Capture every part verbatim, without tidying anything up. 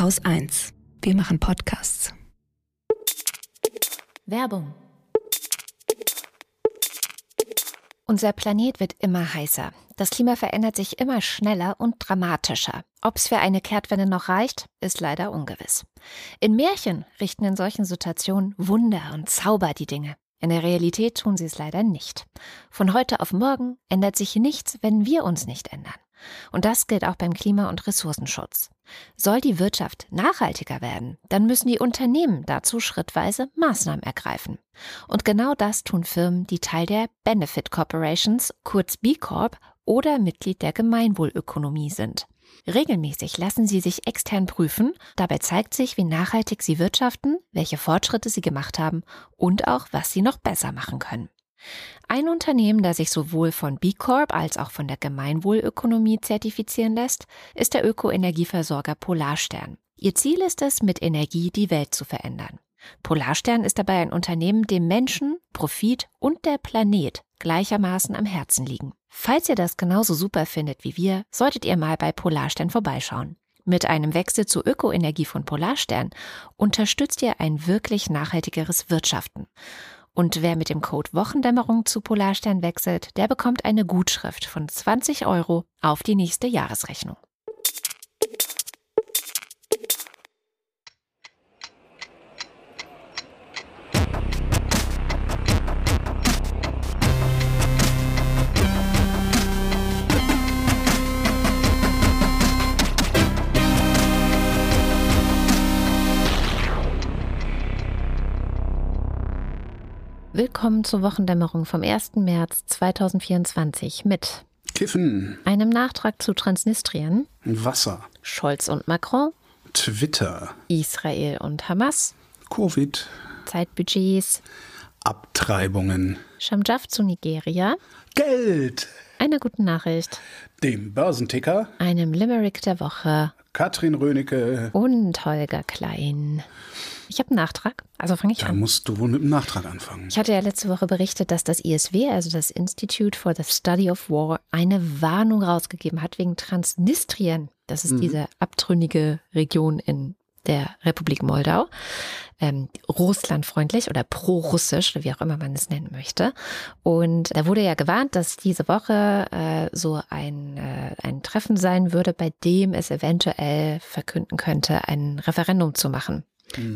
Haus eins. Wir machen Podcasts. Werbung. Unser Planet wird immer heißer. Das Klima verändert sich immer schneller und dramatischer. Ob's für eine Kehrtwende noch reicht, ist leider ungewiss. In Märchen richten in solchen Situationen Wunder und Zauber die Dinge. In der Realität tun sie es leider nicht. Von heute auf morgen ändert sich nichts, wenn wir uns nicht ändern. Und das gilt auch beim Klima- und Ressourcenschutz. Soll die Wirtschaft nachhaltiger werden, dann müssen die Unternehmen dazu schrittweise Maßnahmen ergreifen. Und genau das tun Firmen, die Teil der Benefit Corporations, kurz B-Corp, oder Mitglied der Gemeinwohlökonomie sind. Regelmäßig lassen sie sich extern prüfen. Dabei zeigt sich, wie nachhaltig sie wirtschaften, welche Fortschritte sie gemacht haben und auch, was sie noch besser machen können. Ein Unternehmen, das sich sowohl von B-Corp als auch von der Gemeinwohlökonomie zertifizieren lässt, ist der Öko-Energieversorger Polarstern. Ihr Ziel ist es, mit Energie die Welt zu verändern. Polarstern ist dabei ein Unternehmen, dem Menschen, Profit und der Planet gleichermaßen am Herzen liegen. Falls ihr das genauso super findet wie wir, solltet ihr mal bei Polarstern vorbeischauen. Mit einem Wechsel zur Öko-Energie von Polarstern unterstützt ihr ein wirklich nachhaltigeres Wirtschaften. Und wer mit dem Code Wochendämmerung zu Polarstern wechselt, der bekommt eine Gutschrift von zwanzig Euro auf die nächste Jahresrechnung. Willkommen zur Wochendämmerung vom ersten März zweitausendvierundzwanzig mit Kiffen, einem Nachtrag zu Transnistrien, Wasser, Scholz und Macron, Twitter, Israel und Hamas, Covid, Zeitbudgets, Abtreibungen, Schamjaf zu Nigeria, Geld, einer guten Nachricht, dem Börsenticker, einem Limerick der Woche, Katrin Rönecke und Holger Klein. Ich habe einen Nachtrag, also fange ich da an. Da musst du wohl mit dem Nachtrag anfangen. Ich hatte ja letzte Woche berichtet, dass das I S W, also das Institute for the Study of War, eine Warnung rausgegeben hat wegen Transnistrien. Das ist mhm. diese abtrünnige Region in der Republik Moldau, ähm, russlandfreundlich oder pro-russisch, wie auch immer man es nennen möchte. Und da wurde ja gewarnt, dass diese Woche äh, so ein, äh, ein Treffen sein würde, bei dem es eventuell verkünden könnte, ein Referendum zu machen.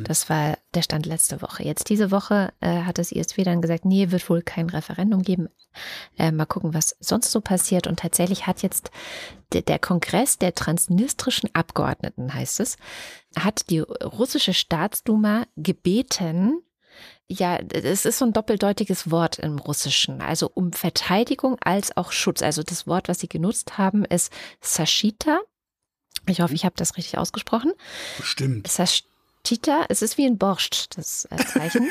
Das war der Stand letzte Woche. Jetzt diese Woche äh, hat das I S W dann gesagt, nee, wird wohl kein Referendum geben. Äh, mal gucken, was sonst so passiert. Und tatsächlich hat jetzt d- der Kongress der transnistrischen Abgeordneten, heißt es, hat die russische Staatsduma gebeten, ja, es ist so ein doppeldeutiges Wort im Russischen, also um Verteidigung als auch Schutz. Also das Wort, was sie genutzt haben, ist Sashita. Ich hoffe, ich habe das richtig ausgesprochen. Bestimmt. Sashita. Tita, es ist wie ein Borscht, das Zeichen.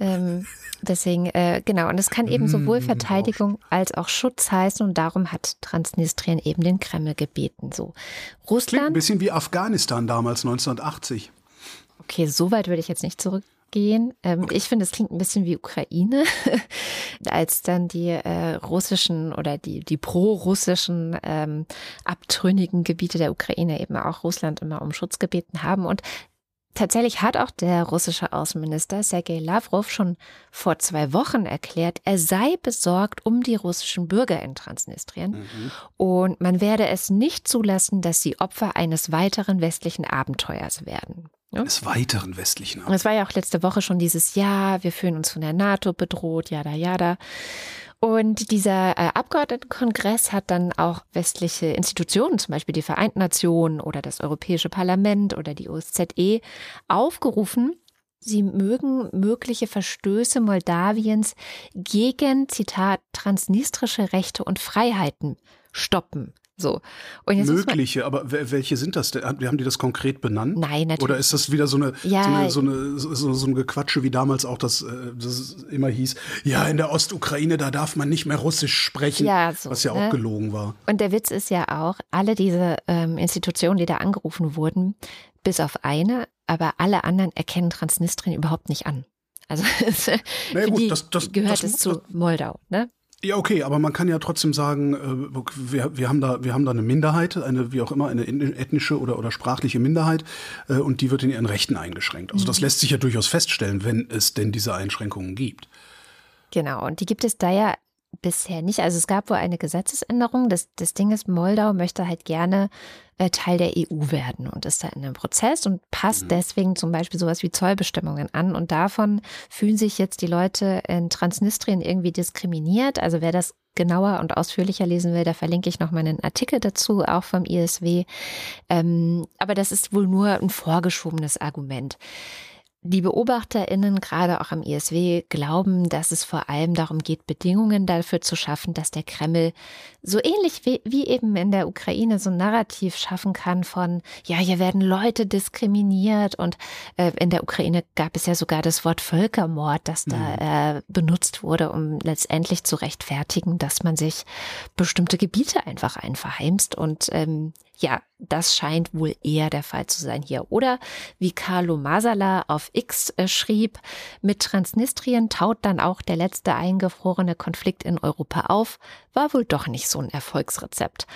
ähm, deswegen, äh, genau, und es kann eben sowohl Verteidigung als auch Schutz heißen und darum hat Transnistrien eben den Kreml gebeten. So, Russland. Klingt ein bisschen wie Afghanistan damals, neunzehnhundertachtzig. Okay, so weit würde ich jetzt nicht zurück. Gehen. Ähm, ich finde, es klingt ein bisschen wie Ukraine, als dann die äh, russischen oder die, die pro-russischen ähm, abtrünnigen Gebiete der Ukraine eben auch Russland immer um Schutz gebeten haben. Und tatsächlich hat auch der russische Außenminister Sergei Lavrov schon vor zwei Wochen erklärt, er sei besorgt um die russischen Bürger in Transnistrien mhm. und man werde es nicht zulassen, dass sie Opfer eines weiteren westlichen Abenteuers werden. Des weiteren westlichen Abenteuers. Es war ja auch letzte Woche schon dieses Jahr, wir fühlen uns von der NATO bedroht, jada, jada. Und dieser äh, Abgeordnetenkongress hat dann auch westliche Institutionen, zum Beispiel die Vereinten Nationen oder das Europäische Parlament oder die O S Z E, aufgerufen, sie mögen mögliche Verstöße Moldawiens gegen, Zitat, transnistrische Rechte und Freiheiten stoppen. So. Und jetzt mögliche, man, aber welche sind das denn? Haben die das konkret benannt? Nein, natürlich. Oder ist das wieder so eine, ja, so eine, so eine, so, so ein Gequatsche, wie damals auch das, das immer hieß, ja, in der Ostukraine, da darf man nicht mehr Russisch sprechen, ja, so, was ja auch ne? gelogen war. Und der Witz ist ja auch, alle diese ähm, Institutionen, die da angerufen wurden, bis auf eine, aber alle anderen erkennen Transnistrien überhaupt nicht an. Also für naja, gut, die das, das, gehört das, es das, zu das, Moldau, ne? Ja, okay, aber man kann ja trotzdem sagen, wir, wir haben da, wir haben da eine Minderheit, eine, wie auch immer, eine ethnische oder, oder sprachliche Minderheit, und die wird in ihren Rechten eingeschränkt. Also das lässt sich ja durchaus feststellen, wenn es denn diese Einschränkungen gibt. Genau, und die gibt es da ja bisher nicht. Also es gab wohl eine Gesetzesänderung. Das, das Ding ist, Moldau möchte halt gerne äh, Teil der E U werden und ist da in einem Prozess und passt mhm. deswegen zum Beispiel sowas wie Zollbestimmungen an. Und davon fühlen sich jetzt die Leute in Transnistrien irgendwie diskriminiert. Also wer das genauer und ausführlicher lesen will, da verlinke ich nochmal einen Artikel dazu, auch vom I S W. Ähm, aber das ist wohl nur ein vorgeschobenes Argument. Die BeobachterInnen, gerade auch am I S W, glauben, dass es vor allem darum geht, Bedingungen dafür zu schaffen, dass der Kreml so ähnlich wie, wie eben in der Ukraine so ein Narrativ schaffen kann von, ja, hier werden Leute diskriminiert, und äh, in der Ukraine gab es ja sogar das Wort Völkermord, das da äh, benutzt wurde, um letztendlich zu rechtfertigen, dass man sich bestimmte Gebiete einfach einverheimst, und ähm, ja, das scheint wohl eher der Fall zu sein hier. Oder wie Carlo Masala auf X schrieb, mit Transnistrien taut dann auch der letzte eingefrorene Konflikt in Europa auf, war wohl doch nicht so ein Erfolgsrezept.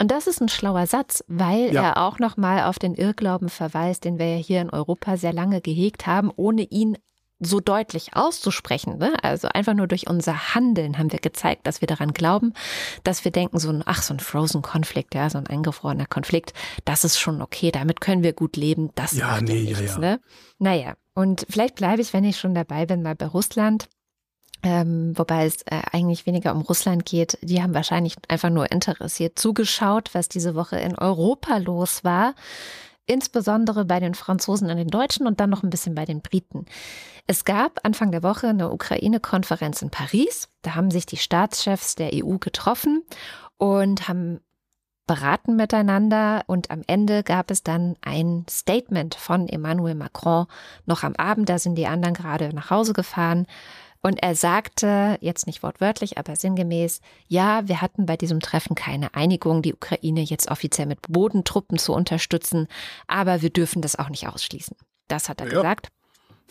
Und das ist ein schlauer Satz, weil ja. er auch nochmal auf den Irrglauben verweist, den wir ja hier in Europa sehr lange gehegt haben, ohne ihn so deutlich auszusprechen, ne? Also einfach nur durch unser Handeln haben wir gezeigt, dass wir daran glauben, dass wir denken, so ein, ach, so ein Frozen-Konflikt, ja, so ein eingefrorener Konflikt, das ist schon okay, damit können wir gut leben, das ja, macht nee, nichts, ja, ja. ne? Naja, und vielleicht bleibe ich, wenn ich schon dabei bin, mal bei Russland. Ähm, wobei es äh, eigentlich weniger um Russland geht. Die haben wahrscheinlich einfach nur interessiert zugeschaut, was diese Woche in Europa los war. Insbesondere bei den Franzosen und den Deutschen und dann noch ein bisschen bei den Briten. Es gab Anfang der Woche eine Ukraine-Konferenz in Paris. Da haben sich die Staatschefs der E U getroffen und haben beraten miteinander. Und am Ende gab es dann ein Statement von Emmanuel Macron noch am Abend. Da sind die anderen gerade nach Hause gefahren. Und er sagte, jetzt nicht wortwörtlich, aber sinngemäß, ja, wir hatten bei diesem Treffen keine Einigung, die Ukraine jetzt offiziell mit Bodentruppen zu unterstützen, aber wir dürfen das auch nicht ausschließen. Das hat er ja. gesagt.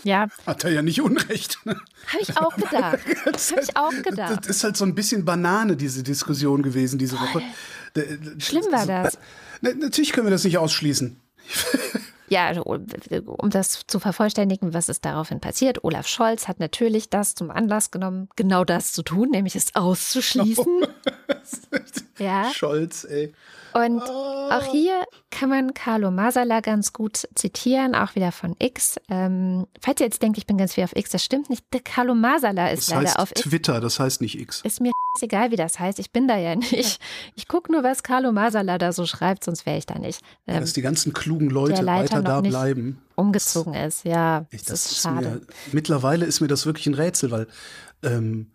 Ja. Hat er ja nicht Unrecht. Habe ich auch gedacht. Das, Hab ich auch gedacht. Das ist halt so ein bisschen Banane, diese Diskussion gewesen diese Voll. Woche. Schlimm war das. Natürlich können wir das nicht ausschließen. Ja, um das zu vervollständigen, was ist daraufhin passiert? Olaf Scholz hat natürlich das zum Anlass genommen, genau das zu tun, nämlich es auszuschließen. Ja. Scholz, ey. Und ah. auch hier kann man Carlo Masala ganz gut zitieren, auch wieder von X. Ähm, falls ihr jetzt denkt, ich bin ganz viel auf X, das stimmt nicht. Der Carlo Masala ist das leider heißt auf Twitter, X. Twitter, das heißt nicht X. Ist mir egal, wie das heißt. Ich bin da ja nicht. Ich gucke nur, was Carlo Masala da so schreibt, sonst wäre ich da nicht. Ähm, Dass die ganzen klugen Leute weiter da bleiben. Umgezogen ist, ja. Ich, das, das ist schade. Mir, mittlerweile ist mir das wirklich ein Rätsel, weil ähm,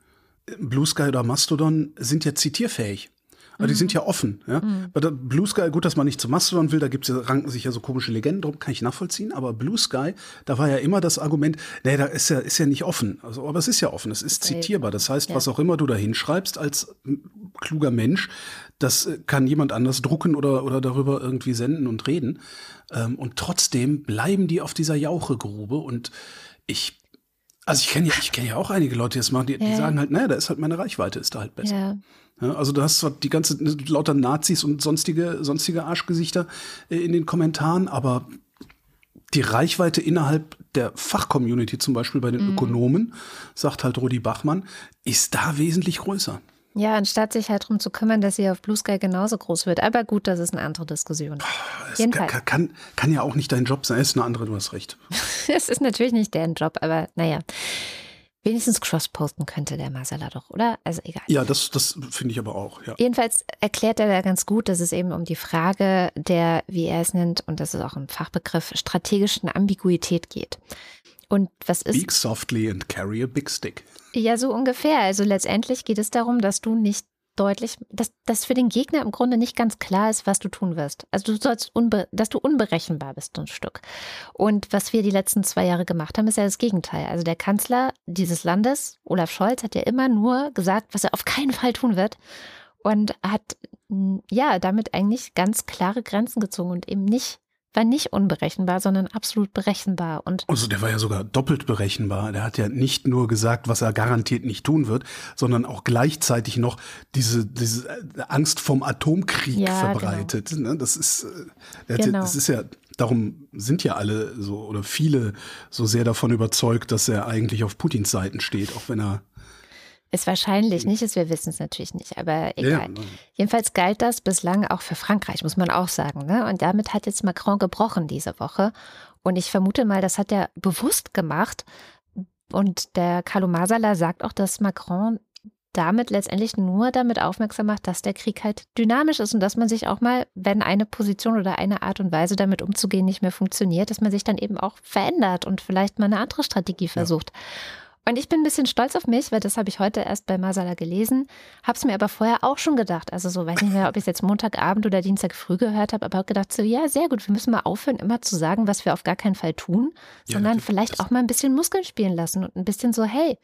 Blue Sky oder Mastodon sind ja zitierfähig. Aber mhm. die sind ja offen. Ja? Mhm. Bei der Blue Sky, gut, dass man nicht zu Mastodon will, da gibt's ja, ranken sich ja so komische Legenden drum, kann ich nachvollziehen. Aber Blue Sky, da war ja immer das Argument, nee, da ist ja, ist ja nicht offen. Also, aber es ist ja offen, es ist zitierbar. Das heißt, ja. was auch immer du da hinschreibst als kluger Mensch, das kann jemand anders drucken oder, oder darüber irgendwie senden und reden. Ähm, und trotzdem bleiben die auf dieser Jauchegrube. Und ich, also ich kenne ja, ich kenne ja auch einige Leute, die das machen, die, ja. die sagen halt, naja, da ist halt meine Reichweite, ist da halt besser. Ja. Ja, also du hast die ganze lauter Nazis und sonstige, sonstige Arschgesichter in den Kommentaren, aber die Reichweite innerhalb der Fachcommunity, zum Beispiel bei den mm. Ökonomen, sagt halt Rudi Bachmann, ist da wesentlich größer. Ja, anstatt sich halt darum zu kümmern, dass sie auf Blue Sky genauso groß wird. Aber gut, das ist eine andere Diskussion. Es Jedenfalls. Kann, kann, kann ja auch nicht dein Job sein. Es ist eine andere, du hast recht. Es ist natürlich nicht deren Job, aber naja. Wenigstens cross-posten könnte der Masala doch, oder? Also egal. Ja, das, das finde ich aber auch, ja. Jedenfalls erklärt er da ganz gut, dass es eben um die Frage der, wie er es nennt, und das ist auch ein Fachbegriff, strategischen Ambiguität geht. Und was ist… Speak softly and carry a big stick. Ja, so ungefähr. Also letztendlich geht es darum, dass du nicht deutlich, dass, dass für den Gegner im Grunde nicht ganz klar ist, was du tun wirst. Also du sollst, unbe- dass du unberechenbar bist, ein Stück. Und was wir die letzten zwei Jahre gemacht haben, ist ja das Gegenteil. Also der Kanzler dieses Landes, Olaf Scholz, hat ja immer nur gesagt, was er auf keinen Fall tun wird. Und hat, ja, damit eigentlich ganz klare Grenzen gezogen und eben nicht war nicht unberechenbar, sondern absolut berechenbar. Und also der war ja sogar doppelt berechenbar. Der hat ja nicht nur gesagt, was er garantiert nicht tun wird, sondern auch gleichzeitig noch diese, diese Angst vom Atomkrieg ja, verbreitet. Genau. Das ist, der genau. hat ja, das ist ja, darum sind ja alle so oder viele so sehr davon überzeugt, dass er eigentlich auf Putins Seiten steht, auch wenn er ist wahrscheinlich nicht, ist, wir wissen es natürlich nicht, aber egal. Ja. Jedenfalls galt das bislang auch für Frankreich, muss man auch sagen. Ne? Und damit hat jetzt Macron gebrochen diese Woche. Und ich vermute mal, das hat er bewusst gemacht. Und der Carlo Masala sagt auch, dass Macron damit letztendlich nur damit aufmerksam macht, dass der Krieg halt dynamisch ist und dass man sich auch mal, wenn eine Position oder eine Art und Weise damit umzugehen nicht mehr funktioniert, dass man sich dann eben auch verändert und vielleicht mal eine andere Strategie versucht. Ja. Und ich bin ein bisschen stolz auf mich, weil das habe ich heute erst bei Masala gelesen, habe es mir aber vorher auch schon gedacht. Also so, weiß nicht mehr, ob ich es jetzt Montagabend oder Dienstag früh gehört habe, aber habe gedacht so, ja, sehr gut, wir müssen mal aufhören, immer zu sagen, was wir auf gar keinen Fall tun, sondern ja, vielleicht auch mal ein bisschen Muskeln spielen lassen und ein bisschen so, hey,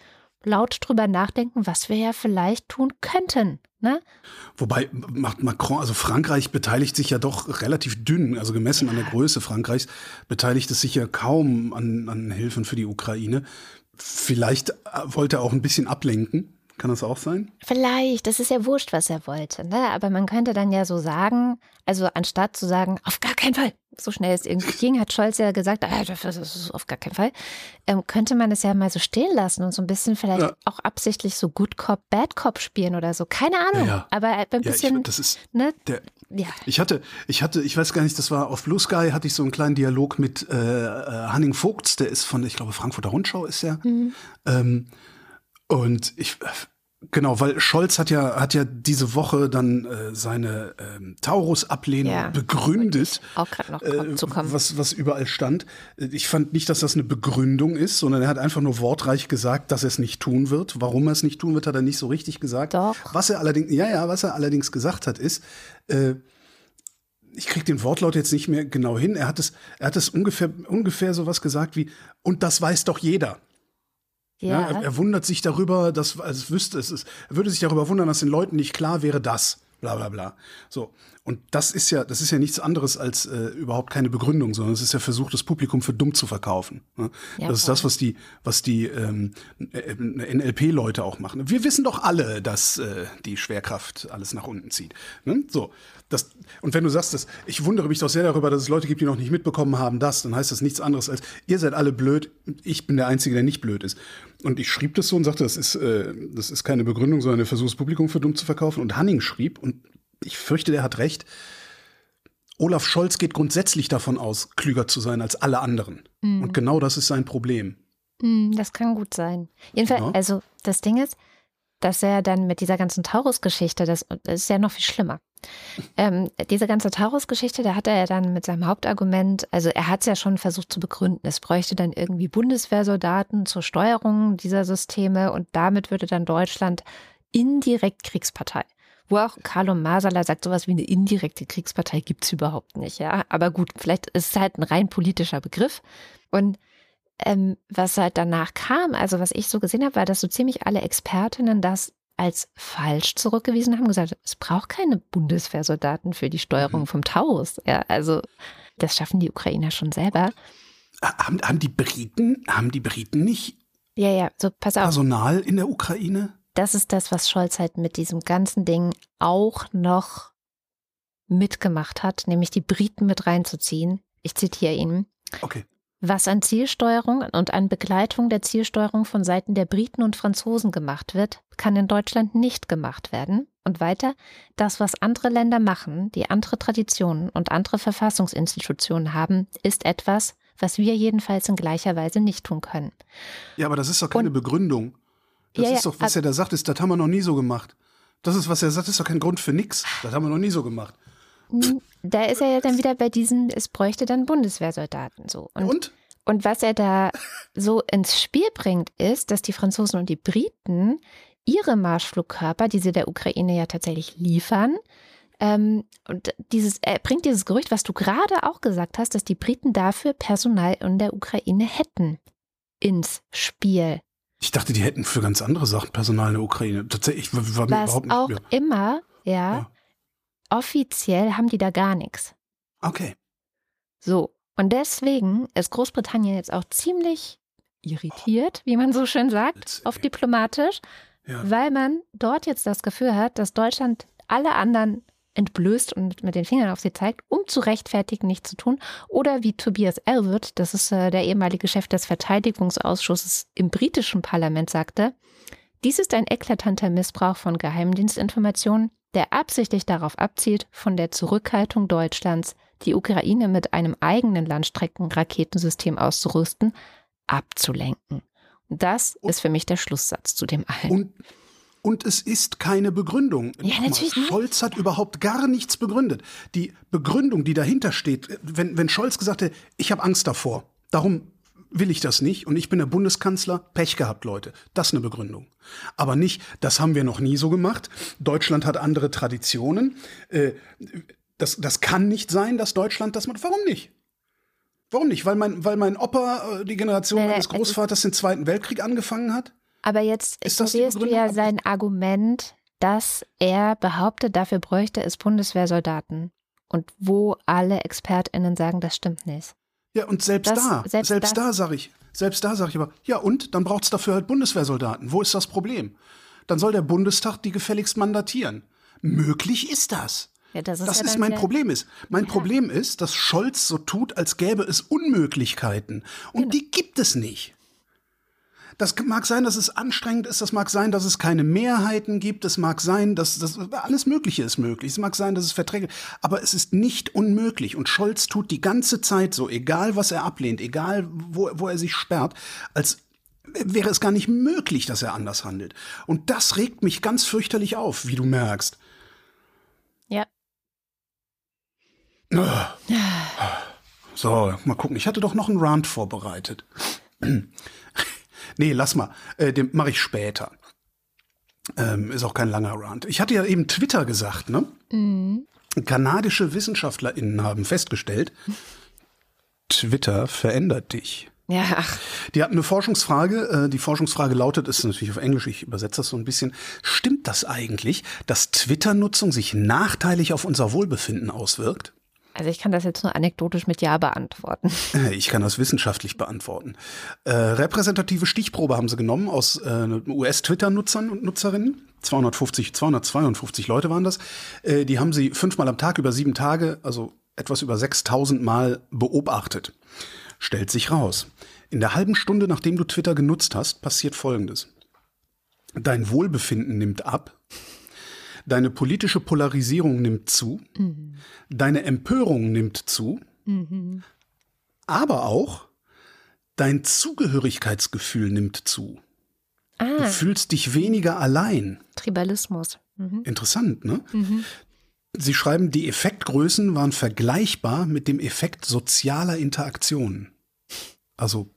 laut drüber nachdenken, was wir ja vielleicht tun könnten. Ne? Wobei macht Macron, also Frankreich beteiligt sich ja doch relativ dünn, also gemessen ja. an der Größe Frankreichs, beteiligt es sich ja kaum an, an Hilfen für die Ukraine. Vielleicht wollte er auch ein bisschen ablenken. Kann das auch sein? Vielleicht. Das ist ja wurscht, was er wollte. Ne? Aber man könnte dann ja so sagen, also anstatt zu sagen, auf gar keinen Fall, so schnell es irgendwie ging, hat Scholz ja gesagt, ah, das ist auf gar keinen Fall, ähm, könnte man es ja mal so stehen lassen und so ein bisschen vielleicht ja. auch absichtlich so Good Cop, Bad Cop spielen oder so. Keine Ahnung. Ja, ja. Aber ein bisschen, ja, ich, das ist ne? der Ja. Ich hatte, ich hatte, ich weiß gar nicht, das war auf Blue Sky, hatte ich so einen kleinen Dialog mit äh, Hanning Vogts, der ist von, ich glaube, Frankfurter Rundschau ist er. Mhm. Ähm, und ich, genau, weil Scholz hat ja, hat ja diese Woche dann äh, seine äh, Taurus-Ablehnung ja. begründet, auch noch äh, zu kommen. was, was überall stand. Ich fand nicht, dass das eine Begründung ist, sondern er hat einfach nur wortreich gesagt, dass er es nicht tun wird. Warum er es nicht tun wird, hat er nicht so richtig gesagt. Doch. Was er allerdings, ja, ja, was er allerdings gesagt hat, ist, ich kriege den Wortlaut jetzt nicht mehr genau hin. Er hat es, er hat es ungefähr, ungefähr sowas gesagt wie, und das weiß doch jeder. Ja. Ja, er, er wundert sich darüber, dass, also es wüsste, es ist, er würde sich darüber wundern, dass den Leuten nicht klar wäre, dass, bla, bla, bla. So. Und das ist ja, das ist ja nichts anderes als äh, überhaupt keine Begründung, sondern es ist ja versucht, das Publikum für dumm zu verkaufen. Ne? Ja, das ist das, was die, was die ähm, N L P-Leute auch machen. Wir wissen doch alle, dass äh, die Schwerkraft alles nach unten zieht. Ne? So, das, und wenn du sagst, dass, ich wundere mich doch sehr darüber, dass es Leute gibt, die noch nicht mitbekommen haben, das, dann heißt das nichts anderes als, ihr seid alle blöd, ich bin der Einzige, der nicht blöd ist. Und ich schrieb das so und sagte, das ist, äh, das ist keine Begründung, sondern der Versuch, das Publikum für dumm zu verkaufen. Und Hanning schrieb, und ich fürchte, der hat recht. Olaf Scholz geht grundsätzlich davon aus, klüger zu sein als alle anderen. Mm. Und genau das ist sein Problem. Mm, das kann gut sein. Jedenfalls, ja. also das Ding ist, dass er dann mit dieser ganzen Taurus-Geschichte, das, das ist ja noch viel schlimmer. Ähm, diese ganze Taurus-Geschichte, da hat er ja dann mit seinem Hauptargument, also er hat es ja schon versucht zu begründen, es bräuchte dann irgendwie Bundeswehrsoldaten zur Steuerung dieser Systeme und damit würde dann Deutschland indirekt Kriegspartei. Wo auch Carlo Masala sagt, sowas wie eine indirekte Kriegspartei gibt es überhaupt nicht. Ja, aber gut, vielleicht ist es halt ein rein politischer Begriff. Und ähm, was halt danach kam, also was ich so gesehen habe, war, dass so ziemlich alle Expertinnen das als falsch zurückgewiesen haben, gesagt, es braucht keine Bundeswehrsoldaten für die Steuerung mhm. vom Taurus. Ja, also das schaffen die Ukrainer schon selber. Haben, haben die Briten, haben die Briten nicht ja, ja, so, pass auf. Personal in der Ukraine? Das ist das, was Scholz halt mit diesem ganzen Ding auch noch mitgemacht hat, nämlich die Briten mit reinzuziehen. Ich zitiere ihn. Okay. Was an Zielsteuerung und an Begleitung der Zielsteuerung von Seiten der Briten und Franzosen gemacht wird, kann in Deutschland nicht gemacht werden. Und weiter, das, was andere Länder machen, die andere Traditionen und andere Verfassungsinstitutionen haben, ist etwas, was wir jedenfalls in gleicher Weise nicht tun können. Ja, aber das ist doch keine und Begründung. Das ja, ist doch, was ab, er da sagt, ist, das haben wir noch nie so gemacht. Das ist, was er sagt, ist doch kein Grund für nix. Das haben wir noch nie so gemacht. Da ist er ja dann wieder bei diesen, es bräuchte dann Bundeswehrsoldaten. So. Und, und? Und was er da so ins Spiel bringt, ist, dass die Franzosen und die Briten ihre Marschflugkörper, die sie der Ukraine ja tatsächlich liefern, ähm, und dieses, er bringt dieses Gerücht, was du gerade auch gesagt hast, dass die Briten dafür Personal in der Ukraine hätten, ins Spiel. Ich dachte, die hätten für ganz andere Sachen Personal in der Ukraine. Tatsächlich war mir überhaupt nicht. Was auch immer, ja, ja. Offiziell haben die da gar nichts. Okay. So, und deswegen ist Großbritannien jetzt auch ziemlich irritiert, wie man so schön sagt, auf diplomatisch, ja. weil man dort jetzt das Gefühl hat, dass Deutschland alle anderen entblößt und mit den Fingern auf sie zeigt, um zu rechtfertigen, nichts zu tun. Oder wie Tobias Elwood, das ist äh, der ehemalige Chef des Verteidigungsausschusses im britischen Parlament, sagte, dies ist ein eklatanter Missbrauch von Geheimdienstinformationen, der absichtlich darauf abzielt, von der Zurückhaltung Deutschlands, die Ukraine mit einem eigenen Landstreckenraketensystem auszurüsten, abzulenken. Und das und, ist für mich der Schlusssatz zu dem allen. Und, und es ist keine Begründung. Ja, natürlich nicht. Scholz hat überhaupt gar nichts begründet. Die Begründung, die dahinter steht, wenn, wenn Scholz gesagt hätte, ich habe Angst davor, darum will ich das nicht und ich bin der Bundeskanzler, Pech gehabt, Leute. Das ist eine Begründung. Aber nicht, das haben wir noch nie so gemacht. Deutschland hat andere Traditionen. Äh, das, das kann nicht sein, dass Deutschland das macht. Warum nicht? Warum nicht? Weil mein, weil mein Opa, die Generation meines Großvaters, den Zweiten Weltkrieg angefangen hat? Aber jetzt probierst du ja sein Argument, dass er behauptet, dafür bräuchte es Bundeswehrsoldaten. Und wo alle ExpertInnen sagen, das stimmt nicht. Ja, und selbst das, da, selbst, selbst da sage ich, selbst da sage ich aber, ja und, dann braucht es dafür halt Bundeswehrsoldaten. Wo ist das Problem? Dann soll der Bundestag die gefälligst mandatieren. Möglich ist das. Ja, das ist, das ja ist mein Problem ist. Mein ja. Problem ist, dass Scholz so tut, als gäbe es Unmöglichkeiten. Und genau. die gibt es nicht. Das mag sein, dass es anstrengend ist. Das mag sein, dass es keine Mehrheiten gibt. Es mag sein, dass, dass alles Mögliche ist möglich. Es mag sein, dass es Verträge gibt. Aber es ist nicht unmöglich. Und Scholz tut die ganze Zeit so, egal was er ablehnt, egal wo, wo er sich sperrt, als wäre es gar nicht möglich, dass er anders handelt. Und das regt mich ganz fürchterlich auf, wie du merkst. Ja. So, mal gucken. Ich hatte doch noch einen Rant vorbereitet. Nee, lass mal. Äh, den mache ich später. Ähm, ist auch kein langer Rant. Ich hatte ja eben Twitter gesagt, ne? Mhm. Kanadische WissenschaftlerInnen haben festgestellt, Twitter verändert dich. Ja. Ach. Die hatten eine Forschungsfrage. Äh, die Forschungsfrage lautet, ist natürlich auf Englisch, ich übersetze das so ein bisschen. Stimmt das eigentlich, dass Twitter-Nutzung sich nachteilig auf unser Wohlbefinden auswirkt? Also ich kann das jetzt nur anekdotisch mit Ja beantworten. Ich kann das wissenschaftlich beantworten. Äh, repräsentative Stichprobe haben sie genommen aus äh, U S-Twitter-Nutzern und Nutzerinnen. zweihundertfünfzig, zweihundertzweiundfünfzig Leute waren das. Äh, die haben sie fünfmal am Tag über sieben Tage, also etwas über sechstausend Mal beobachtet. Stellt sich raus. In der halben Stunde, nachdem du Twitter genutzt hast, passiert Folgendes. Dein Wohlbefinden nimmt ab. Deine politische Polarisierung nimmt zu, mhm. deine Empörung nimmt zu, mhm. aber auch dein Zugehörigkeitsgefühl nimmt zu. Ah. Du fühlst dich weniger allein. Tribalismus. Mhm. Interessant, ne? Mhm. Sie schreiben, die Effektgrößen waren vergleichbar mit dem Effekt sozialer Interaktionen. Also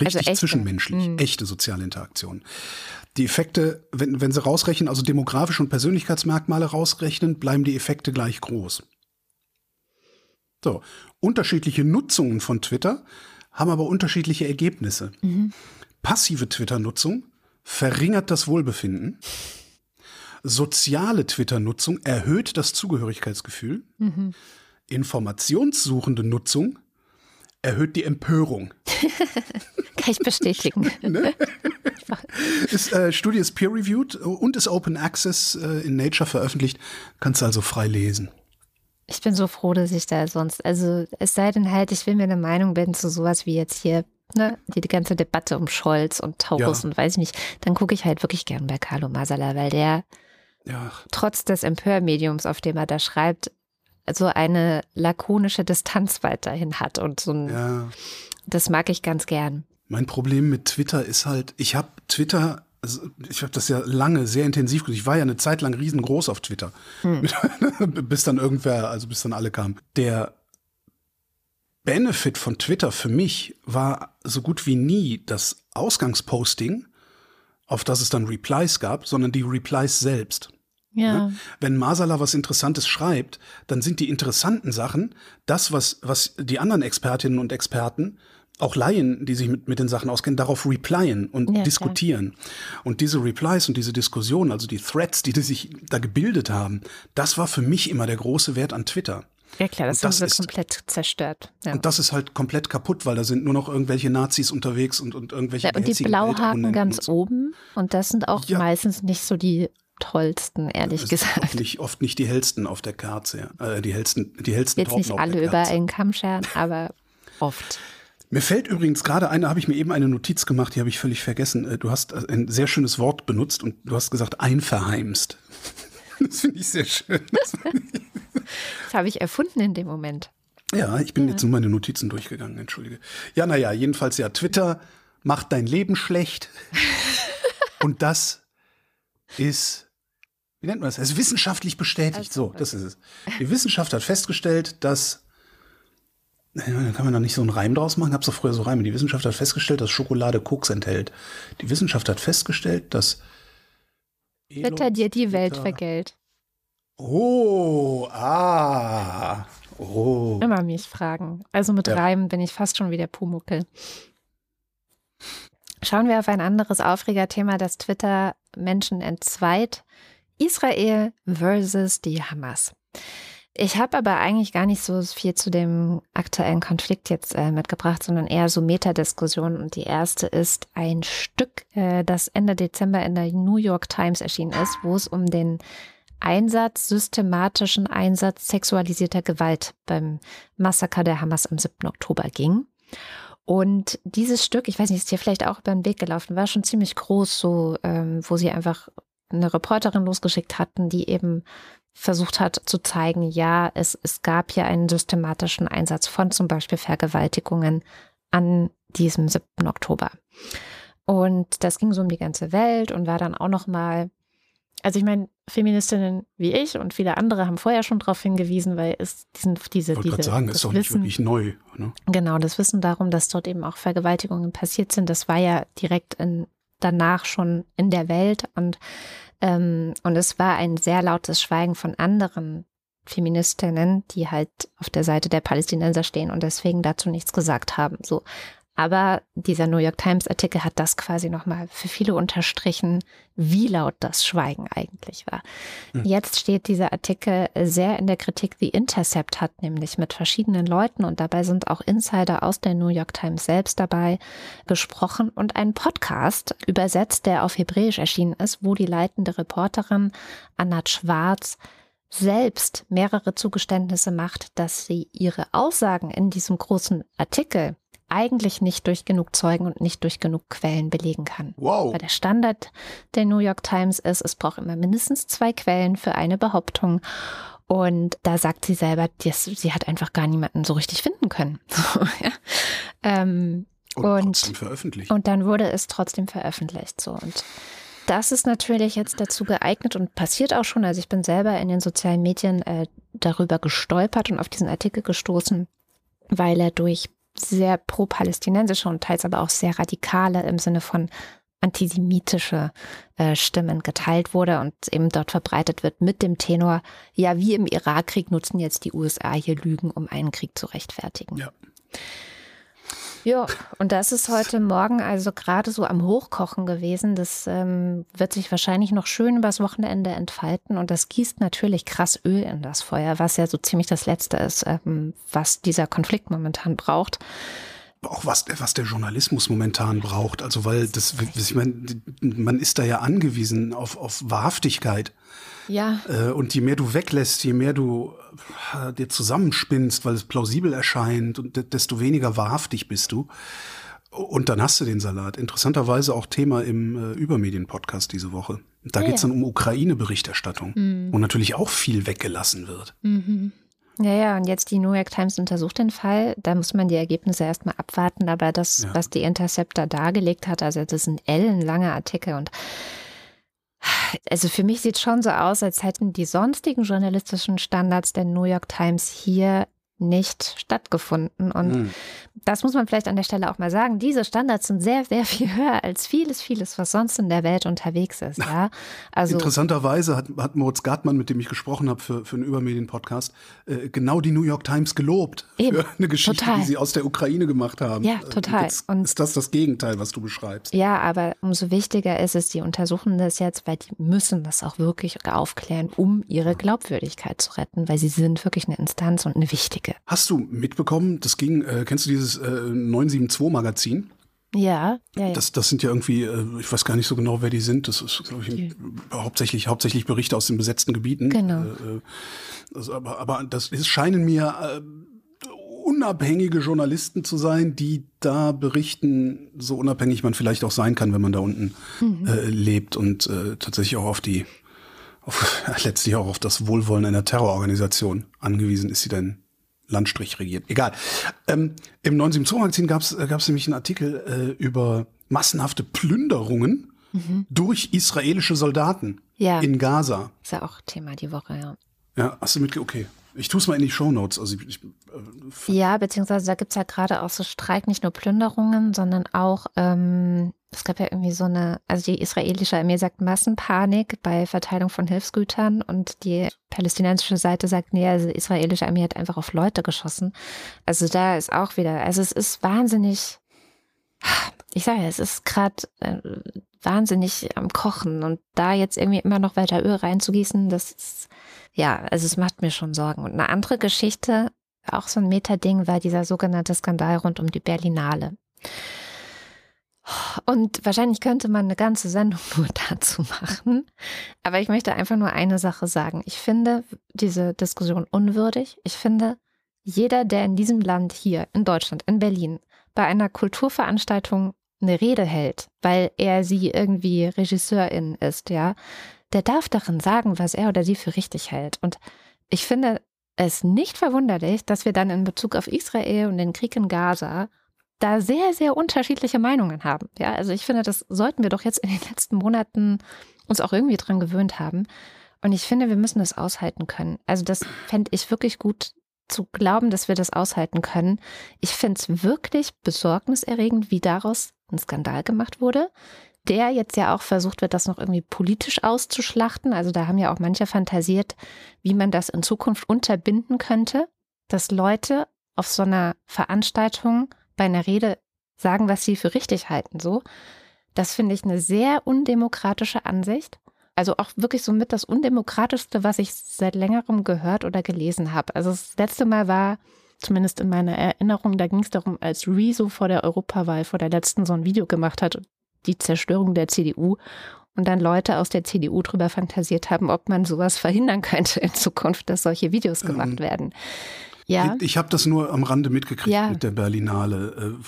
richtig also echte. zwischenmenschlich, mhm. echte soziale Interaktionen. Die Effekte, wenn, wenn sie rausrechnen, also demografische und Persönlichkeitsmerkmale rausrechnen, bleiben die Effekte gleich groß. So, unterschiedliche Nutzungen von Twitter haben aber unterschiedliche Ergebnisse. Mhm. Passive Twitter-Nutzung verringert das Wohlbefinden. Soziale Twitter-Nutzung erhöht das Zugehörigkeitsgefühl. Mhm. Informationssuchende Nutzung erhöht die Empörung. Kann ich bestätigen. Ne? Ist, äh, Studie ist peer-reviewed und ist Open Access äh, in Nature veröffentlicht. Kannst du also frei lesen. Ich bin so froh, dass ich da sonst, also es sei denn halt, ich will mir eine Meinung bilden zu sowas wie jetzt hier, ne, die, die ganze Debatte um Scholz und Taurus ja. und weiß ich nicht. Dann gucke ich halt wirklich gern bei Carlo Masala, weil der ja. trotz des Empörmediums, auf dem er da schreibt, so eine lakonische Distanz weiterhin hat und so ein, ja. das mag ich ganz gern. Mein Problem mit Twitter ist halt, ich habe Twitter, also ich habe das ja lange sehr intensiv gemacht. Ich war ja eine Zeit lang riesengroß auf Twitter, hm. bis dann irgendwer, also bis dann alle kamen. Der Benefit von Twitter für mich war so gut wie nie das Ausgangsposting, auf das es dann Replies gab, sondern die Replies selbst. Ja. Wenn Masala was Interessantes schreibt, dann sind die interessanten Sachen das, was, was die anderen Expertinnen und Experten, auch Laien, die sich mit, mit den Sachen auskennen, darauf replyen und ja, diskutieren. Klar. Und diese Replies und diese Diskussionen, also die Threads, die, die sich da gebildet haben, das war für mich immer der große Wert an Twitter. Ja klar, das, das ist komplett zerstört. Ja. Und das ist halt komplett kaputt, weil da sind nur noch irgendwelche Nazis unterwegs und, und irgendwelche ja, und die Blauhaken ganz oben und das sind auch ja. meistens nicht so die tollsten, ehrlich ja, gesagt. Oft nicht, oft nicht die hellsten auf der Kerze, äh, die hellsten, die hellsten Jetzt Torben nicht alle über einen Kamm scheren, aber oft. Mir fällt übrigens gerade eine, habe ich mir eben eine Notiz gemacht, die habe ich völlig vergessen. Du hast ein sehr schönes Wort benutzt und du hast gesagt, einverheimst. Das finde ich sehr schön. Das, das habe ich erfunden in dem Moment. Ja, ich bin ja. jetzt nur meine Notizen durchgegangen, entschuldige. Ja, naja, jedenfalls ja, Twitter macht dein Leben schlecht. Und das ist, wie nennt man das? Es ist wissenschaftlich bestätigt. Also, so, das ist es. Die Wissenschaft hat festgestellt, dass Da kann man da nicht so einen Reim draus machen. Gab's doch früher so Reime. Die Wissenschaft hat festgestellt, dass Schokolade Koks enthält. Die Wissenschaft hat festgestellt, dass Twitter dir die Welt vergällt. Oh, ah. Oh. Immer mich fragen. Also mit ja. Reimen bin ich fast schon wieder Pumuckel. Schauen wir auf ein anderes Aufregerthema, das Twitter Menschen entzweit. Israel versus die Hamas. Ich habe aber eigentlich gar nicht so viel zu dem aktuellen Konflikt jetzt äh, mitgebracht, sondern eher so Metadiskussionen. Und die erste ist ein Stück, äh, das Ende Dezember in der New York Times erschienen ist, wo es um den Einsatz, systematischen Einsatz sexualisierter Gewalt beim Massaker der Hamas am siebten Oktober ging. Und dieses Stück, ich weiß nicht, ist hier vielleicht auch über den Weg gelaufen, war schon ziemlich groß, so ähm, wo sie einfach eine Reporterin losgeschickt hatten, die eben versucht hat zu zeigen, ja, es, es gab ja einen systematischen Einsatz von zum Beispiel Vergewaltigungen an diesem siebten Oktober. Und das ging so um die ganze Welt und war dann auch nochmal, also ich meine, Feministinnen wie ich und viele andere haben vorher schon darauf hingewiesen, weil es diesen, diese, ich wollte gerade sagen, das ist doch nicht wirklich neu, ne? Genau, das Wissen darum, dass dort eben auch Vergewaltigungen passiert sind, das war ja direkt in danach schon in der Welt und, ähm, und es war ein sehr lautes Schweigen von anderen Feministinnen, die halt auf der Seite der Palästinenser stehen und deswegen dazu nichts gesagt haben. So. Aber dieser New York Times Artikel hat das quasi nochmal für viele unterstrichen, wie laut das Schweigen eigentlich war. Mhm. Jetzt steht dieser Artikel sehr in der Kritik. The Intercept hat nämlich mit verschiedenen Leuten und dabei sind auch Insider aus der New York Times selbst dabei gesprochen und einen Podcast übersetzt, der auf Hebräisch erschienen ist, wo die leitende Reporterin Anat Schwarz selbst mehrere Zugeständnisse macht, dass sie ihre Aussagen in diesem großen Artikel eigentlich nicht durch genug Zeugen und nicht durch genug Quellen belegen kann. Wow. Weil der Standard der New York Times ist, es braucht immer mindestens zwei Quellen für eine Behauptung. Und da sagt sie selber, dass sie hat einfach gar niemanden so richtig finden können. So, ja. ähm, und, und, trotzdem veröffentlicht. Und dann wurde es trotzdem veröffentlicht. So. Und das ist natürlich jetzt dazu geeignet und passiert auch schon. Also ich bin selber in den sozialen Medien äh, darüber gestolpert und auf diesen Artikel gestoßen, weil er durch sehr pro-palästinensische und teils aber auch sehr radikale im Sinne von antisemitische äh, Stimmen geteilt wurde und eben dort verbreitet wird mit dem Tenor, ja, wie im Irakkrieg nutzen jetzt die U S A hier Lügen, um einen Krieg zu rechtfertigen. Ja. Ja, und das ist heute Morgen also gerade so am Hochkochen gewesen. Das ähm, wird sich wahrscheinlich noch schön übers Wochenende entfalten. Und das gießt natürlich krass Öl in das Feuer, was ja so ziemlich das Letzte ist, ähm, was dieser Konflikt momentan braucht. Auch was, was der Journalismus momentan braucht. Also weil, das, ich meine, man ist da ja angewiesen auf, auf Wahrhaftigkeit. Ja. Und je mehr du weglässt, je mehr du dir zusammenspinnst, weil es plausibel erscheint, und desto weniger wahrhaftig bist du. Und dann hast du den Salat. Interessanterweise auch Thema im Übermedien-Podcast diese Woche. Da ja, geht es dann um Ukraine-Berichterstattung, mhm. wo natürlich auch viel weggelassen wird. Mhm. Ja, ja, und jetzt die New York Times untersucht den Fall. Da muss man die Ergebnisse erstmal abwarten. Aber das, ja. was die Interceptor dargelegt hat, also das ist ein ellenlanger Artikel und also für mich sieht es schon so aus, als hätten die sonstigen journalistischen Standards der New York Times hier nicht stattgefunden. Und mhm. das muss man vielleicht an der Stelle auch mal sagen. Diese Standards sind sehr, sehr viel höher als vieles, vieles, was sonst in der Welt unterwegs ist. Ja? Also interessanterweise hat, hat Moritz Gartmann, mit dem ich gesprochen habe für, für einen Übermedien-Podcast, äh, genau die New York Times gelobt. Eben. Für eine Geschichte, total. Die sie aus der Ukraine gemacht haben. Ja, total. Jetzt Und ist das das Gegenteil, was du beschreibst? Ja, aber umso wichtiger ist es, die untersuchen das jetzt, weil die müssen das auch wirklich aufklären, um ihre Glaubwürdigkeit zu retten, weil sie sind wirklich eine Instanz und eine wichtige. Hast du mitbekommen, das ging, äh, kennst du dieses äh, neun sieben zwei Magazin? Ja, ja, ja. Das, das sind ja irgendwie, ich weiß gar nicht so genau, wer die sind. Das ist, glaube ich, hauptsächlich, hauptsächlich Berichte aus den besetzten Gebieten. Genau. Also, aber, aber das ist, scheinen mir äh, unabhängige Journalisten zu sein, die da berichten, so unabhängig man vielleicht auch sein kann, wenn man da unten mhm. äh, lebt und äh, tatsächlich auch auf die, auf, letztlich auch auf das Wohlwollen einer Terrororganisation angewiesen ist, die dann Landstrich regiert. Egal. Ähm, Im neun sieben zwei Magazin gab es gab's nämlich einen Artikel äh, über massenhafte Plünderungen mhm. durch israelische Soldaten ja. in Gaza. Ist ja auch Thema die Woche, ja. Ja, hast du mitge... Okay. Ich tue es mal in die Shownotes. Also ich, ich, äh, ja, beziehungsweise da gibt es ja gerade auch so Streik, nicht nur Plünderungen, sondern auch, ähm, es gab ja irgendwie so eine, also die israelische Armee sagt Massenpanik bei Verteilung von Hilfsgütern und die palästinensische Seite sagt, nee, also die israelische Armee hat einfach auf Leute geschossen. Also da ist auch wieder, also es ist wahnsinnig, ich sage ja, es ist gerade äh, wahnsinnig am Kochen und da jetzt irgendwie immer noch weiter Öl reinzugießen, das ist, ja, also es macht mir schon Sorgen. Und eine andere Geschichte, auch so ein Meta-Ding, war dieser sogenannte Skandal rund um die Berlinale. Und wahrscheinlich könnte man eine ganze Sendung nur dazu machen. Aber ich möchte einfach nur eine Sache sagen. Ich finde diese Diskussion unwürdig. Ich finde, jeder, der in diesem Land hier, in Deutschland, in Berlin, bei einer Kulturveranstaltung eine Rede hält, weil er sie irgendwie Regisseurin ist, ja, der darf darin sagen, was er oder sie für richtig hält. Und ich finde es nicht verwunderlich, dass wir dann in Bezug auf Israel und den Krieg in Gaza da sehr, sehr unterschiedliche Meinungen haben. Ja, also ich finde, das sollten wir doch jetzt in den letzten Monaten uns auch irgendwie dran gewöhnt haben. Und ich finde, wir müssen das aushalten können. Also das fände ich wirklich gut zu glauben, dass wir das aushalten können. Ich finde es wirklich besorgniserregend, wie daraus ein Skandal gemacht wurde, der jetzt ja auch versucht wird, das noch irgendwie politisch auszuschlachten. Also da haben ja auch manche fantasiert, wie man das in Zukunft unterbinden könnte, dass Leute auf so einer Veranstaltung bei einer Rede sagen, was sie für richtig halten. So, das finde ich eine sehr undemokratische Ansicht. Also auch wirklich so mit das Undemokratischste, was ich seit längerem gehört oder gelesen habe. Also das letzte Mal war, zumindest in meiner Erinnerung, da ging es darum, als Rezo vor der Europawahl, vor der letzten so ein Video gemacht hat, die Zerstörung der C D U und dann Leute aus der C D U drüber fantasiert haben, ob man sowas verhindern könnte in Zukunft, dass solche Videos gemacht ähm, werden. Ja. Ich, ich habe das nur am Rande mitgekriegt ja. mit der Berlinale.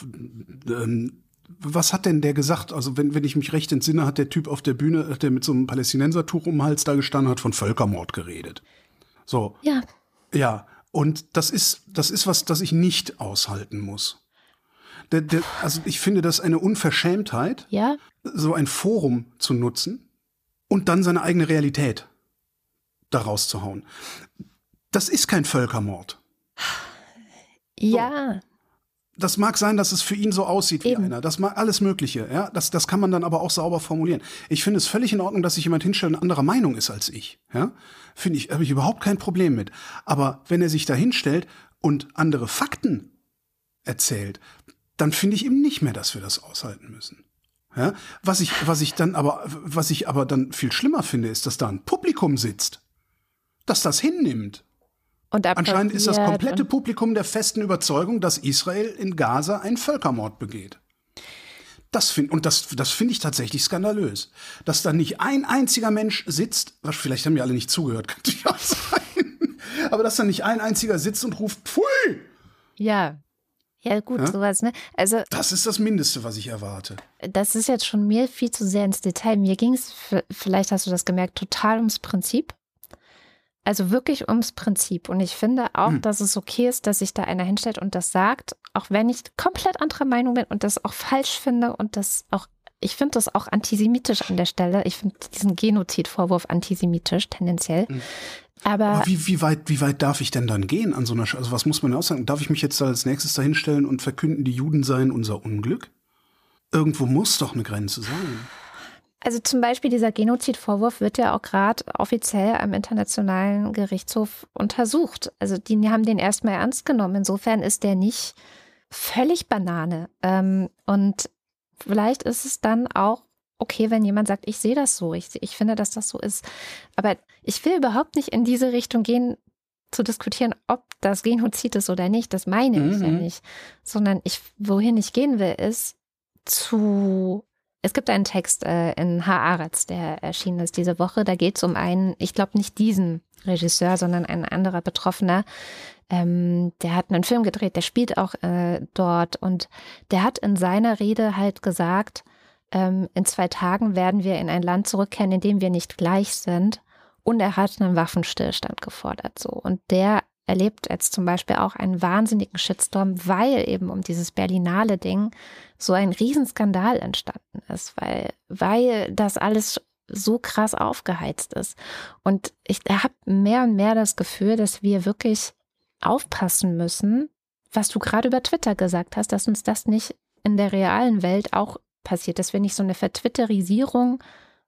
Äh, ähm, was hat denn der gesagt? Also wenn, wenn ich mich recht entsinne, hat der Typ auf der Bühne, der mit so einem Palästinensertuch um den Hals da gestanden hat, von Völkermord geredet. So. Ja. Ja. Und das ist, das ist was, das ich nicht aushalten muss. Der, der, also ich finde das eine Unverschämtheit, ja? so ein Forum zu nutzen und dann seine eigene Realität daraus zu hauen. Das ist kein Völkermord. Ja. So. Das mag sein, dass es für ihn so aussieht wie Eben. einer. Das mag alles Mögliche. Ja? Das, das kann man dann aber auch sauber formulieren. Ich finde es völlig in Ordnung, dass sich jemand hinstellt und anderer Meinung ist als ich. Ja? Finde ich, habe ich überhaupt kein Problem mit. Aber wenn er sich da hinstellt und andere Fakten erzählt, dann finde ich eben nicht mehr, dass wir das aushalten müssen. Ja? Was ich, was ich dann aber, was ich aber dann viel schlimmer finde, ist, dass da ein Publikum sitzt, das das hinnimmt. Und anscheinend ist das komplette Publikum der festen Überzeugung, dass Israel in Gaza einen Völkermord begeht. Das find, und das, das finde ich tatsächlich skandalös. Dass da nicht ein einziger Mensch sitzt, vielleicht haben wir alle nicht zugehört, könnte ja auch sein, aber dass da nicht ein einziger sitzt und ruft, pfui! Ja. Ja, gut, ja? sowas, ne? Also, das ist das Mindeste, was ich erwarte. Das ist jetzt schon mir viel zu sehr ins Detail. Mir ging es, vielleicht hast du das gemerkt, total ums Prinzip. Also wirklich ums Prinzip. Und ich finde auch, hm. dass es okay ist, dass sich da einer hinstellt und das sagt, auch wenn ich komplett anderer Meinung bin und das auch falsch finde und das auch, ich finde das auch antisemitisch an der Stelle. Ich finde diesen Genozidvorwurf antisemitisch tendenziell. Hm. Aber, aber wie, wie weit, wie weit darf ich denn dann gehen an so einer, Sch- also was muss man denn aussagen? Darf ich mich jetzt als nächstes dahinstellen und verkünden, die Juden seien unser Unglück? Irgendwo muss doch eine Grenze sein. Also zum Beispiel dieser Genozidvorwurf wird ja auch gerade offiziell am Internationalen Gerichtshof untersucht. Also die haben den erstmal ernst genommen. Insofern ist der nicht völlig Banane. Und vielleicht ist es dann auch okay, wenn jemand sagt, ich sehe das so, ich, ich finde, dass das so ist. Aber ich will überhaupt nicht in diese Richtung gehen, zu diskutieren, ob das Genozid ist oder nicht. Das meine mhm. ich ja nicht. Sondern ich, wohin ich gehen will, ist zu... Es gibt einen Text äh, in Haaretz, der erschienen ist diese Woche. Da geht es um einen, ich glaube nicht diesen Regisseur, sondern ein anderer Betroffener. Ähm, der hat einen Film gedreht, der spielt auch äh, dort. Und der hat in seiner Rede halt gesagt, ähm, in zwei Tagen werden wir in ein Land zurückkehren, in dem wir nicht gleich sind. Und er hat einen Waffenstillstand gefordert. So. Und der erlebt jetzt zum Beispiel auch einen wahnsinnigen Shitstorm, weil eben um dieses Berlinale-Ding so ein Riesenskandal entstanden ist, weil, weil das alles so krass aufgeheizt ist. Und ich habe mehr und mehr das Gefühl, dass wir wirklich aufpassen müssen, was du gerade über Twitter gesagt hast, dass uns das nicht in der realen Welt auch passiert, dass wir nicht so eine Vertwitterisierung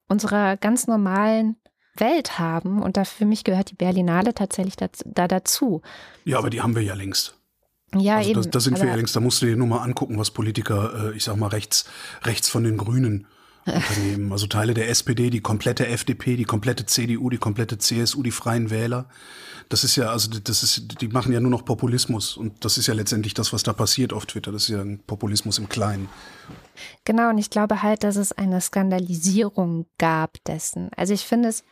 unserer ganz normalen Welt haben. Und da für mich gehört die Berlinale tatsächlich da, da dazu. Ja, aber die haben wir ja längst. Ja, also eben. Da, da sind wir ja längst. Da musst du dir nur mal angucken, was Politiker, äh, ich sag mal, rechts, rechts von den Grünen unternehmen. Also Teile der S P D, die komplette F D P, die komplette C D U, die komplette C S U, die Freien Wähler. Das ist ja, also das ist, die machen ja nur noch Populismus. Und das ist ja letztendlich das, was da passiert auf Twitter. Das ist ja ein Populismus im Kleinen. Genau, und ich glaube halt, dass es eine Skandalisierung gab dessen. Also ich finde es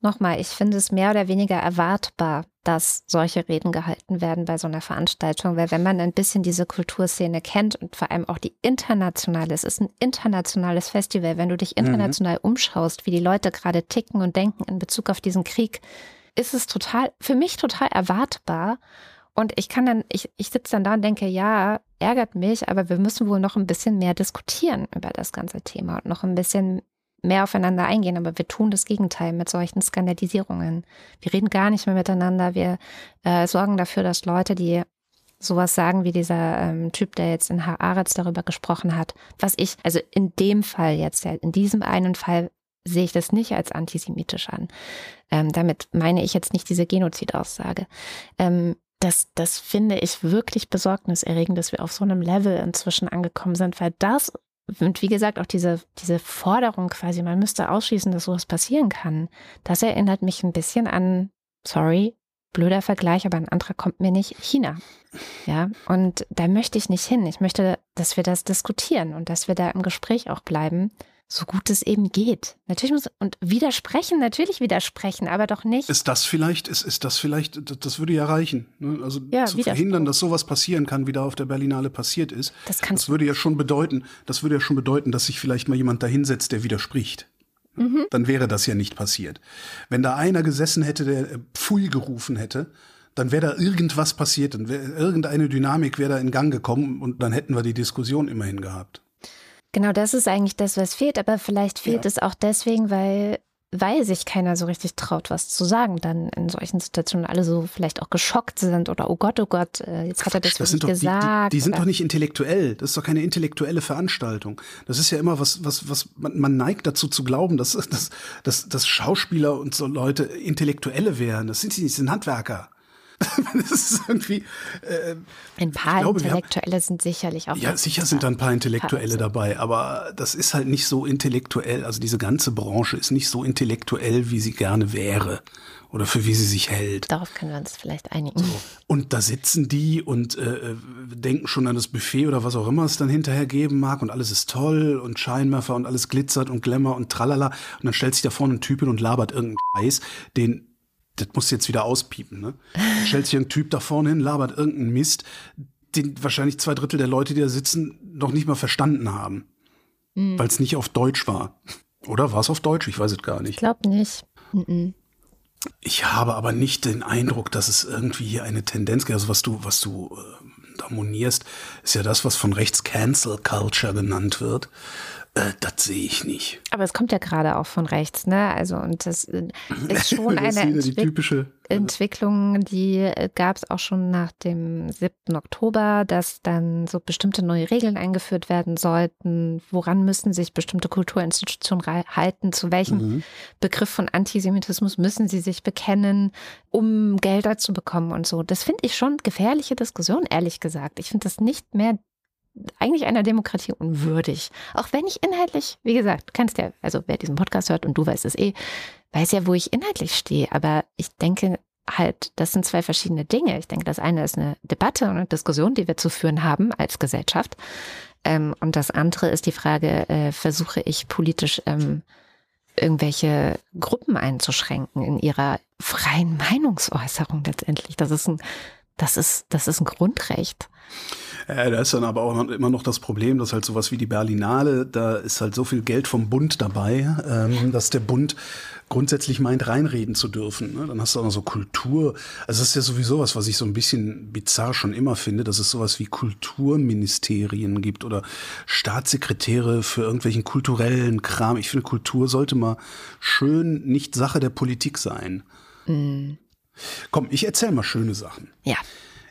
Nochmal, ich finde es mehr oder weniger erwartbar, dass solche Reden gehalten werden bei so einer Veranstaltung, weil wenn man ein bisschen diese Kulturszene kennt und vor allem auch die internationale, es ist ein internationales Festival, wenn du dich international mhm. umschaust, wie die Leute gerade ticken und denken in Bezug auf diesen Krieg, ist es total, für mich total erwartbar. Und ich kann dann, ich, ich sitze dann da und denke, ja, ärgert mich, aber wir müssen wohl noch ein bisschen mehr diskutieren über das ganze Thema und noch ein bisschen mehr aufeinander eingehen, aber wir tun das Gegenteil mit solchen Skandalisierungen. Wir reden gar nicht mehr miteinander, wir äh, sorgen dafür, dass Leute, die sowas sagen wie dieser ähm, Typ, der jetzt in Haaretz darüber gesprochen hat, was ich, also in dem Fall jetzt, in diesem einen Fall sehe ich das nicht als antisemitisch an. Ähm, damit meine ich jetzt nicht diese Genozidaussage. Ähm, das, das finde ich wirklich besorgniserregend, dass wir auf so einem Level inzwischen angekommen sind, weil das und wie gesagt, auch diese, diese Forderung quasi, man müsste ausschließen, dass sowas passieren kann, das erinnert mich ein bisschen an, sorry, blöder Vergleich, aber ein anderer kommt mir nicht, China. Ja, und da möchte ich nicht hin. Ich möchte, dass wir das diskutieren und dass wir da im Gespräch auch bleiben, so gut es eben geht. Natürlich muss, und widersprechen, natürlich widersprechen, aber doch nicht. Ist das vielleicht, ist, ist das vielleicht, das würde ja reichen. Ne? Also ja, zu verhindern, dass sowas passieren kann, wie da auf der Berlinale passiert ist. Das, das würde ja schon bedeuten, das würde ja schon bedeuten, dass sich vielleicht mal jemand dahinsetzt, der widerspricht. Mhm. Dann wäre das ja nicht passiert. Wenn da einer gesessen hätte, der Pfui gerufen hätte, dann wäre da irgendwas passiert, dann wäre irgendeine Dynamik wäre da in Gang gekommen und dann hätten wir die Diskussion immerhin gehabt. Genau, das ist eigentlich das, was fehlt. Aber vielleicht fehlt ja. es auch deswegen, weil, weil sich keiner so richtig traut, was zu sagen. Dann in solchen Situationen alle so vielleicht auch geschockt sind oder oh Gott, oh Gott, jetzt hat er das, das wirklich gesagt. Die, die, die sind doch nicht intellektuell. Das ist doch keine intellektuelle Veranstaltung. Das ist ja immer was, was, was man, man neigt dazu zu glauben, dass, dass, dass, dass Schauspieler und so Leute Intellektuelle wären. Das sind sie nicht, das sind Handwerker. Das ist irgendwie, äh, ein paar glaube, Intellektuelle haben, sind sicherlich auch. Ja, sicher sind da ein paar Intellektuelle paar dabei, aber das ist halt nicht so intellektuell. Also diese ganze Branche ist nicht so intellektuell, wie sie gerne wäre oder für wie sie sich hält. Darauf können wir uns vielleicht einigen. So. Und da sitzen die und äh, denken schon an das Buffet oder was auch immer es dann hinterher geben mag und alles ist toll und Scheinwerfer und alles glitzert und Glamour und tralala. Und dann stellt sich da vorne ein Typ hin und labert irgendeinen Scheiß, den das muss jetzt wieder auspiepen, ne? Dann stellt sich ein Typ da vorne hin, labert irgendeinen Mist, den wahrscheinlich zwei Drittel der Leute, die da sitzen, noch nicht mal verstanden haben. Mhm. Weil es nicht auf Deutsch war. Oder war es auf Deutsch? Ich weiß es gar nicht. Ich glaube nicht. Mhm. Ich habe aber nicht den Eindruck, dass es irgendwie hier eine Tendenz gibt. Also was du, was du äh, da monierst, ist ja das, was von rechts Cancel Culture genannt wird. Äh, das sehe ich nicht. Aber es kommt ja gerade auch von rechts, ne? Also, und das ist schon das eine ist Entwick- die typische, Entwicklung, die gab es auch schon nach dem siebten Oktober, dass dann so bestimmte neue Regeln eingeführt werden sollten. Woran müssen sich bestimmte Kulturinstitutionen halten? Zu welchem mhm. Begriff von Antisemitismus müssen sie sich bekennen, um Gelder zu bekommen und so? Das finde ich schon gefährliche Diskussion, ehrlich gesagt. Ich finde das nicht mehr eigentlich einer Demokratie unwürdig. Auch wenn ich inhaltlich, wie gesagt, du kennst ja, also wer diesen Podcast hört und du weißt es eh, weiß ja, wo ich inhaltlich stehe. Aber ich denke halt, das sind zwei verschiedene Dinge. Ich denke, das eine ist eine Debatte und eine Diskussion, die wir zu führen haben als Gesellschaft. Ähm, und das andere ist die Frage, äh, versuche ich politisch ähm, irgendwelche Gruppen einzuschränken in ihrer freien Meinungsäußerung letztendlich. Das ist ein Das ist, das ist ein Grundrecht. Äh, da ist dann aber auch noch, immer noch das Problem, dass halt sowas wie die Berlinale, da ist halt so viel Geld vom Bund dabei, ähm, dass der Bund grundsätzlich meint, reinreden zu dürfen. Ne? Dann hast du auch noch so Kultur. Also das ist ja sowieso was, was ich so ein bisschen bizarr schon immer finde, dass es sowas wie Kulturministerien gibt oder Staatssekretäre für irgendwelchen kulturellen Kram. Ich finde, Kultur sollte mal schön nicht Sache der Politik sein. Mhm. Komm, ich erzähl mal schöne Sachen. Ja.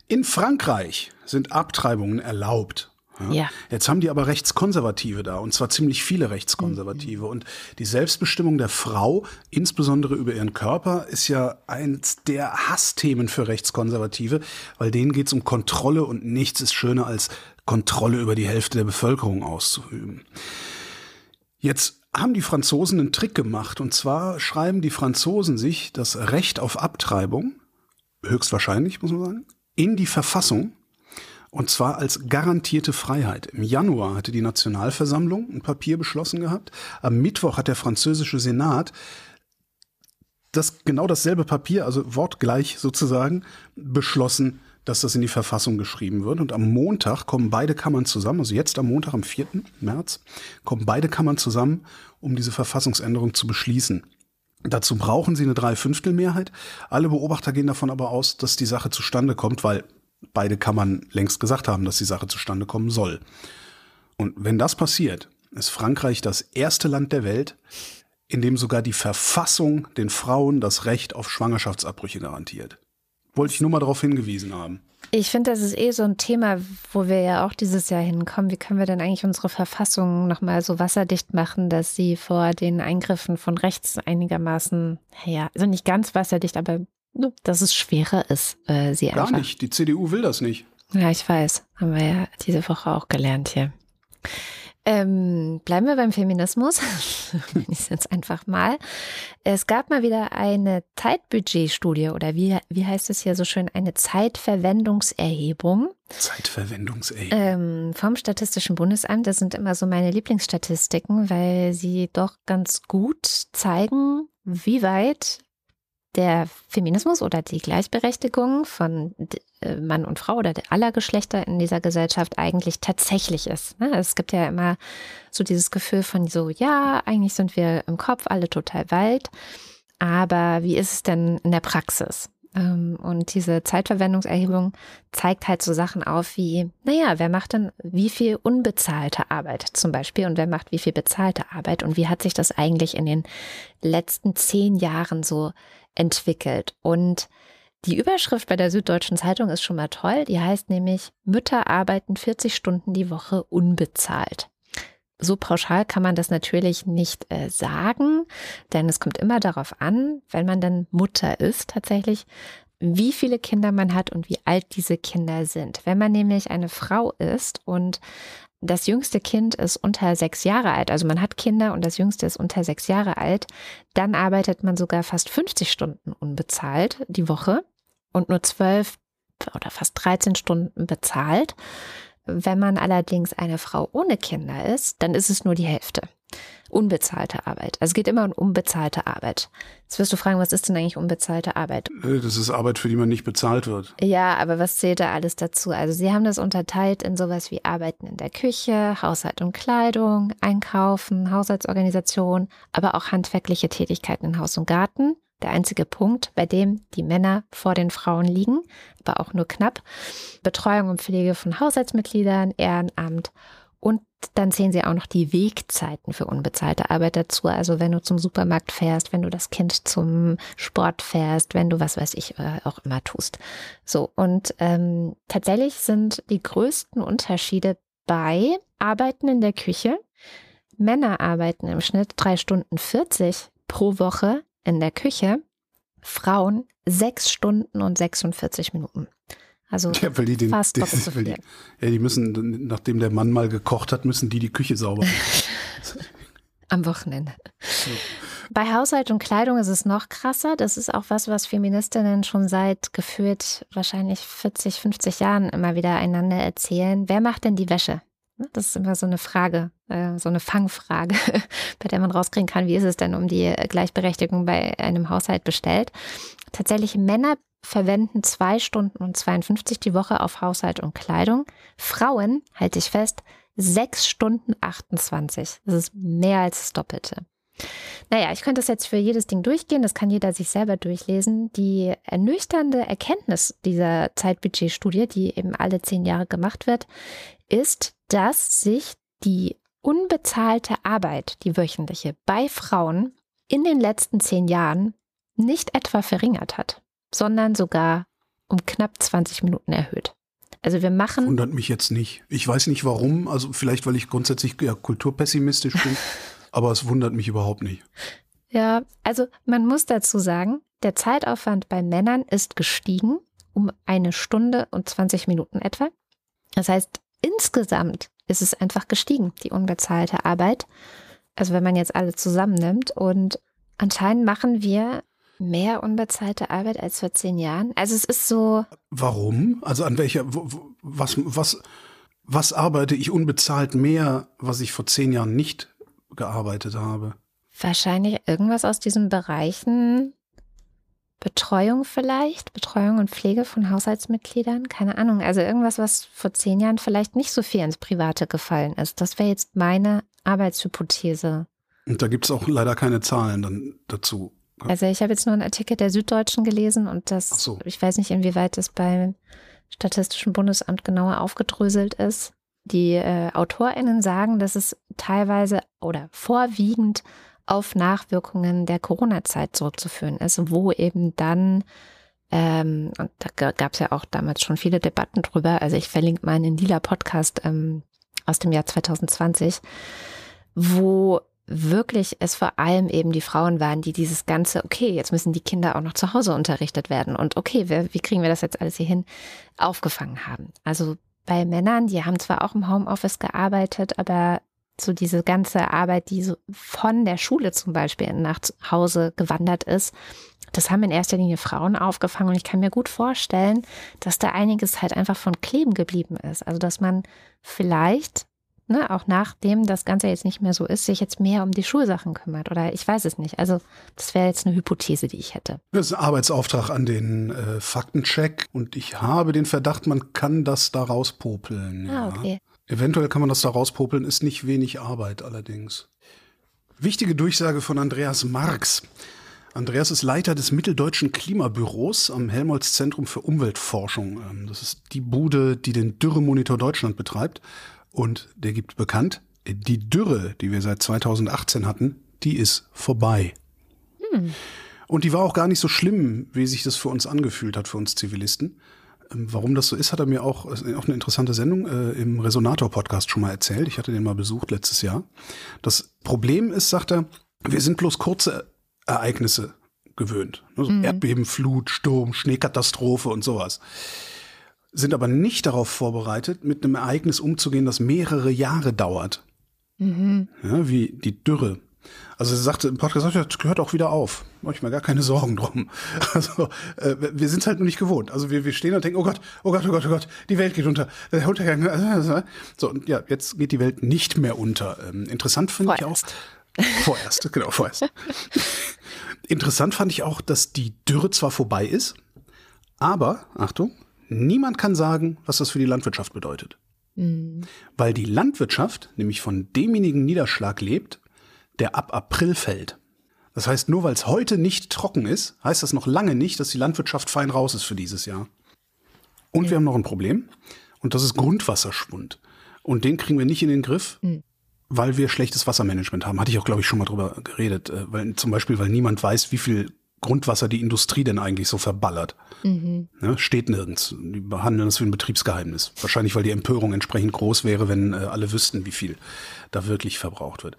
In Frankreich sind Abtreibungen erlaubt. Ja? Ja. Jetzt haben die aber Rechtskonservative da, und zwar ziemlich viele Rechtskonservative. Mhm. Und die Selbstbestimmung der Frau, insbesondere über ihren Körper, ist ja eins der Hassthemen für Rechtskonservative, weil denen geht es um Kontrolle, und nichts ist schöner, als Kontrolle über die Hälfte der Bevölkerung auszuüben. Jetzt haben die Franzosen einen Trick gemacht, und zwar schreiben die Franzosen sich das Recht auf Abtreibung, höchstwahrscheinlich muss man sagen, in die Verfassung, und zwar als garantierte Freiheit. Im Januar hatte die Nationalversammlung ein Papier beschlossen gehabt, am Mittwoch hat der französische Senat das genau dasselbe Papier, also wortgleich sozusagen, beschlossen, dass das in die Verfassung geschrieben wird. Und am Montag kommen beide Kammern zusammen, also jetzt am Montag, am vierten März, kommen beide Kammern zusammen, um diese Verfassungsänderung zu beschließen. Dazu brauchen sie eine Dreiviertelmehrheit. Alle Beobachter gehen davon aber aus, dass die Sache zustande kommt, weil beide Kammern längst gesagt haben, dass die Sache zustande kommen soll. Und wenn das passiert, ist Frankreich das erste Land der Welt, in dem sogar die Verfassung den Frauen das Recht auf Schwangerschaftsabbrüche garantiert. Wollte ich nur mal darauf hingewiesen haben. Ich finde, das ist eh so ein Thema, wo wir ja auch dieses Jahr hinkommen. Wie können wir denn eigentlich unsere Verfassung nochmal so wasserdicht machen, dass sie vor den Eingriffen von rechts einigermaßen, ja, also nicht ganz wasserdicht, aber dass es schwerer ist, äh, sie Gar einfach. Gar nicht, die C D U will das nicht. Ja, ich weiß, haben wir ja diese Woche auch gelernt hier. Ähm, bleiben wir beim Feminismus. Ich jetzt einfach mal. Es gab mal wieder eine Zeitbudget-Studie, oder wie, wie heißt es hier so schön, eine Zeitverwendungserhebung. Zeitverwendungserhebung. Ähm, vom Statistischen Bundesamt. Das sind immer so meine Lieblingsstatistiken, weil sie doch ganz gut zeigen, wie weit der Feminismus oder die Gleichberechtigung von Mann und Frau oder aller Geschlechter in dieser Gesellschaft eigentlich tatsächlich ist. Es gibt ja immer so dieses Gefühl von so, ja, eigentlich sind wir im Kopf alle total weit, aber wie ist es denn in der Praxis? Und diese Zeitverwendungserhebung zeigt halt so Sachen auf wie, naja, wer macht denn wie viel unbezahlte Arbeit zum Beispiel und wer macht wie viel bezahlte Arbeit und wie hat sich das eigentlich in den letzten zehn Jahren so entwickelt? Und die Überschrift bei der Süddeutschen Zeitung ist schon mal toll, die heißt nämlich, Mütter arbeiten vierzig Stunden die Woche unbezahlt. So pauschal kann man das natürlich nicht äh, sagen, denn es kommt immer darauf an, wenn man dann Mutter ist tatsächlich, wie viele Kinder man hat und wie alt diese Kinder sind. Wenn man nämlich eine Frau ist und das jüngste Kind ist unter sechs Jahre alt, also man hat Kinder und das jüngste ist unter sechs Jahre alt, dann arbeitet man sogar fast fünfzig Stunden unbezahlt die Woche und nur zwölf oder fast dreizehn Stunden bezahlt. Wenn man allerdings eine Frau ohne Kinder ist, dann ist es nur die Hälfte. Unbezahlte Arbeit. Also es geht immer um unbezahlte Arbeit. Jetzt wirst du fragen, was ist denn eigentlich unbezahlte Arbeit? Das ist Arbeit, für die man nicht bezahlt wird. Ja, aber was zählt da alles dazu? Also sie haben das unterteilt in sowas wie Arbeiten in der Küche, Haushalt und Kleidung, Einkaufen, Haushaltsorganisation, aber auch handwerkliche Tätigkeiten in Haus und Garten. Der einzige Punkt, bei dem die Männer vor den Frauen liegen, aber auch nur knapp. Betreuung und Pflege von Haushaltsmitgliedern, Ehrenamt und Dann zählen sie auch noch die Wegzeiten für unbezahlte Arbeit dazu. Also wenn du zum Supermarkt fährst, wenn du das Kind zum Sport fährst, wenn du was weiß ich auch immer tust. So, und ähm, tatsächlich sind die größten Unterschiede bei Arbeiten in der Küche. Männer arbeiten im Schnitt drei Stunden vierzig pro Woche in der Küche, Frauen sechs Stunden und sechsundvierzig Minuten. Also ja, die den, fast doppelt so viel. Die, ja, die müssen, nachdem der Mann mal gekocht hat, müssen die die Küche sauber machen. Am Wochenende. Ja. Bei Haushalt und Kleidung ist es noch krasser. Das ist auch was, was Feministinnen schon seit gefühlt wahrscheinlich vierzig, fünfzig Jahren immer wieder einander erzählen. Wer macht denn die Wäsche? Das ist immer so eine Frage, so eine Fangfrage, bei der man rauskriegen kann, wie ist es denn um die Gleichberechtigung bei einem Haushalt bestellt. Tatsächlich Männer verwenden zwei Stunden und zweiundfünfzig die Woche auf Haushalt und Kleidung. Frauen, halte ich fest, sechs Stunden achtundzwanzig. Das ist mehr als das Doppelte. Naja, ich könnte das jetzt für jedes Ding durchgehen, das kann jeder sich selber durchlesen. Die ernüchternde Erkenntnis dieser Zeitbudget-Studie, die eben alle zehn Jahre gemacht wird, ist, dass sich die unbezahlte Arbeit, die wöchentliche, bei Frauen in den letzten zehn Jahren nicht etwa verringert hat, sondern sogar um knapp zwanzig Minuten erhöht. Also wir machen... Wundert mich jetzt nicht. Ich weiß nicht warum, also vielleicht, weil ich grundsätzlich ja, kulturpessimistisch bin, aber es wundert mich überhaupt nicht. Ja, also man muss dazu sagen, der Zeitaufwand bei Männern ist gestiegen um eine Stunde und zwanzig Minuten etwa. Das heißt, insgesamt ist es einfach gestiegen, die unbezahlte Arbeit. Also wenn man jetzt alle zusammennimmt, und anscheinend machen wir mehr unbezahlte Arbeit als vor zehn Jahren. Also es ist so. Warum? Also an welcher, was, was, was arbeite ich unbezahlt mehr, was ich vor zehn Jahren nicht gearbeitet habe? Wahrscheinlich irgendwas aus diesen Bereichen. Betreuung vielleicht, Betreuung und Pflege von Haushaltsmitgliedern, keine Ahnung. Also irgendwas, was vor zehn Jahren vielleicht nicht so viel ins Private gefallen ist. Das wäre jetzt meine Arbeitshypothese. Und da gibt es auch leider keine Zahlen dann dazu. Also ich habe jetzt nur einen Artikel der Süddeutschen gelesen und das, ach so. Ich weiß nicht, inwieweit das beim Statistischen Bundesamt genauer aufgedröselt ist. Die äh, AutorInnen sagen, dass es teilweise oder vorwiegend auf Nachwirkungen der Corona-Zeit zurückzuführen ist, wo eben dann, ähm, und da gab es ja auch damals schon viele Debatten drüber, also ich verlinke meinen lila Podcast ähm, aus dem Jahr zwanzig zwanzig, wo wirklich es vor allem eben die Frauen waren, die dieses ganze, okay, jetzt müssen die Kinder auch noch zu Hause unterrichtet werden und okay, wir, wie kriegen wir das jetzt alles hier hin, aufgefangen haben. Also bei Männern, die haben zwar auch im Homeoffice gearbeitet, aber so diese ganze Arbeit, die so von der Schule zum Beispiel nach Hause gewandert ist, das haben in erster Linie Frauen aufgefangen. Und ich kann mir gut vorstellen, dass da einiges halt einfach von kleben geblieben ist. Also dass man vielleicht, ne, auch nachdem das Ganze jetzt nicht mehr so ist, sich jetzt mehr um die Schulsachen kümmert. Oder ich weiß es nicht. Also das wäre jetzt eine Hypothese, die ich hätte. Das ist ein Arbeitsauftrag an den äh, Faktencheck. Und ich habe den Verdacht, man kann das da rauspopeln. Ah, ja. Okay. Eventuell kann man das da rauspopeln, ist nicht wenig Arbeit allerdings. Wichtige Durchsage von Andreas Marx. Andreas ist Leiter des Mitteldeutschen Klimabüros am Helmholtz-Zentrum für Umweltforschung. Das ist die Bude, die den Dürre-Monitor Deutschland betreibt. Und der gibt bekannt, die Dürre, die wir seit zweitausendachtzehn hatten, die ist vorbei. Hm. Und die war auch gar nicht so schlimm, wie sich das für uns angefühlt hat, für uns Zivilisten. Warum das so ist, hat er mir auch, auch eine interessante Sendung äh, im Resonator-Podcast schon mal erzählt. Ich hatte den mal besucht letztes Jahr. Das Problem ist, sagt er, wir sind bloß kurze Ereignisse gewöhnt. Also mhm. Erdbeben, Flut, Sturm, Schneekatastrophe und sowas. Sind aber nicht darauf vorbereitet, mit einem Ereignis umzugehen, das mehrere Jahre dauert. Mhm. Ja, wie die Dürre. Also er sagte im Podcast, das gehört auch wieder auf. Mach ich mir gar keine Sorgen drum. Also äh, wir sind es halt nur nicht gewohnt. Also wir, wir stehen da und denken, oh Gott, oh Gott, oh Gott, oh Gott, die Welt geht unter. Der Untergang. So, und ja, jetzt geht die Welt nicht mehr unter. Ähm, interessant finde ich auch. Vorerst, genau, vorerst. Interessant fand ich auch, dass die Dürre zwar vorbei ist, aber, Achtung, niemand kann sagen, was das für die Landwirtschaft bedeutet. Mhm. Weil die Landwirtschaft nämlich von demjenigen Niederschlag lebt, der ab April fällt. Das heißt, nur weil es heute nicht trocken ist, heißt das noch lange nicht, dass die Landwirtschaft fein raus ist für dieses Jahr. Und ja. Wir haben noch ein Problem, und das ist Grundwasserschwund. Und den kriegen wir nicht in den Griff, mhm. weil wir schlechtes Wassermanagement haben. Hatte ich auch, glaube ich, schon mal drüber geredet. Weil, zum Beispiel, weil niemand weiß, wie viel Grundwasser die Industrie denn eigentlich so verballert. Mhm. Ne, steht nirgends. Die behandeln das wie ein Betriebsgeheimnis. Wahrscheinlich, weil die Empörung entsprechend groß wäre, wenn äh, alle wüssten, wie viel da wirklich verbraucht wird.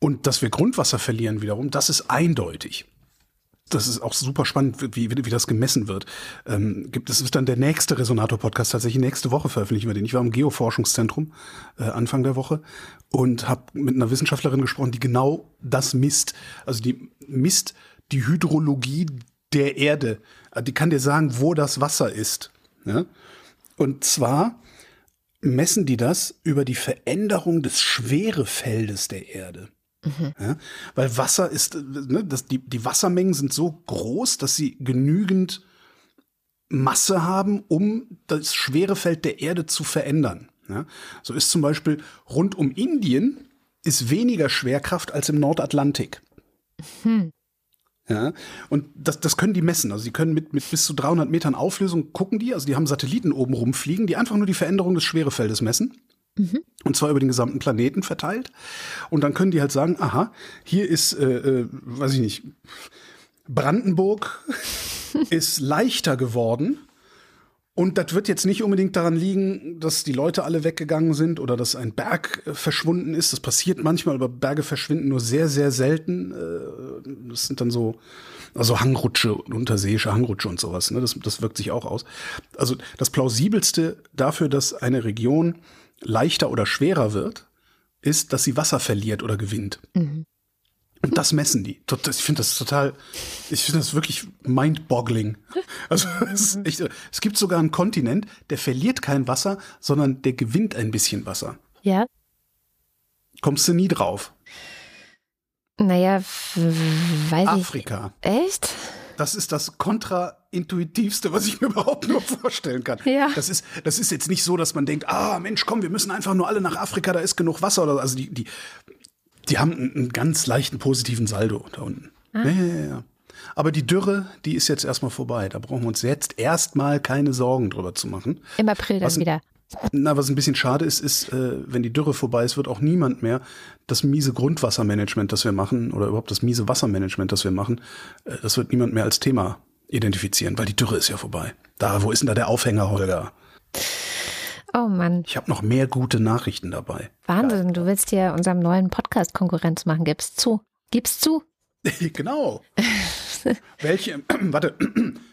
Und dass wir Grundwasser verlieren wiederum, das ist eindeutig. Das ist auch super spannend, wie, wie, wie das gemessen wird. Ähm, gibt es ist dann der nächste Resonator-Podcast, tatsächlich nächste Woche veröffentlichen wir den. Ich war im Geoforschungszentrum äh, Anfang der Woche und habe mit einer Wissenschaftlerin gesprochen, die genau das misst. Also die misst die Hydrologie der Erde. Die kann dir sagen, wo das Wasser ist. Ja? Und zwar messen die das über die Veränderung des Schwerefeldes der Erde. Mhm. Ja, weil Wasser ist, ne, das, die, die Wassermengen sind so groß, dass sie genügend Masse haben, um das Schwerefeld der Erde zu verändern. Ja, so ist zum Beispiel rund um Indien ist weniger Schwerkraft als im Nordatlantik. Mhm. Ja, und das, das können die messen. Also die können mit, mit bis zu dreihundert Metern Auflösung gucken die. Also die haben Satelliten oben rumfliegen, die einfach nur die Veränderung des Schwerefeldes messen. Und zwar über den gesamten Planeten verteilt. Und dann können die halt sagen, aha, hier ist, äh, äh, weiß ich nicht, Brandenburg ist leichter geworden. Und das wird jetzt nicht unbedingt daran liegen, dass die Leute alle weggegangen sind oder dass ein Berg äh, verschwunden ist. Das passiert manchmal, aber Berge verschwinden nur sehr, sehr selten. Äh, das sind dann so also Hangrutsche, unterseeische Hangrutsche und sowas. Ne? Das, das wirkt sich auch aus. Also das Plausibelste dafür, dass eine Region leichter oder schwerer wird, ist, dass sie Wasser verliert oder gewinnt. Mhm. Und das messen die. Ich finde das total, ich finde das wirklich mind-boggling. Also es, ist echt, es gibt sogar einen Kontinent, der verliert kein Wasser, sondern der gewinnt ein bisschen Wasser. Ja. Kommst du nie drauf? Naja, weiß ich. Afrika. Echt? Das ist das kontraintuitivste, was ich mir überhaupt nur vorstellen kann. Ja. Das ist, das ist jetzt nicht so, dass man denkt, ah Mensch, komm, wir müssen einfach nur alle nach Afrika, da ist genug Wasser. Oder, also die, die, die haben einen ganz leichten positiven Saldo da unten. Ah. Ja, ja, ja. Aber die Dürre, die ist jetzt erstmal vorbei. Da brauchen wir uns jetzt erstmal keine Sorgen drüber zu machen. Im April dann wieder. Na, was ein bisschen schade ist, ist, äh, wenn die Dürre vorbei ist, wird auch niemand mehr das miese Grundwassermanagement, das wir machen, oder überhaupt das miese Wassermanagement, das wir machen, äh, das wird niemand mehr als Thema identifizieren, weil die Dürre ist ja vorbei. Da, wo ist denn da der Aufhänger, Holger? Oh Mann. Ich habe noch mehr gute Nachrichten dabei. Wahnsinn, ja. Du willst dir unserem neuen Podcast Konkurrenz machen, gibst zu. Gibst zu. Genau. Welche, äh, warte,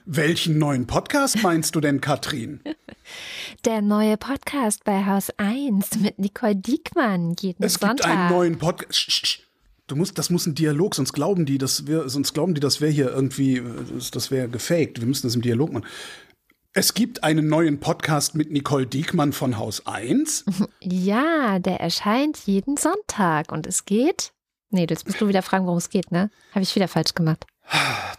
welchen neuen Podcast meinst du denn, Katrin? Der neue Podcast bei Haus eins mit Nicole Diekmann jeden es Sonntag. Es gibt einen neuen Podcast. Du musst, das muss ein Dialog, sonst glauben die, dass wir, sonst glauben die, das wäre hier irgendwie, das wäre gefaked. Wir müssen das im Dialog machen. Es gibt einen neuen Podcast mit Nicole Diekmann von Haus eins. Ja, der erscheint jeden Sonntag und es geht. Nee, jetzt musst du wieder fragen, worum es geht, ne? Habe ich wieder falsch gemacht.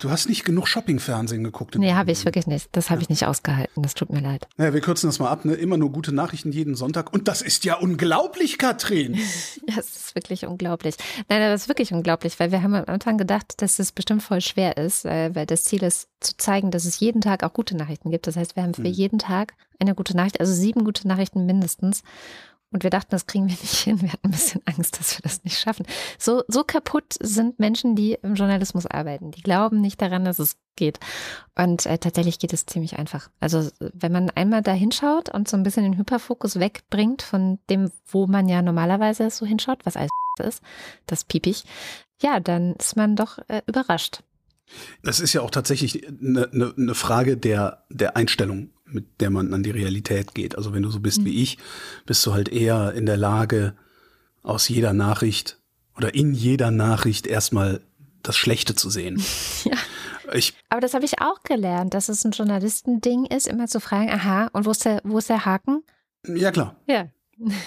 Du hast nicht genug Shopping-Fernsehen geguckt. Nee, habe ich wirklich nicht. Das habe ich nicht ausgehalten. Das tut mir leid. Ja, wir kürzen das mal ab, ne? Immer nur gute Nachrichten jeden Sonntag. Und das ist ja unglaublich, Katrin. Das ist wirklich unglaublich. Nein, das ist wirklich unglaublich, weil wir haben am Anfang gedacht, dass es bestimmt voll schwer ist, weil das Ziel ist, zu zeigen, dass es jeden Tag auch gute Nachrichten gibt. Das heißt, wir haben für hm. jeden Tag eine gute Nachricht, also sieben gute Nachrichten mindestens. Und wir dachten, das kriegen wir nicht hin. Wir hatten ein bisschen Angst, dass wir das nicht schaffen. So, so kaputt sind Menschen, die im Journalismus arbeiten. Die glauben nicht daran, dass es geht. Und äh, tatsächlich geht es ziemlich einfach. Also wenn man einmal da hinschaut und so ein bisschen den Hyperfokus wegbringt von dem, wo man ja normalerweise so hinschaut, was alles ist, das piep ich, ja, dann ist man doch äh, überrascht. Das ist ja auch tatsächlich eine, eine, eine Frage der, der Einstellung, mit der man an die Realität geht. Also wenn du so bist mhm. wie ich, bist du halt eher in der Lage, aus jeder Nachricht oder in jeder Nachricht erstmal das Schlechte zu sehen. Ja. Ich, Aber das habe ich auch gelernt, dass es ein Journalistending ist, immer zu fragen, aha, und wo ist der, wo ist der Haken? Ja, klar. Ja.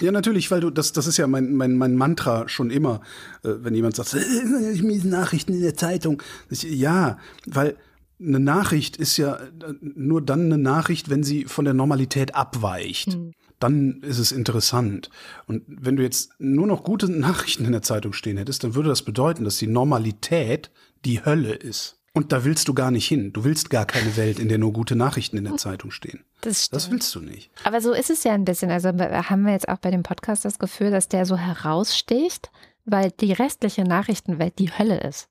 Ja, natürlich, weil du, das, das ist ja mein, mein, mein Mantra schon immer, äh, wenn jemand sagt, ich miese Nachrichten in der Zeitung. Ich, ja, weil eine Nachricht ist ja nur dann eine Nachricht, wenn sie von der Normalität abweicht. Mhm. Dann ist es interessant. Und wenn du jetzt nur noch gute Nachrichten in der Zeitung stehen hättest, dann würde das bedeuten, dass die Normalität die Hölle ist. Und da willst du gar nicht hin. Du willst gar keine Welt, in der nur gute Nachrichten in der Zeitung stehen. Das, das willst du nicht. Aber so ist es ja ein bisschen. Also haben wir jetzt auch bei dem Podcast das Gefühl, dass der so heraussticht, weil die restliche Nachrichtenwelt die Hölle ist.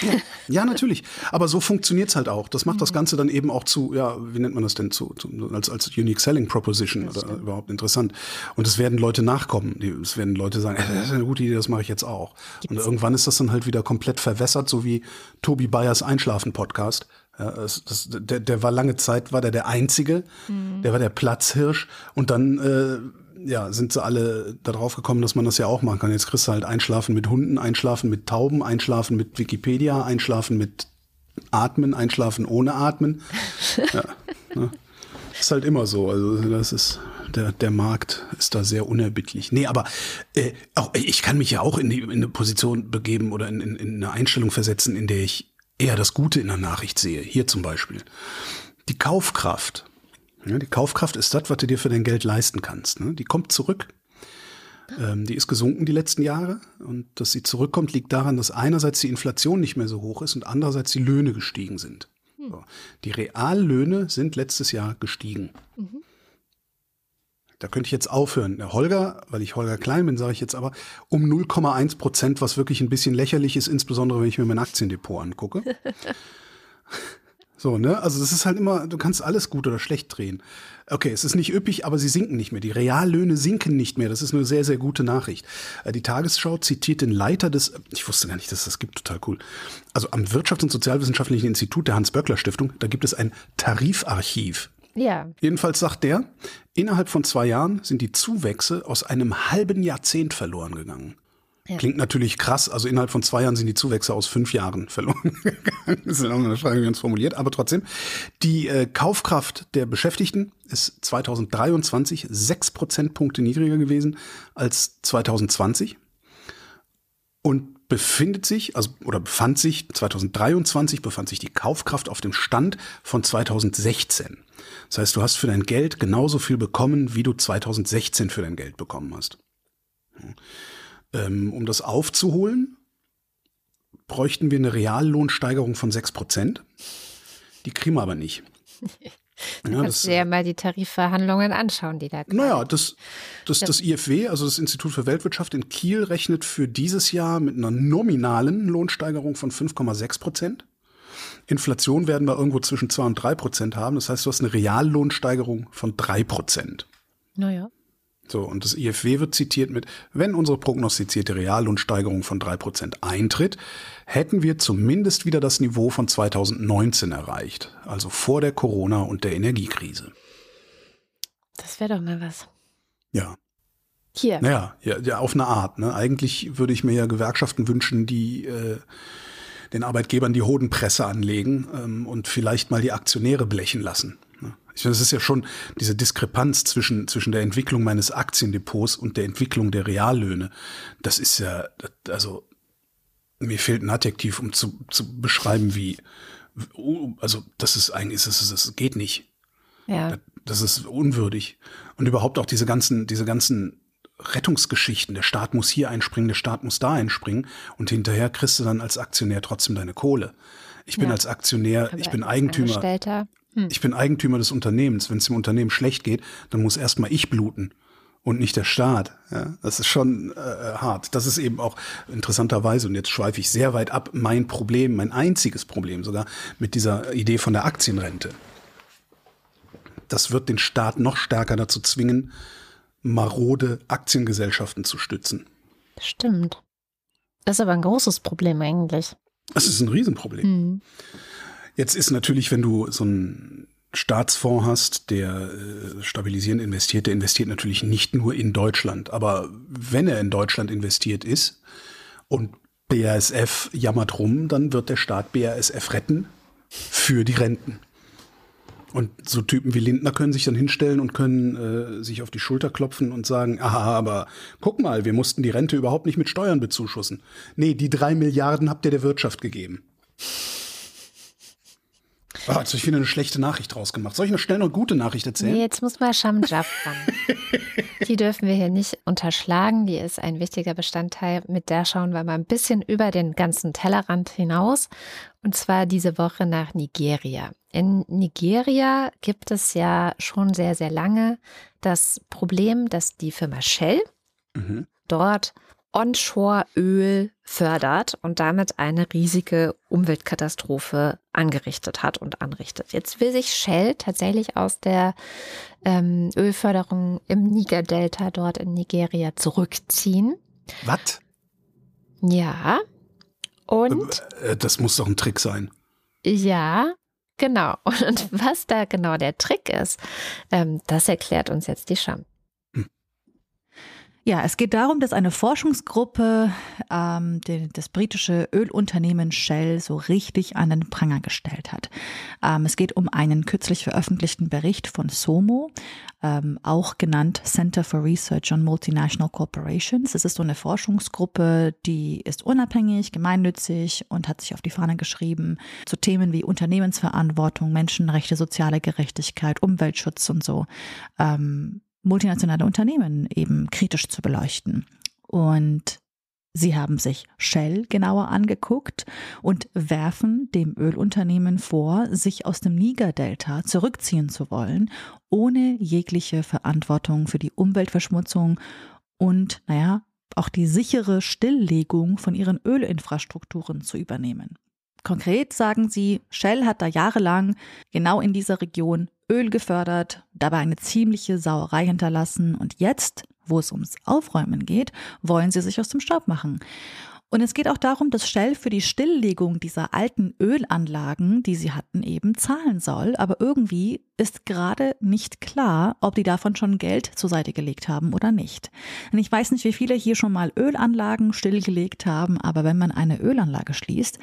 Ja, ja, natürlich. Aber so funktioniert es halt auch. Das macht das Ganze dann eben auch zu, ja, wie nennt man das denn, zu, zu als, als Unique Selling Proposition oder überhaupt interessant. Und es werden Leute nachkommen. Es werden Leute sagen, äh, das ist eine gute Idee, das mache ich jetzt auch. Gibt's. Und irgendwann ist das dann halt wieder komplett verwässert, so wie Tobi Bayers Einschlafen-Podcast. Ja, das, das, der, der war lange Zeit, war der der Einzige, mhm. der war der Platzhirsch. Und dann äh, ja, sind sie alle da drauf gekommen, dass man das ja auch machen kann. Jetzt kriegst du halt Einschlafen mit Hunden, Einschlafen mit Tauben, Einschlafen mit Wikipedia, Einschlafen mit Atmen, Einschlafen ohne Atmen. Ja, ne? Ist halt immer so. Also das ist, der, der Markt ist da sehr unerbittlich. Nee, aber äh, auch, ich kann mich ja auch in, die, in eine Position begeben oder in, in, in eine Einstellung versetzen, in der ich eher das Gute in der Nachricht sehe. Hier zum Beispiel die Kaufkraft. Ja, die Kaufkraft ist das, was du dir für dein Geld leisten kannst. Ne? Die kommt zurück. Ähm, die ist gesunken die letzten Jahre. Und dass sie zurückkommt, liegt daran, dass einerseits die Inflation nicht mehr so hoch ist und andererseits die Löhne gestiegen sind. Hm. So. Die Reallöhne sind letztes Jahr gestiegen. Mhm. Da könnte ich jetzt aufhören. Der Holger, weil ich Holger Klein bin, sage ich jetzt aber, um null Komma eins Prozent, was wirklich ein bisschen lächerlich ist, insbesondere wenn ich mir mein Aktiendepot angucke. So, ne? Also das ist halt immer, du kannst alles gut oder schlecht drehen. Okay, es ist nicht üppig, aber sie sinken nicht mehr. Die Reallöhne sinken nicht mehr. Das ist eine sehr, sehr gute Nachricht. Die Tagesschau zitiert den Leiter des, ich wusste gar nicht, dass es das gibt, total cool. Also am Wirtschafts- und Sozialwissenschaftlichen Institut der Hans-Böckler-Stiftung, da gibt es ein Tarifarchiv. Ja. Jedenfalls sagt der, innerhalb von zwei Jahren sind die Zuwächse aus einem halben Jahrzehnt verloren gegangen. Ja. Klingt natürlich krass, also innerhalb von zwei Jahren sind die Zuwächse aus fünf Jahren verloren gegangen. Das ist auch eine Frage, wie man es formuliert, aber trotzdem. Die äh, Kaufkraft der Beschäftigten ist zweitausenddreiundzwanzig sechs Prozentpunkte niedriger gewesen als zweitausendzwanzig und befindet sich, also oder befand sich, zweitausenddreiundzwanzig befand sich die Kaufkraft auf dem Stand von zweitausendsechzehn. Das heißt, du hast für dein Geld genauso viel bekommen, wie du zweitausendsechzehn für dein Geld bekommen hast. Ja. Um das aufzuholen, bräuchten wir eine Reallohnsteigerung von sechs Prozent. Die kriegen wir aber nicht. Du ja, kannst das, dir ja mal die Tarifverhandlungen anschauen, die da kommen. Naja, das, das, das I F W, also das Institut für Weltwirtschaft in Kiel, rechnet für dieses Jahr mit einer nominalen Lohnsteigerung von fünf Komma sechs Prozent. Inflation werden wir irgendwo zwischen zwei und drei Prozent haben. Das heißt, du hast eine Reallohnsteigerung von drei Prozent. Naja. So, und das I F W wird zitiert mit, wenn unsere prognostizierte Reallohnsteigerung von drei Prozent eintritt, hätten wir zumindest wieder das Niveau von zweitausendneunzehn erreicht, also vor der Corona- und der Energiekrise. Das wäre doch mal was. Ja. Hier. Naja, ja, ja, auf eine Art. Ne? Eigentlich würde ich mir ja Gewerkschaften wünschen, die äh, den Arbeitgebern die Hodenpresse anlegen ähm, und vielleicht mal die Aktionäre blechen lassen. Ich meine, das ist ja schon diese Diskrepanz zwischen, zwischen der Entwicklung meines Aktiendepots und der Entwicklung der Reallöhne. Das ist ja, also mir fehlt ein Adjektiv, um zu, zu beschreiben, wie, also das ist eigentlich, das, ist, das geht nicht. Ja. Das ist unwürdig. Und überhaupt auch diese ganzen, diese ganzen Rettungsgeschichten. Der Staat muss hier einspringen, der Staat muss da einspringen und hinterher kriegst du dann als Aktionär trotzdem deine Kohle. Ich bin ja. als Aktionär, aber ich bin Eigentümer. Ich bin Eigentümer des Unternehmens. Wenn es dem Unternehmen schlecht geht, dann muss erstmal ich bluten und nicht der Staat. Ja, das ist schon äh, hart. Das ist eben auch interessanterweise, und jetzt schweife ich sehr weit ab, mein Problem, mein einziges Problem sogar mit dieser Idee von der Aktienrente. Das wird den Staat noch stärker dazu zwingen, marode Aktiengesellschaften zu stützen. Stimmt. Das ist aber ein großes Problem eigentlich. Das ist ein Riesenproblem. Mhm. Jetzt ist natürlich, wenn du so einen Staatsfonds hast, der äh, stabilisierend investiert, der investiert natürlich nicht nur in Deutschland. Aber wenn er in Deutschland investiert ist und B A S F jammert rum, dann wird der Staat B A S F retten für die Renten. Und so Typen wie Lindner können sich dann hinstellen und können äh, sich auf die Schulter klopfen und sagen, aha, aber guck mal, wir mussten die Rente überhaupt nicht mit Steuern bezuschussen. Nee, die drei Milliarden habt ihr der Wirtschaft gegeben. Oh, jetzt habe ich wieder eine schlechte Nachricht draus gemacht. Soll ich noch schnell eine gute Nachricht erzählen? Nee, jetzt muss man Schamjab ran. Die dürfen wir hier nicht unterschlagen. Die ist ein wichtiger Bestandteil. Mit der schauen wir mal ein bisschen über den ganzen Tellerrand hinaus. Und zwar diese Woche nach Nigeria. In Nigeria gibt es ja schon sehr, sehr lange das Problem, dass die Firma Shell mhm. dort Onshore-Öl fördert und damit eine riesige Umweltkatastrophe angerichtet hat und anrichtet. Jetzt will sich Shell tatsächlich aus der ähm, Ölförderung im Niger-Delta dort in Nigeria zurückziehen. Was? Ja. Und? Das muss doch ein Trick sein. Ja, genau. Und was da genau der Trick ist, ähm, das erklärt uns jetzt die Scham. Ja, es geht darum, dass eine Forschungsgruppe ähm, den, das britische Ölunternehmen Shell so richtig an den Pranger gestellt hat. Ähm, es geht um einen kürzlich veröffentlichten Bericht von SOMO, ähm, auch genannt Center for Research on Multinational Corporations. Es ist so eine Forschungsgruppe, die ist unabhängig, gemeinnützig und hat sich auf die Fahne geschrieben zu Themen wie Unternehmensverantwortung, Menschenrechte, soziale Gerechtigkeit, Umweltschutz und so. Ähm, multinationale Unternehmen eben kritisch zu beleuchten. Und sie haben sich Shell genauer angeguckt und werfen dem Ölunternehmen vor, sich aus dem Niger-Delta zurückziehen zu wollen, ohne jegliche Verantwortung für die Umweltverschmutzung und, naja, auch die sichere Stilllegung von ihren Ölinfrastrukturen zu übernehmen. Konkret sagen sie, Shell hat da jahrelang genau in dieser Region Öl gefördert, dabei eine ziemliche Sauerei hinterlassen und jetzt, wo es ums Aufräumen geht, wollen sie sich aus dem Staub machen. Und es geht auch darum, dass Shell für die Stilllegung dieser alten Ölanlagen, die sie hatten, eben zahlen soll. Aber irgendwie ist gerade nicht klar, ob die davon schon Geld zur Seite gelegt haben oder nicht. Und ich weiß nicht, wie viele hier schon mal Ölanlagen stillgelegt haben, aber wenn man eine Ölanlage schließt,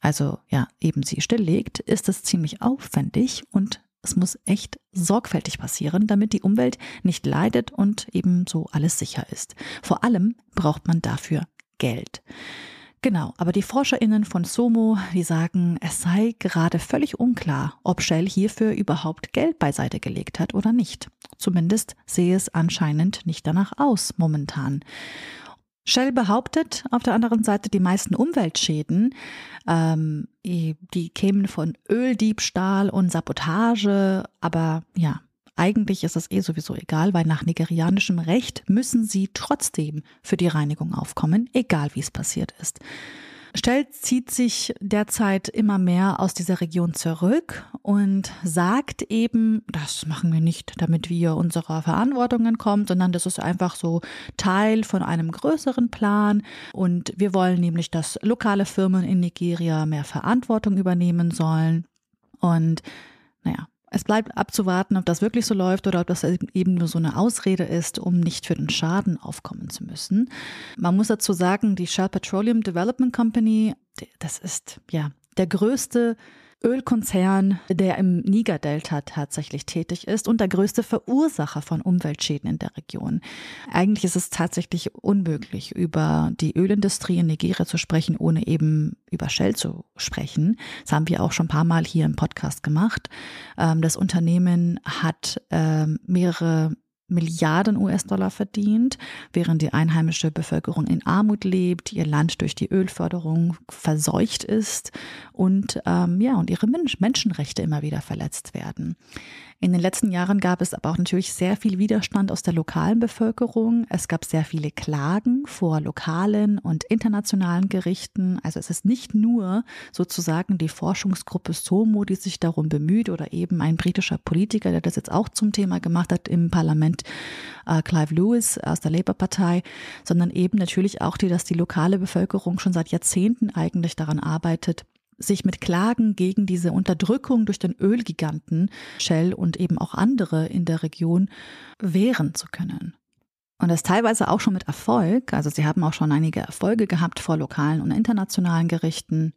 also ja, eben sie stilllegt, ist das ziemlich aufwendig und es muss echt sorgfältig passieren, damit die Umwelt nicht leidet und eben so alles sicher ist. Vor allem braucht man dafür Geld. Genau, aber die ForscherInnen von SOMO, die sagen, es sei gerade völlig unklar, ob Shell hierfür überhaupt Geld beiseite gelegt hat oder nicht. Zumindest sehe es anscheinend nicht danach aus momentan. Shell behauptet auf der anderen Seite, die meisten Umweltschäden, ähm, die kämen von Öldiebstahl und Sabotage, aber ja, eigentlich ist das eh sowieso egal, weil nach nigerianischem Recht müssen sie trotzdem für die Reinigung aufkommen, egal wie es passiert ist. Shell zieht sich derzeit immer mehr aus dieser Region zurück und sagt eben, das machen wir nicht, damit wir unserer Verantwortung entkommen, sondern das ist einfach so Teil von einem größeren Plan. Und wir wollen nämlich, dass lokale Firmen in Nigeria mehr Verantwortung übernehmen sollen. Und naja, es bleibt abzuwarten, ob das wirklich so läuft oder ob das eben nur so eine Ausrede ist, um nicht für den Schaden aufkommen zu müssen. Man muss dazu sagen, die Shell Petroleum Development Company, das ist ja der größte Ölkonzern, der im Niger-Delta tatsächlich tätig ist und der größte Verursacher von Umweltschäden in der Region. Eigentlich ist es tatsächlich unmöglich, über die Ölindustrie in Nigeria zu sprechen, ohne eben über Shell zu sprechen. Das haben wir auch schon ein paar Mal hier im Podcast gemacht. Das Unternehmen hat mehrere Milliarden U S-Dollar verdient, während die einheimische Bevölkerung in Armut lebt, ihr Land durch die Ölförderung verseucht ist und ähm, ja und ihre Mensch- Menschenrechte immer wieder verletzt werden. In den letzten Jahren gab es aber auch natürlich sehr viel Widerstand aus der lokalen Bevölkerung. Es gab sehr viele Klagen vor lokalen und internationalen Gerichten. Also es ist nicht nur sozusagen die Forschungsgruppe SOMO, die sich darum bemüht oder eben ein britischer Politiker, der das jetzt auch zum Thema gemacht hat im Parlament, äh, Clive Lewis aus der Labour-Partei, sondern eben natürlich auch die, dass die lokale Bevölkerung schon seit Jahrzehnten eigentlich daran arbeitet, sich mit Klagen gegen diese Unterdrückung durch den Ölgiganten Shell und eben auch andere in der Region wehren zu können. Und das teilweise auch schon mit Erfolg. Also sie haben auch schon einige Erfolge gehabt vor lokalen und internationalen Gerichten.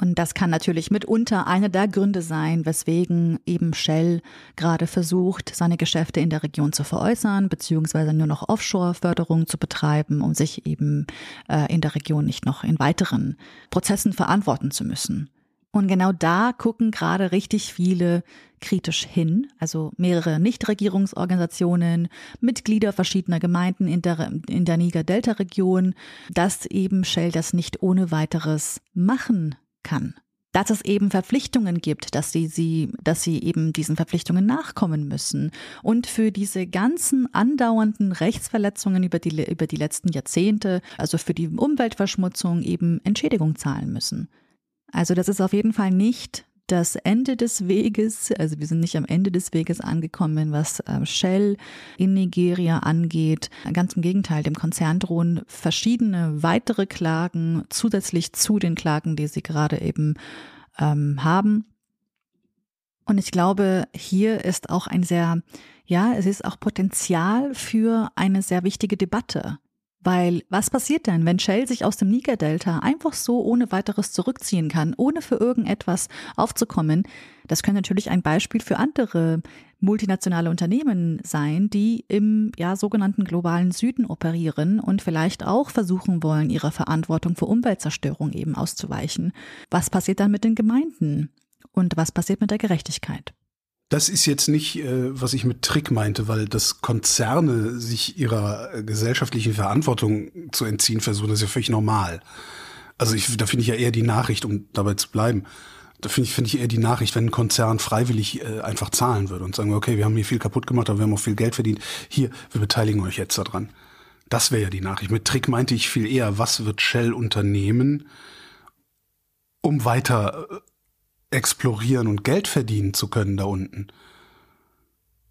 Und das kann natürlich mitunter einer der Gründe sein, weswegen eben Shell gerade versucht, seine Geschäfte in der Region zu veräußern, beziehungsweise nur noch Offshore-Förderung zu betreiben, um sich eben äh, in der Region nicht noch in weiteren Prozessen verantworten zu müssen. Und genau da gucken gerade richtig viele kritisch hin. Also mehrere Nichtregierungsorganisationen, Mitglieder verschiedener Gemeinden in der, in der Niger-Delta-Region, dass eben Shell das nicht ohne weiteres machen kann. Dass es eben Verpflichtungen gibt, dass sie, sie, dass sie eben diesen Verpflichtungen nachkommen müssen. Und für diese ganzen andauernden Rechtsverletzungen über die, über die letzten Jahrzehnte, also für die Umweltverschmutzung, eben Entschädigung zahlen müssen. Also das ist auf jeden Fall nicht das Ende des Weges, also wir sind nicht am Ende des Weges angekommen, was Shell in Nigeria angeht. Ganz im Gegenteil, dem Konzern drohen verschiedene weitere Klagen zusätzlich zu den Klagen, die sie gerade eben ähm, haben. Und ich glaube, hier ist auch ein sehr, ja, es ist auch Potenzial für eine sehr wichtige Debatte. Weil was passiert denn, wenn Shell sich aus dem Niger-Delta einfach so ohne weiteres zurückziehen kann, ohne für irgendetwas aufzukommen? Das könnte natürlich ein Beispiel für andere multinationale Unternehmen sein, die im ja, sogenannten globalen Süden operieren und vielleicht auch versuchen wollen, ihrer Verantwortung für Umweltzerstörung eben auszuweichen. Was passiert dann mit den Gemeinden und was passiert mit der Gerechtigkeit? Das ist jetzt nicht, was ich mit Trick meinte, weil das Konzerne sich ihrer gesellschaftlichen Verantwortung zu entziehen versuchen, das ist ja völlig normal. Also ich, da finde ich ja eher die Nachricht, um dabei zu bleiben, da finde ich, finde ich eher die Nachricht, wenn ein Konzern freiwillig einfach zahlen würde und sagen, okay, wir haben hier viel kaputt gemacht, aber wir haben auch viel Geld verdient, hier, wir beteiligen euch jetzt daran. Das wäre ja die Nachricht. Mit Trick meinte ich viel eher, was wird Shell unternehmen, um weiter explorieren und Geld verdienen zu können da unten?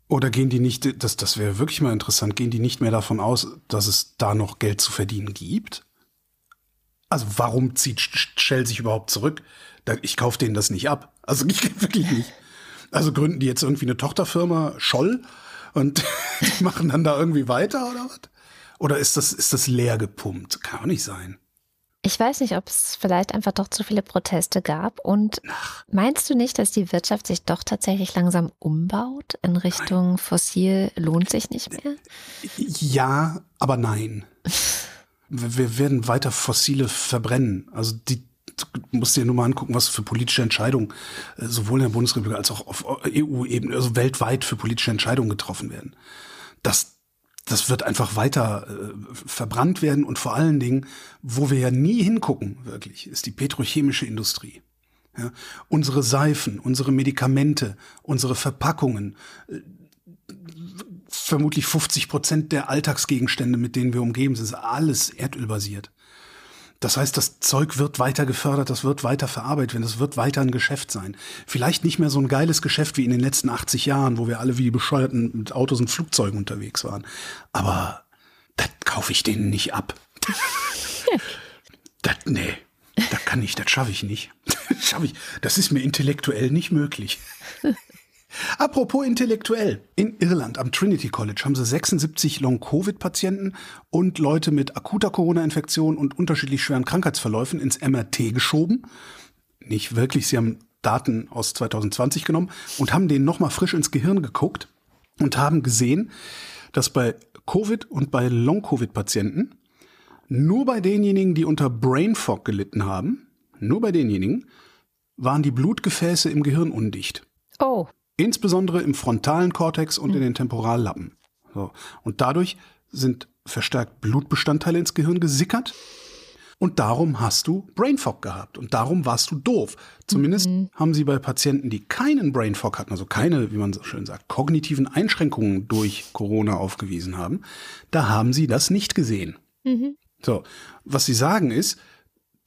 Oder gehen die nicht, das, das wäre wirklich mal interessant, gehen die nicht mehr davon aus, dass es da noch Geld zu verdienen gibt? Also warum zieht Shell sich überhaupt zurück? Ich kaufe denen das nicht ab. Also ich, wirklich nicht. Also gründen die jetzt irgendwie eine Tochterfirma, Scholl, und die machen dann da irgendwie weiter oder was? Oder ist das, ist das leer gepumpt? Kann auch nicht sein. Ich weiß nicht, ob es vielleicht einfach doch zu viele Proteste gab. Und meinst du nicht, dass die Wirtschaft sich doch tatsächlich langsam umbaut in Richtung nein. Fossil lohnt sich nicht mehr? Ja, aber nein. Wir werden weiter Fossile verbrennen. Also die, du musst dir nur mal angucken, was für politische Entscheidungen sowohl in der Bundesrepublik als auch auf E U-Ebene, also weltweit für politische Entscheidungen getroffen werden. Das Das wird einfach weiter äh, verbrannt werden und vor allen Dingen, wo wir ja nie hingucken, wirklich, ist die petrochemische Industrie. Ja, unsere Seifen, unsere Medikamente, unsere Verpackungen, äh, vermutlich fünfzig Prozent der Alltagsgegenstände, mit denen wir umgeben sind, ist alles erdölbasiert. Das heißt, das Zeug wird weiter gefördert, das wird weiter verarbeitet werden, das wird weiter ein Geschäft sein. Vielleicht nicht mehr so ein geiles Geschäft wie in den letzten achtzig Jahren, wo wir alle wie die Bescheuerten mit Autos und Flugzeugen unterwegs waren. Aber das kaufe ich denen nicht ab. Das, nee, das kann ich, das schaffe ich nicht. Das schaffe ich. Das ist mir intellektuell nicht möglich. Apropos intellektuell. In Irland am Trinity College haben sie sechsundsiebzig Long-Covid-Patienten und Leute mit akuter Corona-Infektion und unterschiedlich schweren Krankheitsverläufen ins M R T geschoben. Nicht wirklich, sie haben Daten aus zwanzig zwanzig genommen und haben denen nochmal frisch ins Gehirn geguckt und haben gesehen, dass bei Covid und bei Long-Covid-Patienten nur bei denjenigen, die unter Brain Fog gelitten haben, nur bei denjenigen, waren die Blutgefäße im Gehirn undicht. Oh. Insbesondere im frontalen Kortex und in den Temporallappen. So. Und dadurch sind verstärkt Blutbestandteile ins Gehirn gesickert. Und darum hast du Brain Fog gehabt. Und darum warst du doof. Zumindest mhm. haben sie bei Patienten, die keinen Brain Fog hatten, also keine, wie man so schön sagt, kognitiven Einschränkungen durch Corona aufgewiesen haben, da haben sie das nicht gesehen. Mhm. So. Was sie sagen ist,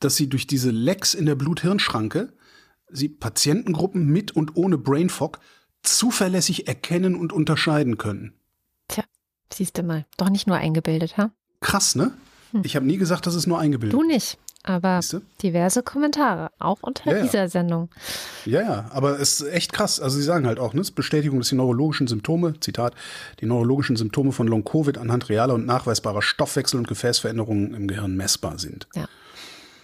dass sie durch diese Lecks in der Blut-Hirn-Schranke sie Patientengruppen mit und ohne Brain Fog zuverlässig erkennen und unterscheiden können. Tja, siehst du mal, doch nicht nur eingebildet, ha? Krass, ne? Hm. Ich habe nie gesagt, dass es nur eingebildet ist. Du nicht, aber siehste? Diverse Kommentare, auch unter ja, dieser ja. Sendung. Ja, ja, aber es ist echt krass. Also sie sagen halt auch, ne, es Bestätigung, dass die neurologischen Symptome, Zitat, die neurologischen Symptome von Long-Covid anhand realer und nachweisbarer Stoffwechsel- und Gefäßveränderungen im Gehirn messbar sind. Ja.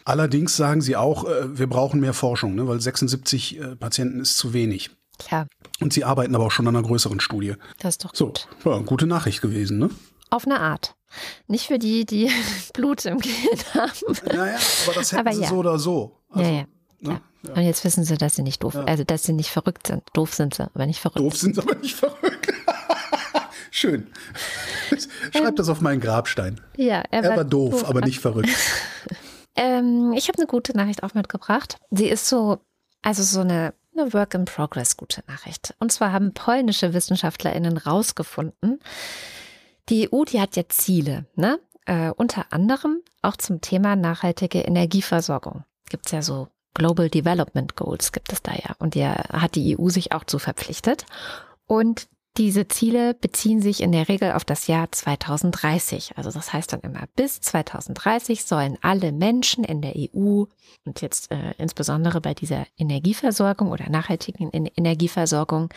Allerdings sagen sie auch, wir brauchen mehr Forschung, ne, weil sechsundsiebzig Patienten ist zu wenig. Klar. Und sie arbeiten aber auch schon an einer größeren Studie. Das ist doch gut. So, ja, gute Nachricht gewesen, ne? Auf eine Art. Nicht für die, die Blut im Gehirn haben. Naja, aber das hätten aber sie ja. so oder so. Also, ja, ja. Ne? Ja. Ja. Und jetzt wissen sie, dass sie nicht doof, ja. also dass sie nicht verrückt sind. Doof sind sie, aber nicht verrückt. Doof sind sie, aber nicht verrückt. Schön. Schreib ähm, das auf meinen Grabstein. Ja, er, er war, war doof, doof, aber nicht verrückt. ähm, ich habe eine gute Nachricht auch mitgebracht. Sie ist so, also so eine, eine Work in Progress gute Nachricht. Und zwar haben polnische WissenschaftlerInnen rausgefunden, die E U, die hat ja Ziele, ne? Äh, unter anderem auch zum Thema nachhaltige Energieversorgung. Gibt es ja so Global Development Goals, gibt es da ja. Und die hat die E U sich auch zu verpflichtet. Und diese Ziele beziehen sich in der Regel auf das Jahr zweitausenddreißig. Also das heißt dann immer, bis zweitausenddreißig sollen alle Menschen in der E U und jetzt äh, insbesondere bei dieser Energieversorgung oder nachhaltigen Energieversorgung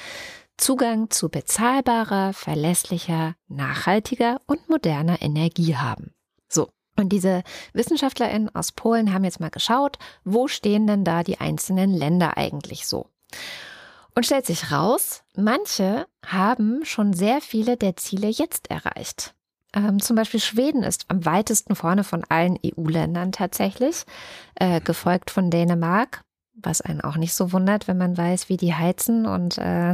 Zugang zu bezahlbarer, verlässlicher, nachhaltiger und moderner Energie haben. So. Und diese WissenschaftlerInnen aus Polen haben jetzt mal geschaut, wo stehen denn da die einzelnen Länder eigentlich so? Und stellt sich raus, manche haben schon sehr viele der Ziele jetzt erreicht. Ähm, zum Beispiel Schweden ist am weitesten vorne von allen E U-Ländern tatsächlich, äh, gefolgt von Dänemark, was einen auch nicht so wundert, wenn man weiß, wie die heizen und äh,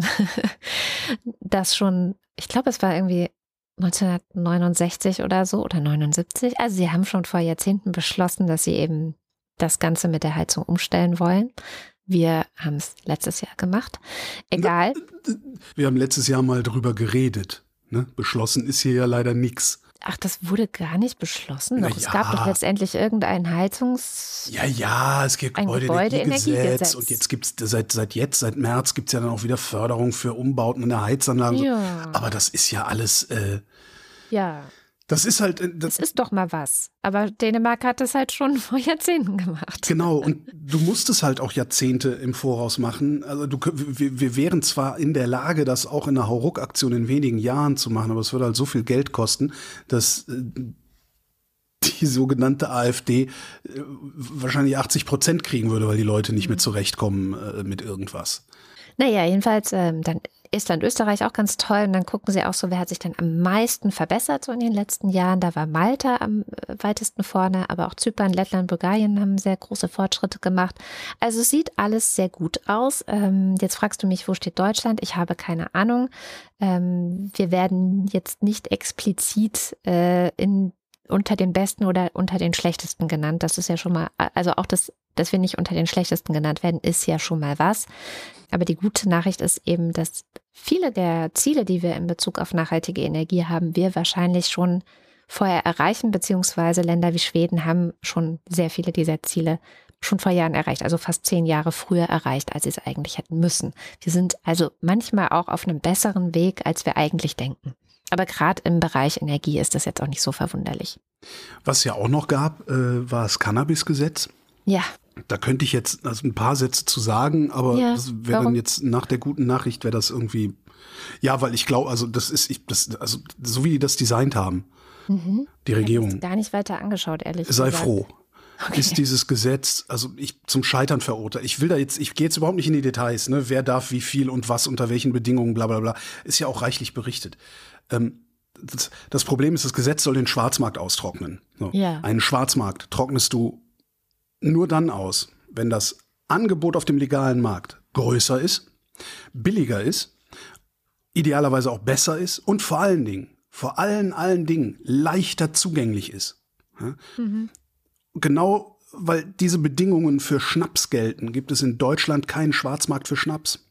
das schon, ich glaube, es war irgendwie neunzehnhundertneunundsechzig oder so oder neunundsiebzig. Also sie haben schon vor Jahrzehnten beschlossen, dass sie eben das Ganze mit der Heizung umstellen wollen. Wir haben es letztes Jahr gemacht. Egal. Wir haben letztes Jahr mal drüber geredet. Ne? Beschlossen ist hier ja leider nichts. Ach, das wurde gar nicht beschlossen. Doch, ja. Es gab doch letztendlich irgendein Heizungs... Ja, ja, es gibt ein Gebäudeenergiegesetz. Und jetzt gibt es, seit, seit jetzt, seit März, gibt es ja dann auch wieder Förderung für Umbauten in der Heizanlage. Ja. So. Aber das ist ja alles... Äh, ja. Das ist halt... Das, das ist doch mal was. Aber Dänemark hat das halt schon vor Jahrzehnten gemacht. Genau. Und du musst es halt auch Jahrzehnte im Voraus machen. Also du, wir, wir wären zwar in der Lage, das auch in einer Hauruck-Aktion in wenigen Jahren zu machen, aber es würde halt so viel Geld kosten, dass die sogenannte AfD wahrscheinlich achtzig Prozent kriegen würde, weil die Leute nicht mehr zurechtkommen mit irgendwas. Naja, jedenfalls ähm, dann... Estland, Österreich auch ganz toll. Und dann gucken sie auch so, wer hat sich dann am meisten verbessert so in den letzten Jahren. Da war Malta am weitesten vorne, aber auch Zypern, Lettland, Bulgarien haben sehr große Fortschritte gemacht. Also es sieht alles sehr gut aus. Ähm, jetzt fragst du mich, wo steht Deutschland? Ich habe keine Ahnung. Ähm, wir werden jetzt nicht explizit äh, in, unter den Besten oder unter den Schlechtesten genannt. Das ist ja schon mal, also auch das, dass wir nicht unter den Schlechtesten genannt werden, ist ja schon mal was. Aber die gute Nachricht ist eben, dass viele der Ziele, die wir in Bezug auf nachhaltige Energie haben, wir wahrscheinlich schon vorher erreichen, beziehungsweise Länder wie Schweden haben schon sehr viele dieser Ziele schon vor Jahren erreicht, also fast zehn Jahre früher erreicht, als sie es eigentlich hätten müssen. Wir sind also manchmal auch auf einem besseren Weg, als wir eigentlich denken. Aber gerade im Bereich Energie ist das jetzt auch nicht so verwunderlich. Was es ja auch noch gab, äh, war das Cannabis-Gesetz. Ja. Da könnte ich jetzt also ein paar Sätze zu sagen, aber ja, das wäre dann jetzt nach der guten Nachricht, wäre das irgendwie, ja, weil ich glaube, also das ist, ich, das, also so wie die das designt haben, mhm. die Regierung. Ich habe gar nicht weiter angeschaut, ehrlich gesagt. Sei froh. Okay. Ist dieses Gesetz, also ich zum Scheitern verurteilt. Ich will da jetzt, ich gehe jetzt überhaupt nicht in die Details, ne? Wer darf wie viel und was unter welchen Bedingungen, bla bla bla. Ist ja auch reichlich berichtet. Ähm, das, das Problem ist, das Gesetz soll den Schwarzmarkt austrocknen. So. Ja. Einen Schwarzmarkt trocknest du nur dann aus, wenn das Angebot auf dem legalen Markt größer ist, billiger ist, idealerweise auch besser ist und vor allen Dingen, vor allen, allen Dingen leichter zugänglich ist. Ja? Mhm. Genau, weil diese Bedingungen für Schnaps gelten, gibt es in Deutschland keinen Schwarzmarkt für Schnaps.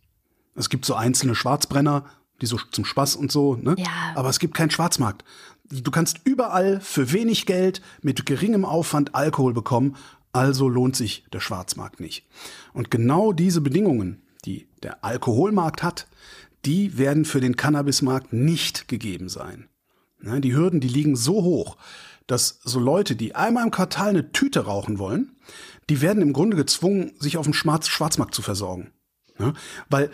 Es gibt so einzelne Schwarzbrenner, die so zum Spaß und so, ne? Ja. Aber es gibt keinen Schwarzmarkt. Du kannst überall für wenig Geld mit geringem Aufwand Alkohol bekommen. Also lohnt sich der Schwarzmarkt nicht. Und genau diese Bedingungen, die der Alkoholmarkt hat, die werden für den Cannabismarkt nicht gegeben sein. Die Hürden, die liegen so hoch, dass so Leute, die einmal im Quartal eine Tüte rauchen wollen, die werden im Grunde gezwungen, sich auf dem Schwarzmarkt zu versorgen. Weil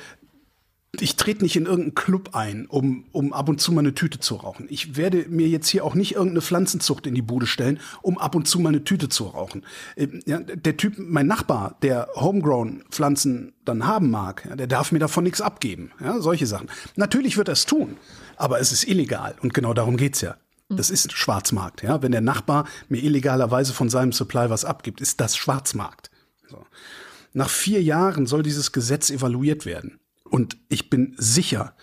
ich trete nicht in irgendeinen Club ein, um, um ab und zu mal eine Tüte zu rauchen. Ich werde mir jetzt hier auch nicht irgendeine Pflanzenzucht in die Bude stellen, um ab und zu mal eine Tüte zu rauchen. Ja, der Typ, mein Nachbar, der homegrown Pflanzen dann haben mag, ja, der darf mir davon nichts abgeben. Ja, solche Sachen. Natürlich wird er es tun, aber es ist illegal. Und genau darum geht's ja. Das ist Schwarzmarkt. Ja, wenn der Nachbar mir illegalerweise von seinem Supply was abgibt, ist das Schwarzmarkt. So. Nach vier Jahren soll dieses Gesetz evaluiert werden. Und ich bin sicher,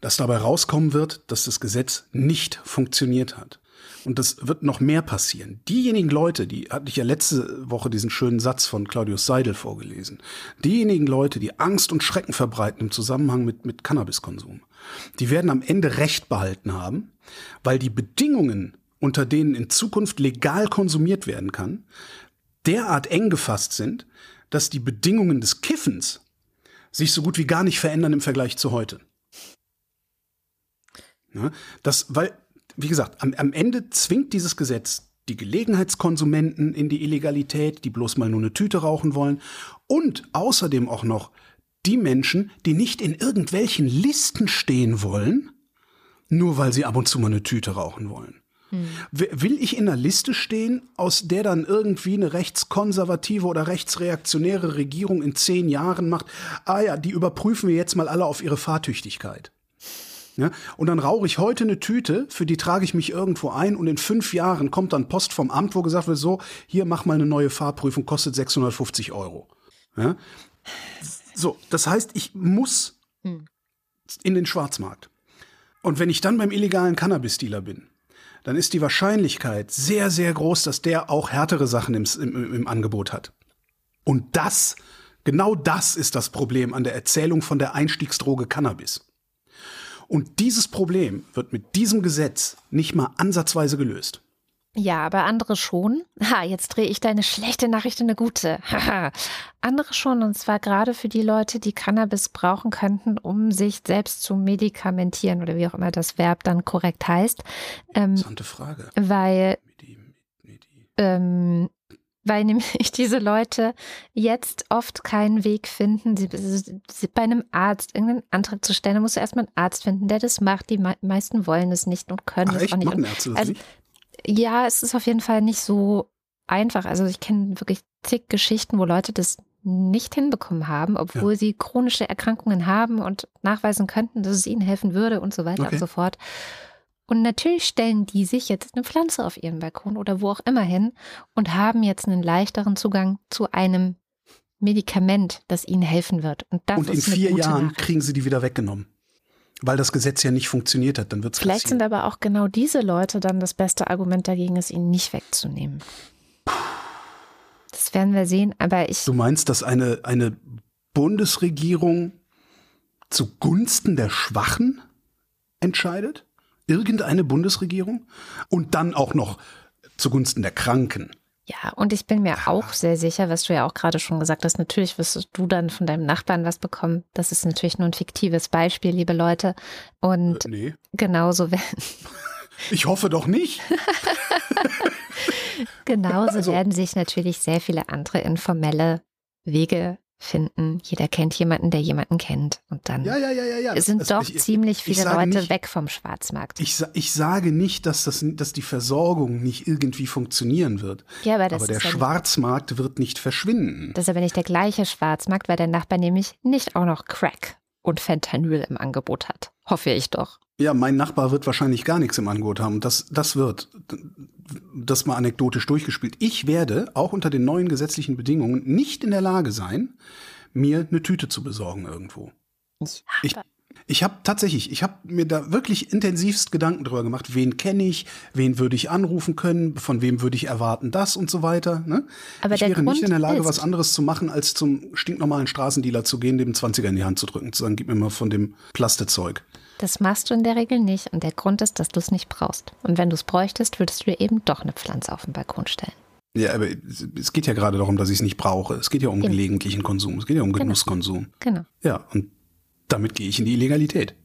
dass dabei rauskommen wird, dass das Gesetz nicht funktioniert hat. Und das wird noch mehr passieren. Diejenigen Leute, die hatte ich ja letzte Woche diesen schönen Satz von Claudius Seidel vorgelesen, diejenigen Leute, die Angst und Schrecken verbreiten im Zusammenhang mit, mit Cannabiskonsum, die werden am Ende Recht behalten haben, weil die Bedingungen, unter denen in Zukunft legal konsumiert werden kann, derart eng gefasst sind, dass die Bedingungen des Kiffens sich so gut wie gar nicht verändern im Vergleich zu heute. Ja, das, weil, wie gesagt, am, am Ende zwingt dieses Gesetz die Gelegenheitskonsumenten in die Illegalität, die bloß mal nur eine Tüte rauchen wollen, und außerdem auch noch die Menschen, die nicht in irgendwelchen Listen stehen wollen, nur weil sie ab und zu mal eine Tüte rauchen wollen. Hm. Will ich in einer Liste stehen, aus der dann irgendwie eine rechtskonservative oder rechtsreaktionäre Regierung in zehn Jahren macht, ah ja, die überprüfen wir jetzt mal alle auf ihre Fahrtüchtigkeit. Ja? Und dann rauche ich heute eine Tüte, für die trage ich mich irgendwo ein, und in fünf Jahren kommt dann Post vom Amt, wo gesagt wird, so, hier mach mal eine neue Fahrprüfung, kostet sechshundertfünfzig Euro. Ja? So, das heißt, ich muss hm. in den Schwarzmarkt. Und wenn ich dann beim illegalen Cannabis-Dealer bin, dann ist die Wahrscheinlichkeit sehr, sehr groß, dass der auch härtere Sachen im, im, im Angebot hat. Und das, genau das ist das Problem an der Erzählung von der Einstiegsdroge Cannabis. Und dieses Problem wird mit diesem Gesetz nicht mal ansatzweise gelöst. Ja, aber andere schon. Ha, jetzt drehe ich deine schlechte Nachricht in eine gute. Haha. Andere schon, und zwar gerade für die Leute, die Cannabis brauchen könnten, um sich selbst zu medikamentieren oder wie auch immer das Verb dann korrekt heißt. Ähm, Interessante Frage. Weil, Medi, Medi. Ähm, weil nämlich diese Leute jetzt oft keinen Weg finden, sie, sie bei einem Arzt irgendeinen Antrag zu stellen. Da musst du erstmal einen Arzt finden, der das macht. Die meisten wollen es nicht und können es auch nicht. Machen Ärzte das nicht? Ja, es ist auf jeden Fall nicht so einfach. Also ich kenne wirklich zig Geschichten, wo Leute das nicht hinbekommen haben, obwohl ja. sie chronische Erkrankungen haben und nachweisen könnten, dass es ihnen helfen würde und so weiter okay. und so fort. Und natürlich stellen die sich jetzt eine Pflanze auf ihren Balkon oder wo auch immer hin und haben jetzt einen leichteren Zugang zu einem Medikament, das ihnen helfen wird. Und, das und in ist eine vier gute Jahren Nachricht. Kriegen sie die wieder weggenommen. Weil das Gesetz ja nicht funktioniert hat, dann wird es passieren. Vielleicht sind aber auch genau diese Leute dann das beste Argument dagegen, es ihnen nicht wegzunehmen. Das werden wir sehen, aber ich... Du meinst, dass eine, eine Bundesregierung zugunsten der Schwachen entscheidet? Irgendeine Bundesregierung? Und dann auch noch zugunsten der Kranken? Ja, und ich bin mir auch sehr sicher, was du ja auch gerade schon gesagt hast, natürlich wirst du dann von deinem Nachbarn was bekommen. Das ist natürlich nur ein fiktives Beispiel, liebe Leute. Und äh, nee. genauso werden... Ich hoffe doch nicht. Genauso also. werden sich natürlich sehr viele andere informelle Wege finden. Jeder kennt jemanden, der jemanden kennt. Und dann ja, ja, ja, ja, ja. sind also doch ich, ziemlich viele Leute nicht, weg vom Schwarzmarkt. Ich, ich sage nicht, dass, das, dass die Versorgung nicht irgendwie funktionieren wird. Ja, aber das aber der Schwarzmarkt nicht, wird nicht verschwinden. Das ist aber nicht der gleiche Schwarzmarkt, weil der Nachbar nämlich nicht auch noch Crack und Fentanyl im Angebot hat. Hoffe ich doch. Ja, mein Nachbar wird wahrscheinlich gar nichts im Angebot haben. Das, das wird, das mal anekdotisch durchgespielt. Ich werde auch unter den neuen gesetzlichen Bedingungen nicht in der Lage sein, mir eine Tüte zu besorgen irgendwo. Ich, ich habe tatsächlich, ich habe mir da wirklich intensivst Gedanken drüber gemacht. Wen kenne ich? Wen würde ich anrufen können? Von wem würde ich erwarten das? Und so weiter. Ne? Aber ich wäre Grund nicht in der Lage, was anderes zu machen, als zum stinknormalen Straßendealer zu gehen, dem Zwanziger in die Hand zu drücken, zu sagen, gib mir mal von dem Plastezeug. Das machst du in der Regel nicht, und der Grund ist, dass du es nicht brauchst. Und wenn du es bräuchtest, würdest du dir eben doch eine Pflanze auf den Balkon stellen. Ja, aber es geht ja gerade darum, dass ich es nicht brauche. Es geht ja um genau. gelegentlichen Konsum, es geht ja um Genusskonsum. Genau. Ja, und damit gehe ich in die Illegalität.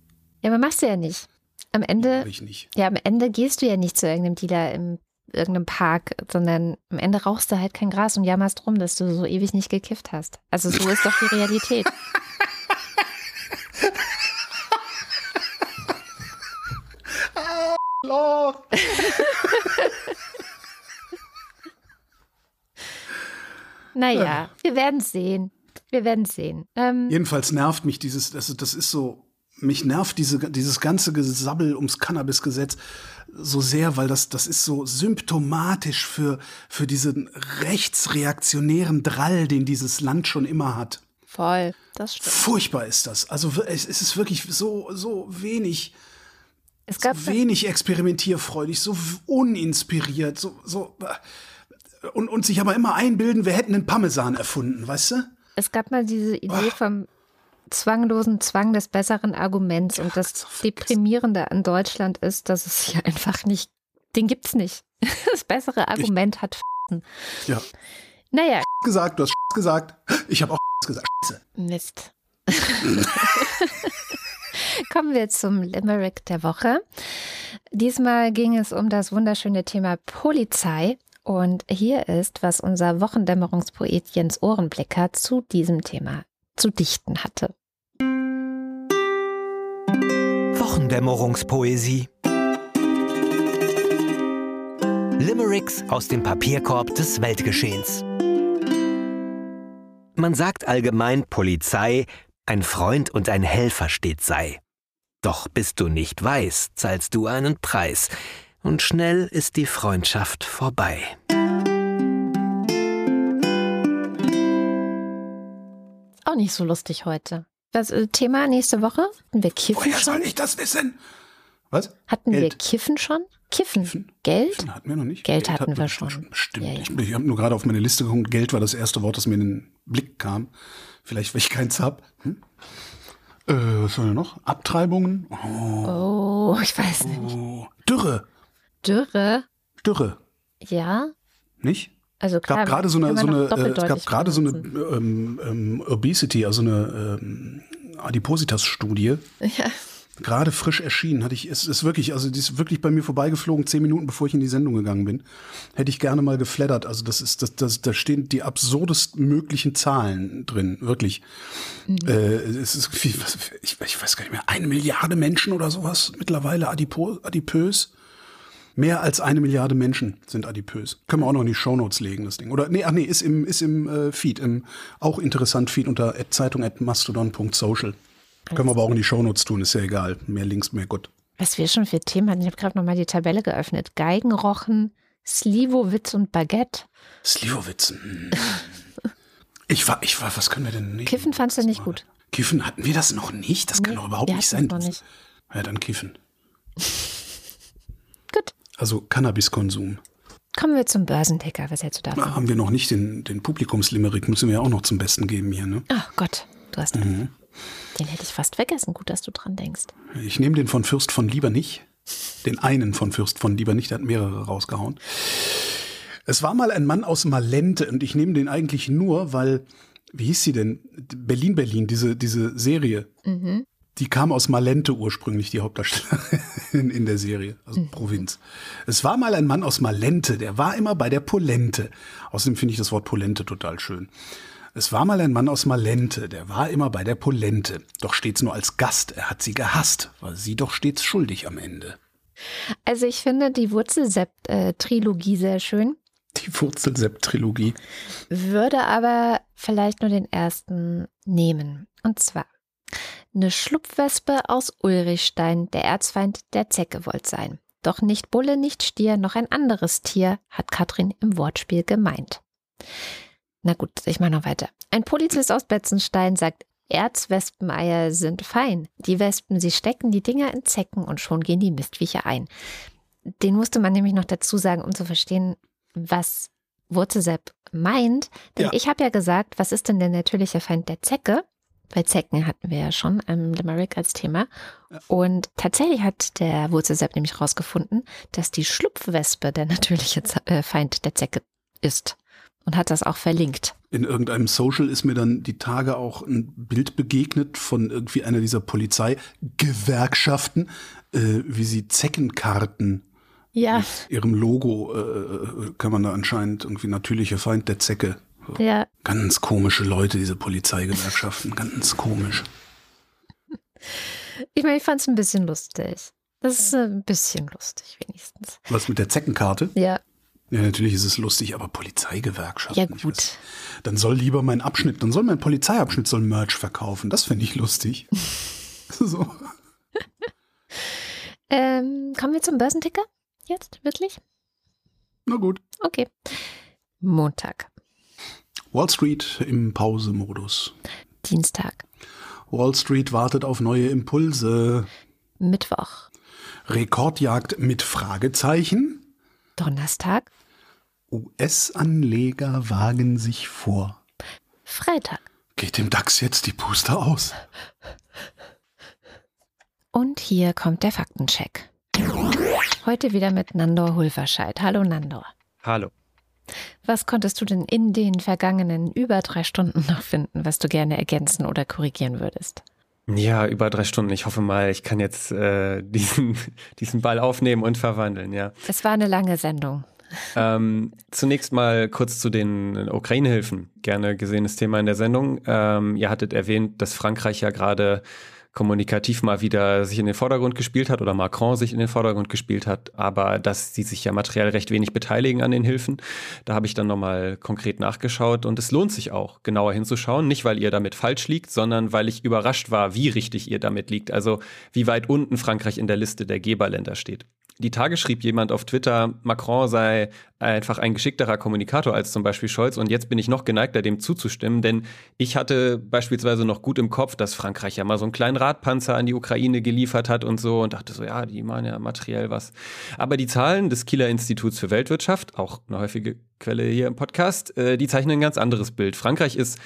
Ja, aber machst du ja nicht. Am Ende, ja, ich nicht. Ja, am Ende gehst du ja nicht zu irgendeinem Dealer im irgendeinem Park, sondern am Ende rauchst du halt kein Gras und jammerst rum, dass du so ewig nicht gekifft hast. Also so ist doch die Realität. Naja, wir werden es sehen. Wir werden es sehen. Ähm, Jedenfalls nervt mich dieses, also das ist so, mich nervt diese, dieses ganze Gesabbel ums Cannabisgesetz so sehr, weil das, das ist so symptomatisch für, für diesen rechtsreaktionären Drall, den dieses Land schon immer hat. Voll, das stimmt. Furchtbar ist das. Also es ist wirklich so, so wenig, es gab so wenig experimentierfreudig, so uninspiriert, so, so und, und sich aber immer einbilden, wir hätten einen Parmesan erfunden, weißt du? Es gab mal diese Idee oh. vom zwanglosen Zwang des besseren Arguments. Ja, und das Deprimierende an Deutschland ist, dass es hier einfach nicht, den gibt's nicht. Das bessere Argument ich, hat F***en. Ja. Naja. Gesagt, du hast gesagt. Ich habe auch gesagt. Scheiße. Mist. Kommen wir zum Limerick der Woche. Diesmal ging es um das wunderschöne Thema Polizei. Und hier ist, was unser Wochendämmerungspoet Jens Ohrenblicker zu diesem Thema zu dichten hatte. Wochendämmerungspoesie. Limericks aus dem Papierkorb des Weltgeschehens. Man sagt allgemein, Polizei, ein Freund und ein Helfer stets sei. Doch bist du nicht weiß, zahlst du einen Preis. Und schnell ist die Freundschaft vorbei. Auch nicht so lustig heute. Das Thema nächste Woche? Hatten wir Kiffen Woher schon? Woher soll ich das wissen? Was? Hatten Geld. wir Kiffen schon? Kiffen? Kiffen. Geld? Kiffen hatten wir noch nicht. Geld, Geld hatten, hatten wir schon. schon. Stimmt. Ja, ja. Ich, ich habe nur gerade auf meine Liste geguckt. Geld war das erste Wort, das mir in den Blick kam. Vielleicht, weil ich keins habe. Hm? Äh, was soll denn noch? Abtreibungen? Oh, oh ich weiß nicht. Oh. Dürre. Dürre? Dürre. Ja? Nicht? Also klar, es gab gerade so eine, so eine, äh, es gab gerade so eine ähm, ähm, Obesity, also eine ähm, Adipositas-Studie. Ja. Gerade frisch erschienen, hatte ich, es ist wirklich, also die ist wirklich bei mir vorbeigeflogen, zehn Minuten bevor ich in die Sendung gegangen bin. Hätte ich gerne mal geflattert. Also das ist, das, das, da stehen die absurdest möglichen Zahlen drin, wirklich. Mhm. Äh, es ist viel, was, ich, ich weiß gar nicht mehr, eine Milliarde Menschen oder sowas mittlerweile adipo, adipös. Mehr als eine Milliarde Menschen sind adipös. Können wir auch noch in die Shownotes legen, das Ding. Oder nee, ach nee, ist im, ist im äh, Feed, im auch interessant Feed unter Zeitung at mastodon punkt social. Können wir aber auch in die Shownotes tun, ist ja egal. Mehr Links, mehr Gott. Was wir schon für Themen hatten, ich habe gerade nochmal die Tabelle geöffnet. Geigenrochen, Slivovitz und Baguette. Slivovitz. ich war, ich war, was können wir denn nehmen? Kiffen fandst du nicht gut. Kiffen hatten wir das noch nicht? Das nee, kann doch überhaupt nicht sein. Noch nicht. Ja, dann Kiffen. Gut. Also Cannabiskonsum. Kommen wir zum Börsenticker. Was hältst du davon? Da haben wir noch nicht den, den Publikumslimerick. Müssen wir ja auch noch zum Besten geben hier, ne? Ach Gott, du hast recht. Mhm. Den hätte ich fast vergessen. Gut, dass du dran denkst. Ich nehme den von Fürst von Liebernich. Den einen von Fürst von Liebernich. Der hat mehrere rausgehauen. Es war mal ein Mann aus Malente. Und ich nehme den eigentlich nur, weil, wie hieß sie denn? Berlin, Berlin, diese, diese Serie. Mhm. Die kam aus Malente ursprünglich, die Hauptdarstellerin in der Serie, also mhm. Provinz. Es war mal ein Mann aus Malente, der war immer bei der Polente. Außerdem finde ich das Wort Polente total schön. Es war mal ein Mann aus Malente, der war immer bei der Polente. Doch stets nur als Gast, er hat sie gehasst, war sie doch stets schuldig am Ende. Also ich finde die Wurzelsepp-Trilogie sehr schön. Die Wurzelsepp-Trilogie. Würde aber vielleicht nur den ersten nehmen. Und zwar: Eine Schlupfwespe aus Ulrichstein, der Erzfeind der Zecke wollt sein. Doch nicht Bulle, nicht Stier, noch ein anderes Tier, hat Katrin im Wortspiel gemeint. Na gut, ich mache noch weiter. Ein Polizist aus Betzenstein sagt, Erzwespeneier sind fein. Die Wespen, sie stecken die Dinger in Zecken und schon gehen die Mistviecher ein. Den musste man nämlich noch dazu sagen, um zu verstehen, was Wurzelsepp meint. Denn ja. ich habe ja gesagt, was ist denn der natürliche Feind der Zecke? Bei Zecken hatten wir ja schon ähm, Limerick als Thema. Ja. Und tatsächlich hat der Wurzelsepp nämlich rausgefunden, dass die Schlupfwespe der natürliche Z- äh, Feind der Zecke ist. Und hat das auch verlinkt. In irgendeinem Social ist mir dann die Tage auch ein Bild begegnet von irgendwie einer dieser Polizeigewerkschaften, äh, wie sie Zeckenkarten ja. mit ihrem Logo, äh, kann man da anscheinend irgendwie natürlicher Feind der Zecke. Ja. Ganz komische Leute, diese Polizeigewerkschaften, ganz komisch. Ich meine, ich fand es ein bisschen lustig. Das ist ein bisschen lustig wenigstens. Was mit der Zeckenkarte? Ja. Ja, natürlich ist es lustig, aber Polizeigewerkschaften. Ja, gut. Weiß, dann soll lieber mein Abschnitt, dann soll mein Polizeiabschnitt soll Merch verkaufen. Das finde ich lustig. So. ähm, kommen wir zum Börsenticker jetzt, wirklich? Na gut. Okay. Montag. Wall Street im Pausemodus. Dienstag. Wall Street wartet auf neue Impulse. Mittwoch. Rekordjagd mit Fragezeichen. Donnerstag. U S-Anleger wagen sich vor. Freitag. Geht dem DAX jetzt die Puste aus? Und hier kommt der Faktencheck. Heute wieder mit Nandor Hulverscheid. Hallo Nandor. Hallo. Was konntest du denn in den vergangenen über drei Stunden noch finden, was du gerne ergänzen oder korrigieren würdest? Ja, über drei Stunden. Ich hoffe mal, ich kann jetzt äh, diesen, diesen Ball aufnehmen und verwandeln, ja. Es war eine lange Sendung. Ähm, zunächst mal kurz zu den Ukraine-Hilfen. Gerne gesehenes Thema in der Sendung. Ähm, ihr hattet erwähnt, dass Frankreich ja gerade kommunikativ mal wieder sich in den Vordergrund gespielt hat oder Macron sich in den Vordergrund gespielt hat, aber dass sie sich ja materiell recht wenig beteiligen an den Hilfen. Da habe ich dann nochmal konkret nachgeschaut und es lohnt sich auch, genauer hinzuschauen. Nicht, weil ihr damit falsch liegt, sondern weil ich überrascht war, wie richtig ihr damit liegt, also wie weit unten Frankreich in der Liste der Geberländer steht. Die Tage schrieb jemand auf Twitter, Macron sei einfach ein geschickterer Kommunikator als zum Beispiel Scholz und jetzt bin ich noch geneigter, dem zuzustimmen, denn ich hatte beispielsweise noch gut im Kopf, dass Frankreich ja mal so einen kleinen Radpanzer an die Ukraine geliefert hat und so und dachte so, ja, die machen ja materiell was. Aber die Zahlen des Kieler Instituts für Weltwirtschaft, auch eine häufige Quelle hier im Podcast, die zeichnen ein ganz anderes Bild. Frankreich ist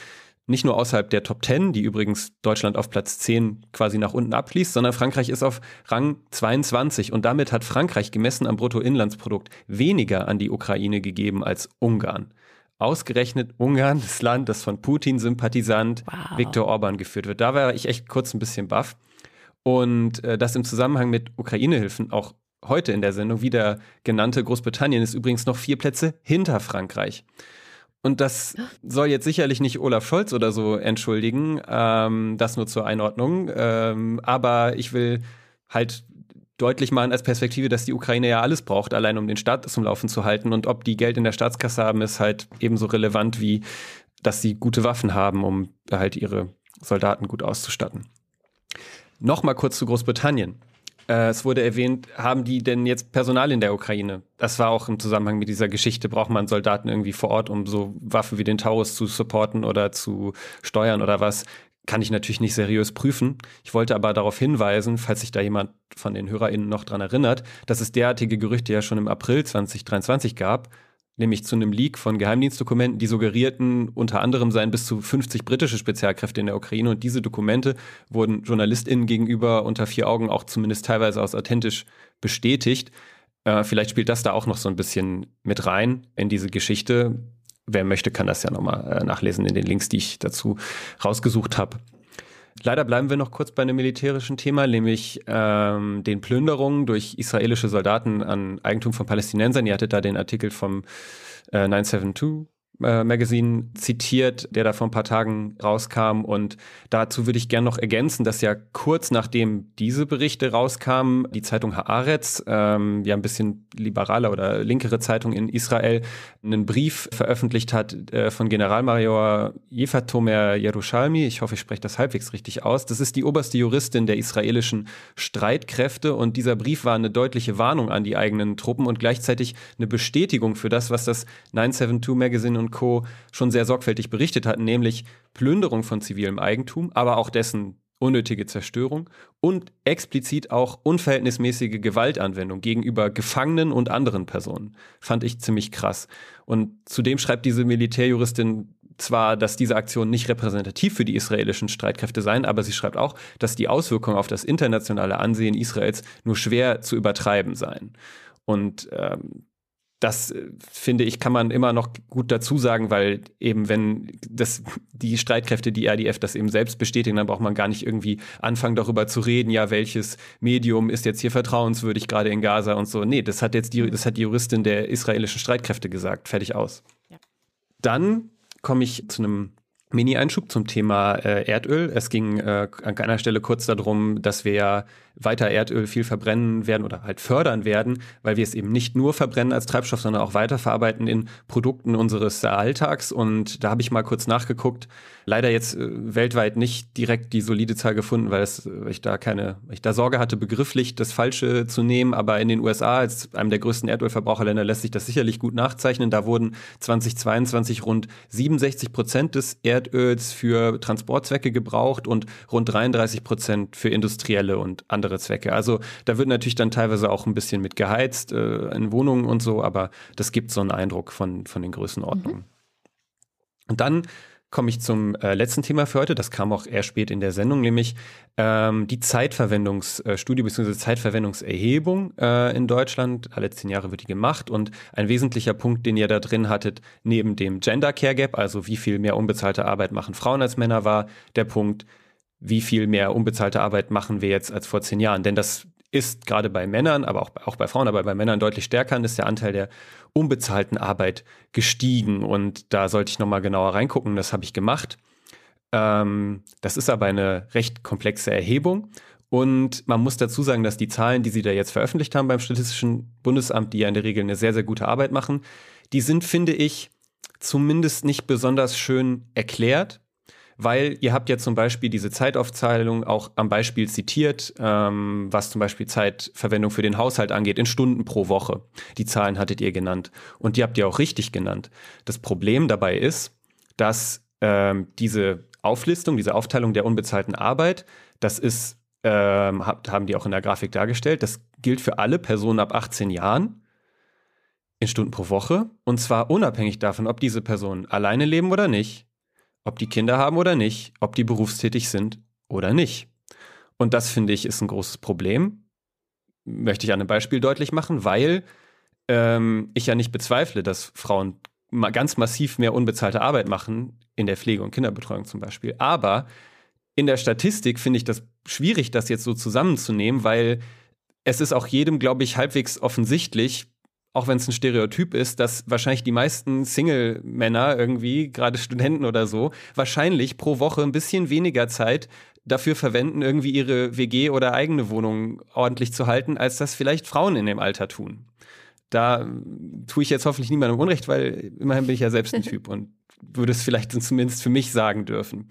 nicht nur außerhalb der Top zehn, die übrigens Deutschland auf Platz zehn quasi nach unten abschließt, sondern Frankreich ist auf Rang zweiundzwanzig. Und damit hat Frankreich gemessen am Bruttoinlandsprodukt weniger an die Ukraine gegeben als Ungarn. Ausgerechnet Ungarn, das Land, das von Putin-Sympathisant wow. Viktor Orban geführt wird. Da war ich echt kurz ein bisschen baff. Und äh, das im Zusammenhang mit Ukraine-Hilfen auch heute in der Sendung wieder genannte Großbritannien ist übrigens noch vier Plätze hinter Frankreich. Und das soll jetzt sicherlich nicht Olaf Scholz oder so entschuldigen, ähm, das nur zur Einordnung. Ähm, aber ich will halt deutlich machen als Perspektive, dass die Ukraine ja alles braucht, allein um den Staat zum Laufen zu halten. Und ob die Geld in der Staatskasse haben, ist halt ebenso relevant wie, dass sie gute Waffen haben, um halt ihre Soldaten gut auszustatten. Nochmal kurz zu Großbritannien. Es wurde erwähnt, haben die denn jetzt Personal in der Ukraine? Das war auch im Zusammenhang mit dieser Geschichte, braucht man Soldaten irgendwie vor Ort, um so Waffen wie den Taurus zu supporten oder zu steuern oder was? Kann ich natürlich nicht seriös prüfen. Ich wollte aber darauf hinweisen, falls sich da jemand von den HörerInnen noch dran erinnert, dass es derartige Gerüchte ja schon im April zwanzig dreiundzwanzig gab, nämlich zu einem Leak von Geheimdienstdokumenten, die suggerierten, unter anderem seien bis zu fünfzig britische Spezialkräfte in der Ukraine. Und diese Dokumente wurden JournalistInnen gegenüber unter vier Augen auch zumindest teilweise als authentisch bestätigt. Äh, vielleicht spielt das da auch noch so ein bisschen mit rein in diese Geschichte. Wer möchte, kann das ja nochmal äh, nachlesen in den Links, die ich dazu rausgesucht habe. Leider bleiben wir noch kurz bei einem militärischen Thema, nämlich ähm, den Plünderungen durch israelische Soldaten an Eigentum von Palästinensern. Ihr hattet da den Artikel vom äh, neun sieben zwei Magazin zitiert, der da vor ein paar Tagen rauskam. Und dazu würde ich gerne noch ergänzen, dass ja kurz nachdem diese Berichte rauskamen, die Zeitung Haaretz, ähm, ja ein bisschen liberaler oder linkere Zeitung in Israel, einen Brief veröffentlicht hat äh, von Generalmajor Yefatomer Yerushalmi. Ich hoffe, ich spreche das halbwegs richtig aus. Das ist die oberste Juristin der israelischen Streitkräfte. Und dieser Brief war eine deutliche Warnung an die eigenen Truppen und gleichzeitig eine Bestätigung für das, was das neun sieben zwei Magazin und Co. schon sehr sorgfältig berichtet hatten, nämlich Plünderung von zivilem Eigentum, aber auch dessen unnötige Zerstörung und explizit auch unverhältnismäßige Gewaltanwendung gegenüber Gefangenen und anderen Personen. Fand ich ziemlich krass. Und zudem schreibt diese Militärjuristin zwar, dass diese Aktionen nicht repräsentativ für die israelischen Streitkräfte seien, aber sie schreibt auch, dass die Auswirkungen auf das internationale Ansehen Israels nur schwer zu übertreiben seien. Und ähm, Das, finde ich, kann man immer noch gut dazu sagen, weil eben wenn das die Streitkräfte, die R D F das eben selbst bestätigen, dann braucht man gar nicht irgendwie anfangen darüber zu reden, ja, welches Medium ist jetzt hier vertrauenswürdig, gerade in Gaza und so. Nee, das hat jetzt die, das hat die Juristin der israelischen Streitkräfte gesagt. Fertig aus. Ja. Dann komme ich zu einem Mini-Einschub zum Thema äh, Erdöl. Es ging äh, an einer Stelle kurz darum, dass wir ja weiter Erdöl viel verbrennen werden oder halt fördern werden, weil wir es eben nicht nur verbrennen als Treibstoff, sondern auch weiterverarbeiten in Produkten unseres Alltags. Und da habe ich mal kurz nachgeguckt, leider jetzt weltweit nicht direkt die solide Zahl gefunden, weil es, ich da keine, ich da Sorge hatte, begrifflich das Falsche zu nehmen. Aber in den U S A, als einem der größten Erdölverbraucherländer, lässt sich das sicherlich gut nachzeichnen. Da wurden zweitausendzweiundzwanzig rund siebenundsechzig Prozent des Erdöls für Transportzwecke gebraucht und rund dreiunddreißig Prozent für industrielle und andere Zwecke. Also da wird natürlich dann teilweise auch ein bisschen mit geheizt äh, in Wohnungen und so, aber das gibt so einen Eindruck von, von den Größenordnungen. Mhm. Und dann komme ich zum äh, letzten Thema für heute, das kam auch eher spät in der Sendung, nämlich ähm, die Zeitverwendungsstudie bzw. Zeitverwendungserhebung äh, in Deutschland. Alle zehn Jahre wird die gemacht und ein wesentlicher Punkt, den ihr da drin hattet, neben dem Gender Care Gap, also wie viel mehr unbezahlte Arbeit machen Frauen als Männer, war der Punkt, wie viel mehr unbezahlte Arbeit machen wir jetzt als vor zehn Jahren, denn das ist gerade bei Männern, aber auch, auch bei Frauen, aber bei Männern deutlich stärker, und ist der Anteil der unbezahlten Arbeit gestiegen. Und da sollte ich nochmal genauer reingucken, das habe ich gemacht. Ähm, das ist aber eine recht komplexe Erhebung. Und man muss dazu sagen, dass die Zahlen, die sie da jetzt veröffentlicht haben beim Statistischen Bundesamt, die ja in der Regel eine sehr, sehr gute Arbeit machen, die sind, finde ich, zumindest nicht besonders schön erklärt. Weil ihr habt ja zum Beispiel diese Zeitaufteilung auch am Beispiel zitiert, ähm, was zum Beispiel Zeitverwendung für den Haushalt angeht, in Stunden pro Woche. Die Zahlen hattet ihr genannt und die habt ihr auch richtig genannt. Das Problem dabei ist, dass ähm, diese Auflistung, diese Aufteilung der unbezahlten Arbeit, das ist, ähm, habt, haben die auch in der Grafik dargestellt, das gilt für alle Personen ab achtzehn Jahren. In Stunden pro Woche, und zwar unabhängig davon, ob diese Personen alleine leben oder nicht, ob die Kinder haben oder nicht, ob die berufstätig sind oder nicht. Und das, finde ich, ist ein großes Problem. Möchte ich an einem Beispiel deutlich machen, weil ähm, ich ja nicht bezweifle, dass Frauen ma- ganz massiv mehr unbezahlte Arbeit machen, in der Pflege und Kinderbetreuung zum Beispiel. Aber in der Statistik finde ich das schwierig, das jetzt so zusammenzunehmen, weil es ist auch jedem, glaube ich, halbwegs offensichtlich, auch wenn es ein Stereotyp ist, dass wahrscheinlich die meisten Single-Männer irgendwie, gerade Studenten oder so, wahrscheinlich pro Woche ein bisschen weniger Zeit dafür verwenden, irgendwie ihre W G oder eigene Wohnung ordentlich zu halten, als das vielleicht Frauen in dem Alter tun. Da tue ich jetzt hoffentlich niemandem Unrecht, weil immerhin bin ich ja selbst ein Typ und würde es vielleicht zumindest für mich sagen dürfen.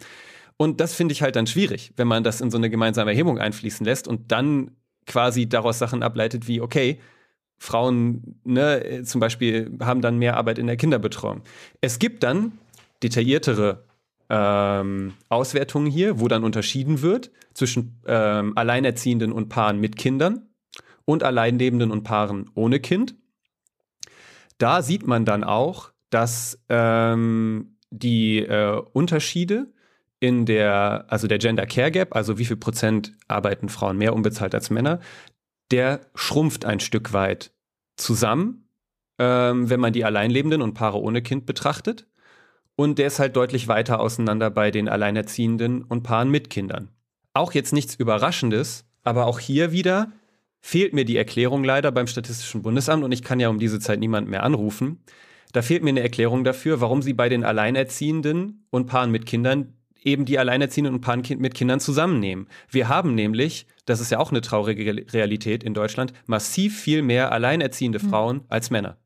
Und das finde ich halt dann schwierig, wenn man das in so eine gemeinsame Erhebung einfließen lässt und dann quasi daraus Sachen ableitet wie, okay, Frauen, ne, zum Beispiel, haben dann mehr Arbeit in der Kinderbetreuung. Es gibt dann detailliertere ähm, Auswertungen hier, wo dann unterschieden wird zwischen ähm, Alleinerziehenden und Paaren mit Kindern und Alleinlebenden und Paaren ohne Kind. Da sieht man dann auch, dass ähm, die äh, Unterschiede in der, also der Gender Care Gap, also wie viel Prozent arbeiten Frauen mehr unbezahlt als Männer, der schrumpft ein Stück weit zusammen, ähm, wenn man die Alleinlebenden und Paare ohne Kind betrachtet. Und der ist halt deutlich weiter auseinander bei den Alleinerziehenden und Paaren mit Kindern. Auch jetzt nichts Überraschendes, aber auch hier wieder fehlt mir die Erklärung leider beim Statistischen Bundesamt, und ich kann ja um diese Zeit niemanden mehr anrufen. Da fehlt mir eine Erklärung dafür, warum sie bei den Alleinerziehenden und Paaren mit Kindern eben die Alleinerziehenden und Paaren mit Kindern zusammennehmen. Wir haben nämlich, das ist ja auch eine traurige Realität in Deutschland, massiv viel mehr alleinerziehende mhm. Frauen als Männer.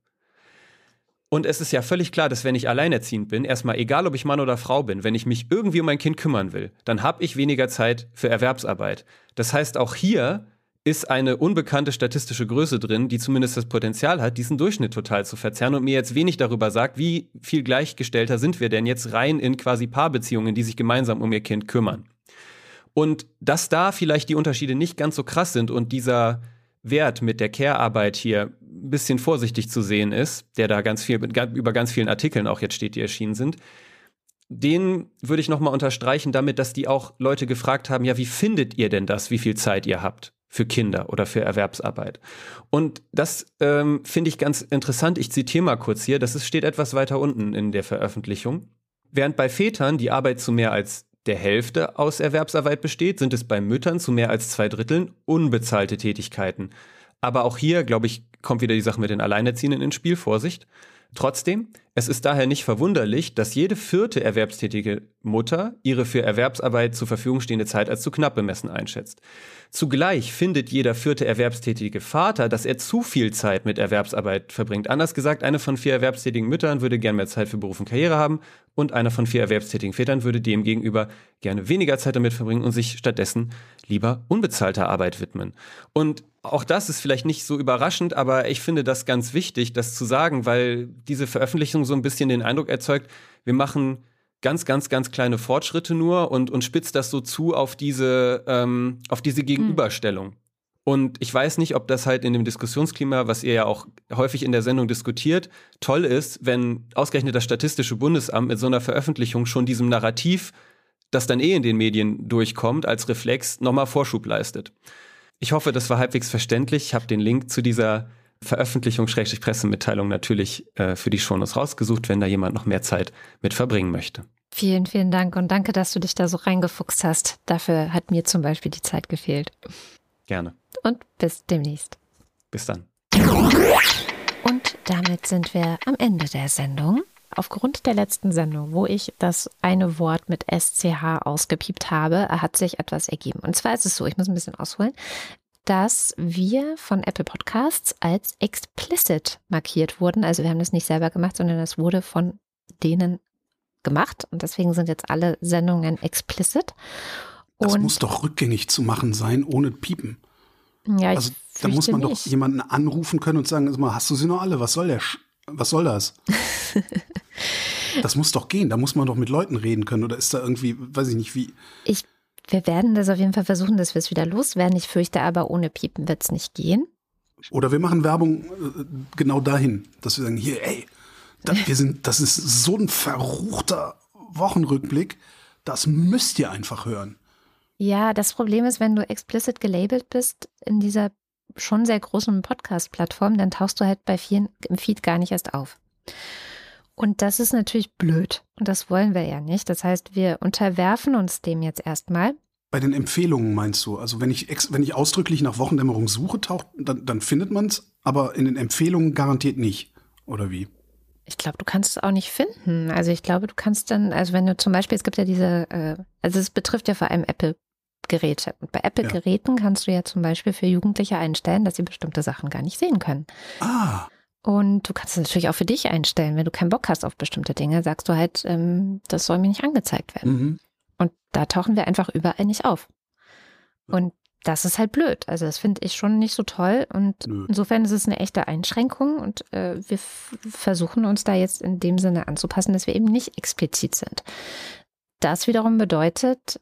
Und es ist ja völlig klar, dass wenn ich alleinerziehend bin, erstmal egal, ob ich Mann oder Frau bin, wenn ich mich irgendwie um mein Kind kümmern will, dann habe ich weniger Zeit für Erwerbsarbeit. Das heißt, auch hier ist eine unbekannte statistische Größe drin, die zumindest das Potenzial hat, diesen Durchschnitt total zu verzerren und mir jetzt wenig darüber sagt, wie viel gleichgestellter sind wir denn jetzt rein in quasi Paarbeziehungen, die sich gemeinsam um ihr Kind kümmern. Und dass da vielleicht die Unterschiede nicht ganz so krass sind und dieser Wert mit der Care-Arbeit hier ein bisschen vorsichtig zu sehen ist, der da ganz viel über ganz vielen Artikeln auch jetzt steht, die erschienen sind, den würde ich nochmal unterstreichen damit, dass die auch Leute gefragt haben, ja, wie findet ihr denn das, wie viel Zeit ihr habt für Kinder oder für Erwerbsarbeit. Und das ähm, finde ich ganz interessant. Ich zitiere mal kurz hier, das ist, steht etwas weiter unten in der Veröffentlichung. Während bei Vätern die Arbeit zu mehr als der Hälfte aus Erwerbsarbeit besteht, sind es bei Müttern zu mehr als zwei Dritteln unbezahlte Tätigkeiten. Aber auch hier, glaube ich, kommt wieder die Sache mit den Alleinerziehenden ins Spiel, Vorsicht. Trotzdem, Es ist daher nicht verwunderlich, dass jede vierte erwerbstätige Mutter ihre für Erwerbsarbeit zur Verfügung stehende Zeit als zu knapp bemessen einschätzt. Zugleich findet jeder vierte erwerbstätige Vater, dass er zu viel Zeit mit Erwerbsarbeit verbringt. Anders gesagt, eine von vier erwerbstätigen Müttern würde gern mehr Zeit für Beruf und Karriere haben und einer von vier erwerbstätigen Vätern würde demgegenüber gerne weniger Zeit damit verbringen und sich stattdessen lieber unbezahlter Arbeit widmen. Und auch das ist vielleicht nicht so überraschend, aber ich finde das ganz wichtig, das zu sagen, weil diese Veröffentlichung so ein bisschen den Eindruck erzeugt, wir machen ganz, ganz, ganz kleine Fortschritte nur und, und spitzt das so zu auf diese, ähm, auf diese Gegenüberstellung. Mhm. Und ich weiß nicht, ob das halt in dem Diskussionsklima, was ihr ja auch häufig in der Sendung diskutiert, toll ist, wenn ausgerechnet das Statistische Bundesamt mit so einer Veröffentlichung schon diesem Narrativ, das dann eh in den Medien durchkommt, als Reflex nochmal Vorschub leistet. Ich hoffe, das war halbwegs verständlich. Ich habe den Link zu dieser Veröffentlichung-Pressemitteilung natürlich äh, für die Shownotes rausgesucht, wenn da jemand noch mehr Zeit mit verbringen möchte. Vielen, vielen Dank und danke, dass du dich da so reingefuchst hast. Dafür hat mir zum Beispiel die Zeit gefehlt. Gerne. Und bis demnächst. Bis dann. Und damit sind wir am Ende der Sendung. Aufgrund der letzten Sendung, wo ich das eine Wort mit S C H ausgepiept habe, hat sich etwas ergeben. Und zwar ist es so, ich muss ein bisschen ausholen, dass wir von Apple Podcasts als explicit markiert wurden. Also wir haben das nicht selber gemacht, sondern das wurde von denen gemacht. Und deswegen sind jetzt alle Sendungen explicit. Das Und muss doch rückgängig zu machen sein, ohne Piepen. Ja, ich also da muss man nicht. Doch jemanden anrufen können und sagen, also, hast du sie noch alle? Was soll der Sch- Was soll das? Das muss doch gehen. Da muss man doch mit Leuten reden können. Oder ist da irgendwie, weiß ich nicht, wie? Ich, wir werden das auf jeden Fall versuchen, dass wir es wieder loswerden. Ich fürchte aber, ohne Piepen wird es nicht gehen. Oder wir machen Werbung äh, genau dahin, dass wir sagen, hier, ey, da, wir sind, das ist so ein verruchter Wochenrückblick. Das müsst ihr einfach hören. Ja, das Problem ist, wenn du explicit gelabelt bist in dieser schon sehr großen Podcast-Plattform, dann tauchst du halt bei vielen im Feed gar nicht erst auf. Und das ist natürlich blöd. Und das wollen wir ja nicht. Das heißt, wir unterwerfen uns dem jetzt erstmal. Bei den Empfehlungen meinst du? Also wenn ich, ex- wenn ich ausdrücklich nach Wochendämmerung suche, taucht, dann, dann findet man es, aber in den Empfehlungen garantiert nicht. Oder wie? Ich glaube, du kannst es auch nicht finden. Also ich glaube, du kannst dann, also wenn du zum Beispiel, es gibt ja diese, äh, also es betrifft ja vor allem Apple Geräte. Und bei Apple-Geräten ja. kannst du ja zum Beispiel für Jugendliche einstellen, dass sie bestimmte Sachen gar nicht sehen können. Ah. Und du kannst es natürlich auch für dich einstellen. Wenn du keinen Bock hast auf bestimmte Dinge, sagst du halt, ähm, das soll mir nicht angezeigt werden. Mhm. Und da tauchen wir einfach überall nicht auf. Und das ist halt blöd. Also das finde ich schon nicht so toll. Und Nö. insofern ist es eine echte Einschränkung. Und äh, wir f- versuchen uns da jetzt in dem Sinne anzupassen, dass wir eben nicht explizit sind. Das wiederum bedeutet,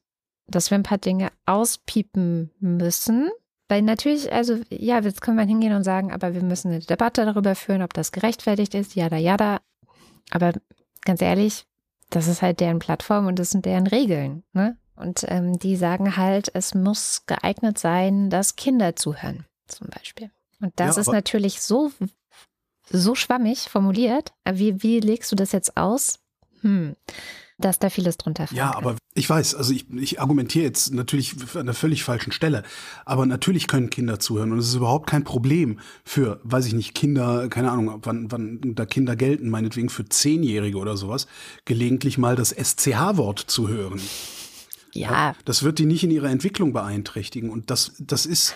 dass wir ein paar Dinge auspiepen müssen. Weil natürlich, also ja, jetzt können wir hingehen und sagen, aber wir müssen eine Debatte darüber führen, ob das gerechtfertigt ist, jada, jada. Aber ganz ehrlich, das ist halt deren Plattform und das sind deren Regeln. Ne? Und ähm, die sagen halt, es muss geeignet sein, dass Kinder zuhören, zum Beispiel. Und das ja, ist natürlich so, so schwammig formuliert. Wie, wie legst du das jetzt aus? Hm. Dass da vieles drunter fällt. Ja, aber ich weiß, also ich, ich argumentiere jetzt natürlich an einer völlig falschen Stelle, aber natürlich können Kinder zuhören und es ist überhaupt kein Problem für, weiß ich nicht, Kinder, keine Ahnung, wann, wann da Kinder gelten, meinetwegen für Zehnjährige oder sowas, gelegentlich mal das S C H-Wort zu hören. Ja. ja. Das wird die nicht in ihrer Entwicklung beeinträchtigen und das, das ist,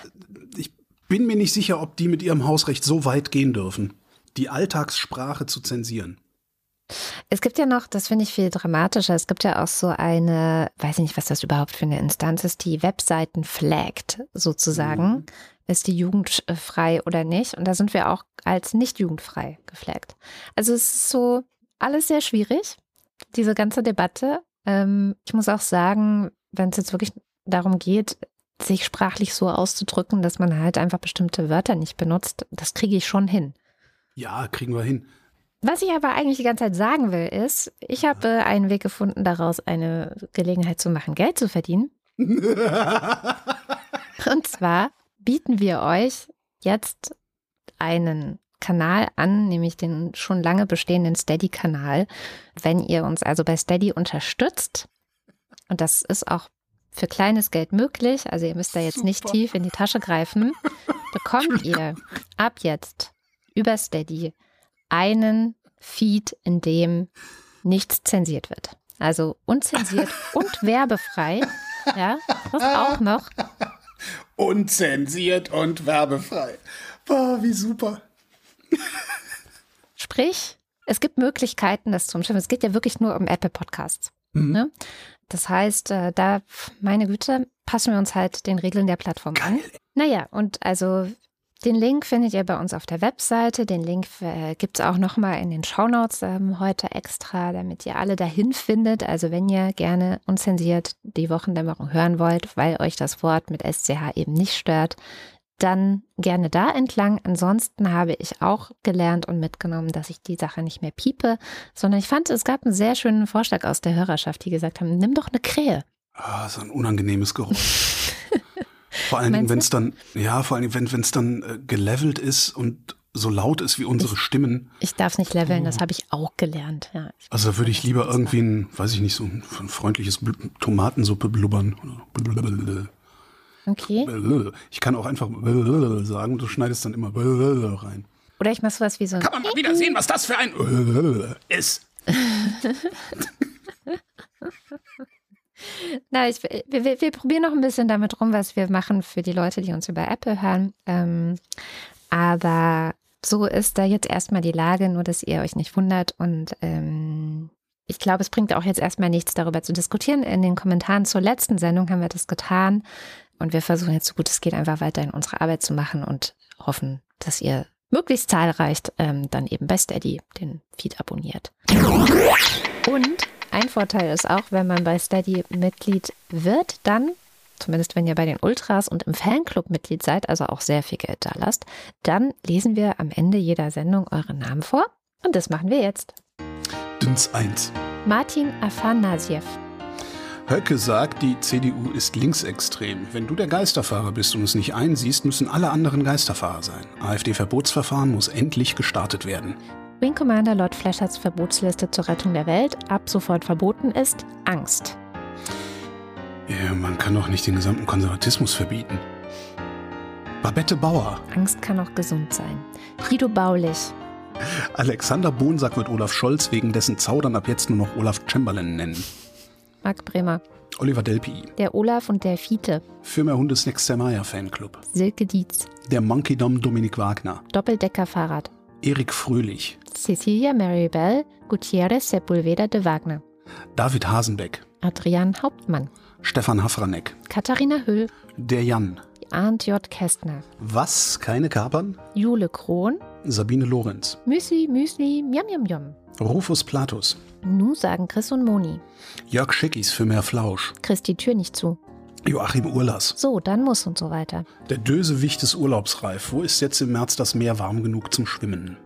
ich bin mir nicht sicher, ob die mit ihrem Hausrecht so weit gehen dürfen, die Alltagssprache zu zensieren. Es gibt ja noch, das finde ich viel dramatischer, es gibt ja auch so eine, weiß ich nicht, was das überhaupt für eine Instanz ist, die Webseiten flaggt sozusagen. Mhm. Ist die Jugend frei oder nicht? Und da sind wir auch als nicht jugendfrei geflaggt. Also es ist so alles sehr schwierig, diese ganze Debatte. Ähm, ich muss auch sagen, wenn es jetzt wirklich darum geht, sich sprachlich so auszudrücken, dass man halt einfach bestimmte Wörter nicht benutzt, das kriege ich schon hin. Ja, kriegen wir hin. Was ich aber eigentlich die ganze Zeit sagen will, ist, ich habe einen Weg gefunden, daraus eine Gelegenheit zu machen, Geld zu verdienen. Und zwar bieten wir euch jetzt einen Kanal an, nämlich den schon lange bestehenden Steady-Kanal. Wenn ihr uns also bei Steady unterstützt, und das ist auch für kleines Geld möglich, also ihr müsst da jetzt Super. nicht tief in die Tasche greifen, bekommt ihr ab jetzt über Steady einen Feed, in dem nichts zensiert wird. Also unzensiert und werbefrei. Ja, das auch noch. Unzensiert und werbefrei. Boah, wie super. Sprich, es gibt Möglichkeiten, das zu umschiffen. Es geht ja wirklich nur um Apple Podcasts. Mhm. Ne? Das heißt, da, meine Güte, passen wir uns halt den Regeln der Plattform an. Naja, und also den Link findet ihr bei uns auf der Webseite. Den Link äh, gibt es auch nochmal in den Shownotes ähm, heute extra, damit ihr alle dahin findet. Also wenn ihr gerne unzensiert die Wochendämmerung hören wollt, weil euch das Wort mit S C H eben nicht stört, dann gerne da entlang. Ansonsten habe ich auch gelernt und mitgenommen, dass ich die Sache nicht mehr piepe, sondern ich fand, es gab einen sehr schönen Vorschlag aus der Hörerschaft, die gesagt haben, nimm doch eine Krähe. Ah, so ein unangenehmes Geräusch. Vor allen Dingen, wenn es dann, ja, vor allen Dingen, wenn es dann äh, gelevelt ist und so laut ist wie unsere ich, Stimmen. Ich darf nicht leveln, oh. Das habe ich auch gelernt. Ja, ich also würde ich lieber irgendwie ein, weiß ich nicht, so ein, ein freundliches Bl- Tomatensuppe blubbern. Okay. Ich kann auch einfach sagen und du schneidest dann immer rein. Oder ich mache sowas wie so ein... Kann man mal wieder sehen, was das für ein ist. Na, ich, wir, wir probieren noch ein bisschen damit rum, was wir machen für die Leute, die uns über Apple hören. Ähm, aber so ist da jetzt erstmal die Lage, nur dass ihr euch nicht wundert. Und ähm, ich glaube, es bringt auch jetzt erstmal nichts, darüber zu diskutieren. In den Kommentaren zur letzten Sendung haben wir das getan. Und wir versuchen jetzt so gut es geht, einfach weiterhin unsere Arbeit zu machen und hoffen, dass ihr möglichst zahlreich ähm, dann eben bei Steady den Feed abonniert. Und ein Vorteil ist auch, wenn man bei Steady Mitglied wird, dann, zumindest wenn ihr bei den Ultras und im Fanclub Mitglied seid, also auch sehr viel Geld da lasst, dann lesen wir am Ende jeder Sendung euren Namen vor. Und das machen wir jetzt. Dünns eins. Martin Afanasiev. Höcke sagt, die C D U ist linksextrem. Wenn du der Geisterfahrer bist und es nicht einsiehst, müssen alle anderen Geisterfahrer sein. AfD-Verbotsverfahren muss endlich gestartet werden. Wing Commander Lord Flesherts Verbotsliste zur Rettung der Welt ab sofort verboten ist Angst. Ja, man kann doch nicht den gesamten Konservatismus verbieten. Babette Bauer. Angst kann auch gesund sein. Frido Baulich. Alexander Bonsack wird Olaf Scholz wegen dessen Zaudern ab jetzt nur noch Olaf Chamberlain nennen. Marc Bremer. Oliver Delpy. Der Olaf und der Fiete. Firma Hundes Nächster Meier Fanclub. Silke Dietz. Der Monkey Dom Dominik Wagner. Doppeldecker-Fahrrad. Erik Fröhlich. Cecilia Maribel Gutierrez Sepulveda de Wagner. David Hasenbeck. Adrian Hauptmann. Stefan Hafranek. Katharina Hüll. Der Jan. Arndt J. Kästner. Was? Keine Kapern? Jule Krohn. Sabine Lorenz. Müsli, Müsli, Miam, Miam, Miam. Rufus Platus. Nu sagen Chris und Moni. Jörg Schickis für mehr Flausch. Chris die Tür nicht zu. Joachim Urlass. So, dann muss und so weiter. Der Dösewicht ist urlaubsreif. Wo ist jetzt im März das Meer warm genug zum Schwimmen?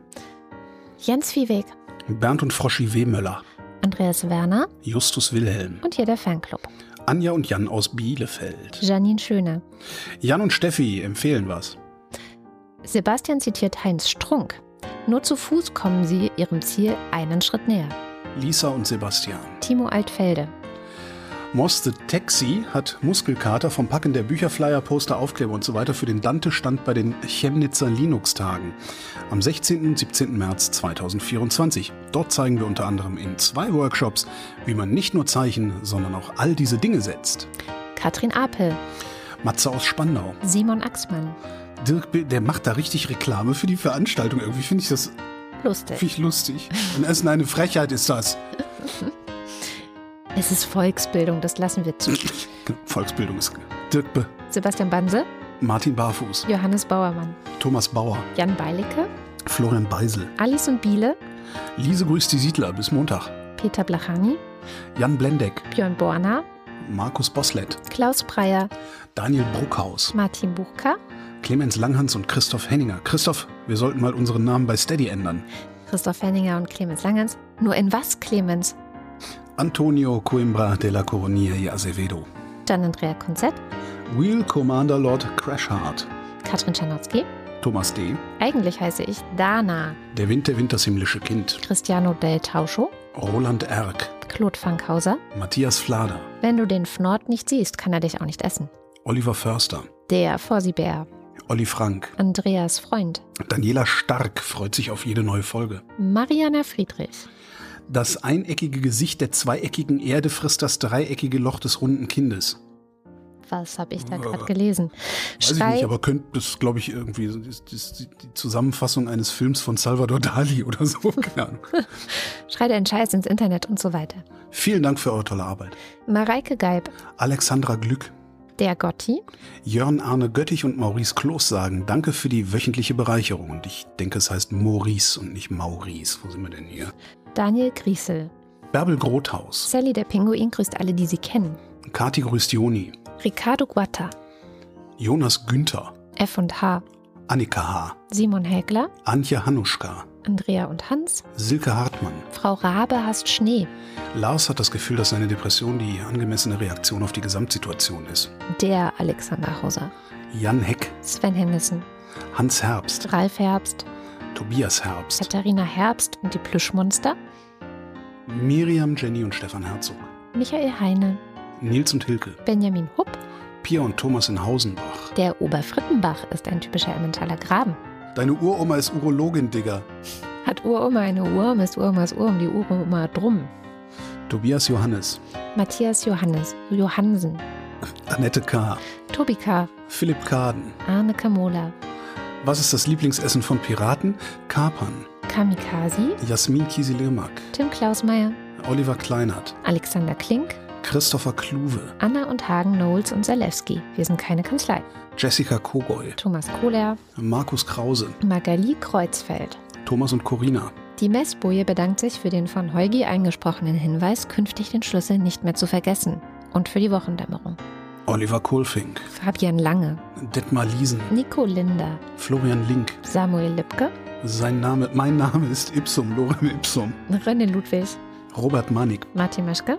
Jens Viehweg. Bernd und Froschi Wehmöller. Andreas Werner. Justus Wilhelm. Und hier der Fanclub. Anja und Jan aus Bielefeld. Janine Schöne. Jan und Steffi empfehlen was. Sebastian zitiert Heinz Strunk. Nur zu Fuß kommen sie ihrem Ziel einen Schritt näher. Lisa und Sebastian. Timo Altfelde. Moste Taxi hat Muskelkater vom Packen der Bücherflyer, Poster, Aufkleber und so weiter für den Dante-Stand bei den Chemnitzer Linux-Tagen am sechzehnten und siebzehnten März zweitausendvierundzwanzig. Dort zeigen wir unter anderem in zwei Workshops, wie man nicht nur Zeichen, sondern auch all diese Dinge setzt. Katrin Apel. Matze aus Spandau. Simon Axmann. Dirk, der macht da richtig Reklame für die Veranstaltung. Irgendwie finde ich das lustig. Finde ich lustig. Und Essen eine Frechheit ist das. Es ist Volksbildung, das lassen wir zu. Volksbildung ist Dirk B. Sebastian Banse. Martin Barfuß. Johannes Bauermann. Thomas Bauer. Jan Beilicke. Florian Beisel. Alice und Biele. Lise grüßt die Siedler bis Montag. Peter Blachani. Jan Blendeck. Björn Borna. Markus Boslett. Klaus Breyer. Daniel Bruckhaus. Martin Buchka. Clemens Langhans und Christoph Henninger. Christoph, wir sollten mal unseren Namen bei Steady ändern. Christoph Henninger und Clemens Langhans. Nur in was, Clemens? Antonio Coimbra de la Coronilla y Acevedo. Gian Andrea Konzett. Wheel Commander Lord Crashheart. Katrin Czarnocki. Thomas D. Eigentlich heiße ich Dana. Der Wind, der Wind, das himmlische Kind. Cristiano del Tauscho. Roland Erck. Claude Fankhauser. Matthias Flader. Wenn du den Fnord nicht siehst, kann er dich auch nicht essen. Oliver Förster. Der Vorsibär. Olli Frank, Andreas Freund, Daniela Stark freut sich auf jede neue Folge, Mariana Friedrich. Das eineckige Gesicht der zweieckigen Erde frisst das dreieckige Loch des runden Kindes. Was habe ich da gerade gelesen? Weiß Schrei- ich nicht, aber könnte das, glaube ich, irgendwie das, das, die Zusammenfassung eines Films von Salvador Dali oder so. Keine Ahnung. Schrei deinen Scheiß ins Internet und so weiter. Vielen Dank für eure tolle Arbeit. Mareike Geib, Alexandra Glück, Der Gotti, Jörn Arne Göttich und Maurice Kloß sagen Danke für die wöchentliche Bereicherung. Und ich denke, es heißt Maurice und nicht Maurice. Wo sind wir denn hier? Daniel Griesel, Bärbel Grothaus, Sally der Pinguin grüßt alle, die sie kennen, Kati grüßt Joni, Ricardo Guatta, Jonas Günther, F und H, Annika H., Simon Hägler, Antje Hanuschka, Andrea und Hans, Silke Hartmann, Frau Rabe hasst Schnee, Lars hat das Gefühl, dass seine Depression die angemessene Reaktion auf die Gesamtsituation ist, der Alexander Hauser, Jan Heck, Sven Hennissen, Hans Herbst, Ralf Herbst, Tobias Herbst, Katharina Herbst und die Plüschmonster, Miriam, Jenny und Stefan Herzog, Michael Heine, Nils und Hilke, Benjamin Hupp, Pia und Thomas in Hausenbach. Der Oberfrittenbach ist ein typischer Emmentaler Graben. Deine Uroma ist Urologin, Digga. Hat Uroma eine Urm, ist Uromas Urm, die Uroma drum. Tobias Johannes, Matthias Johannes, Johansen, Annette K., Tobi K., Philipp Kaden, Arne Kamola. Was ist das Lieblingsessen von Piraten? Kapern. Kamikaze, Jasmin Kieselirmak, Tim Klausmeier, Oliver Kleinert, Alexander Klink, Christopher Kluwe, Anna und Hagen Knowles und Salewski. Wir sind keine Kanzlei. Jessica Kogoy, Thomas Kohler, Markus Krause, Magali Kreuzfeld, Thomas und Corina. Die Messboje bedankt sich für den von Heugi eingesprochenen Hinweis, künftig den Schlüssel nicht mehr zu vergessen. Und für die Wochendämmerung. Oliver Kohlfink, Fabian Lange, Detmar Liesen, Nico Linder, Florian Link, Samuel Lipke. Sein Name, mein Name ist Ipsum, Lorem Ipsum. René Ludwig, Robert Manik, Martin Maschke,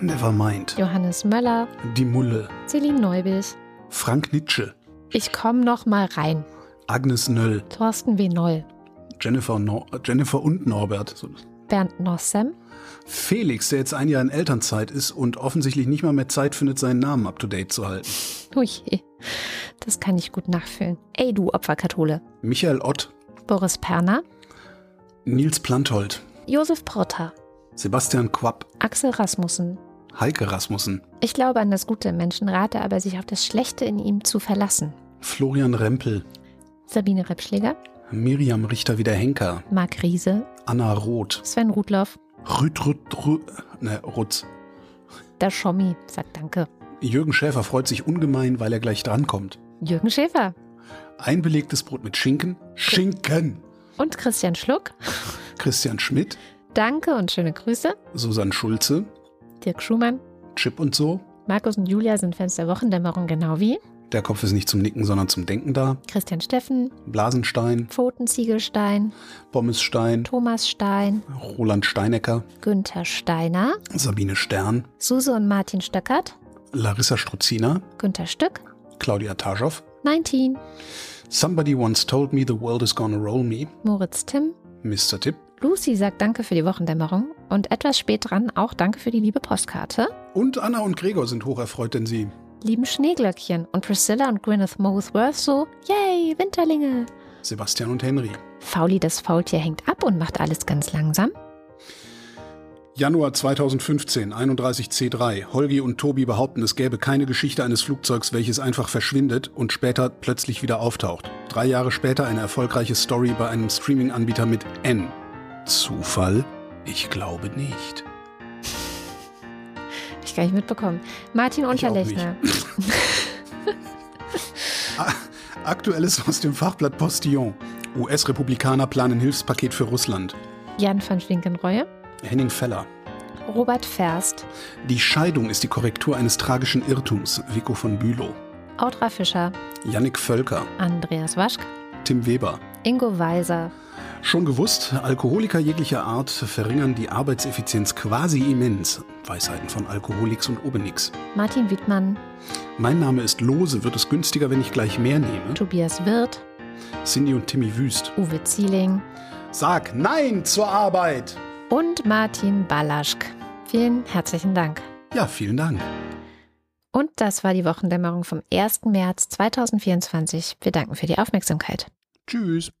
Nevermind, Johannes Möller, Die Mulle, Celine Neubich, Frank Nitsche, Ich komm noch mal rein, Agnes Nöll, Thorsten W. Noll, Jennifer, no- Jennifer und Norbert, Bernd Nossem, Felix, der jetzt ein Jahr in Elternzeit ist und offensichtlich nicht mal mehr Zeit findet, seinen Namen up-to-date zu halten. Oh je, das kann ich gut nachfühlen. Ey, du Opferkathole. Michael Ott, Boris Perner, Nils Planthold, Josef Porter, Sebastian Quapp, Axel Rasmussen, Heike Rasmussen. Ich glaube an das Gute im Menschen, rate aber, sich auf das Schlechte in ihm zu verlassen. Florian Rempel, Sabine Repschläger, Miriam Richter wieder Henker, Marc Riese, Anna Roth, Sven Rudloff, Rüd, Rüd, Rüd, ne, Rutz. Der Schommi sagt Danke. Jürgen Schäfer freut sich ungemein, weil er gleich drankommt. Jürgen Schäfer. Ein belegtes Brot mit Schinken. Schinken! Und Christian Schluck. Christian Schmidt. Danke und schöne Grüße. Susanne Schulze. Dirk Schumann. Chip und so. Markus und Julia sind Fans der Wochendämmerung, genau wie. Der Kopf ist nicht zum Nicken, sondern zum Denken da. Christian Steffen. Blasenstein. Pfotenziegelstein. Pommesstein. Thomas Stein. Roland Steinecker. Günther Steiner. Sabine Stern. Suse und Martin Stöckert. Larissa Struzina. Günther Stück. Claudia Taschow. neunzehn. Somebody once told me the world is gonna roll me. Moritz Timm. Mister Tipp. Lucy sagt Danke für die Wochendämmerung und etwas spät dran auch Danke für die liebe Postkarte. Und Anna und Gregor sind hocherfreut, denn sie lieben Schneeglöckchen und Priscilla und Gwyneth Mosworth so, yay, Winterlinge. Sebastian und Henry. Fauli, das Faultier, hängt ab und macht alles ganz langsam. Januar zweitausendfünfzehn, einunddreißig C drei. Holgi und Tobi behaupten, es gäbe keine Geschichte eines Flugzeugs, welches einfach verschwindet und später plötzlich wieder auftaucht. Drei Jahre später eine erfolgreiche Story bei einem Streaming-Anbieter mit N. Zufall? Ich glaube nicht. Hab ich gar nicht mitbekommen. Martin Unterlechner. Aktuelles aus dem Fachblatt Postillon. U S-Republikaner planen Hilfspaket für Russland. Jan van Schlinkenreue. Henning Feller. Robert Ferst. Die Scheidung ist die Korrektur eines tragischen Irrtums. Vico von Bülow. Audra Fischer. Jannik Völker. Andreas Waschk. Tim Weber. Ingo Weiser. Schon gewusst, Alkoholiker jeglicher Art verringern die Arbeitseffizienz quasi immens. Weisheiten von Alkoholix und Obenix. Martin Wiedmann. Mein Name ist Lose, wird es günstiger, wenn ich gleich mehr nehme. Tobias Wirth. Cindy und Timmy Wüst. Uwe Zieling. Sag Nein zur Arbeit! Und Martin Balaschk. Vielen herzlichen Dank. Ja, vielen Dank. Und das war die Wochendämmerung vom ersten März zweitausendvierundzwanzig. Wir danken für die Aufmerksamkeit. Tschüss.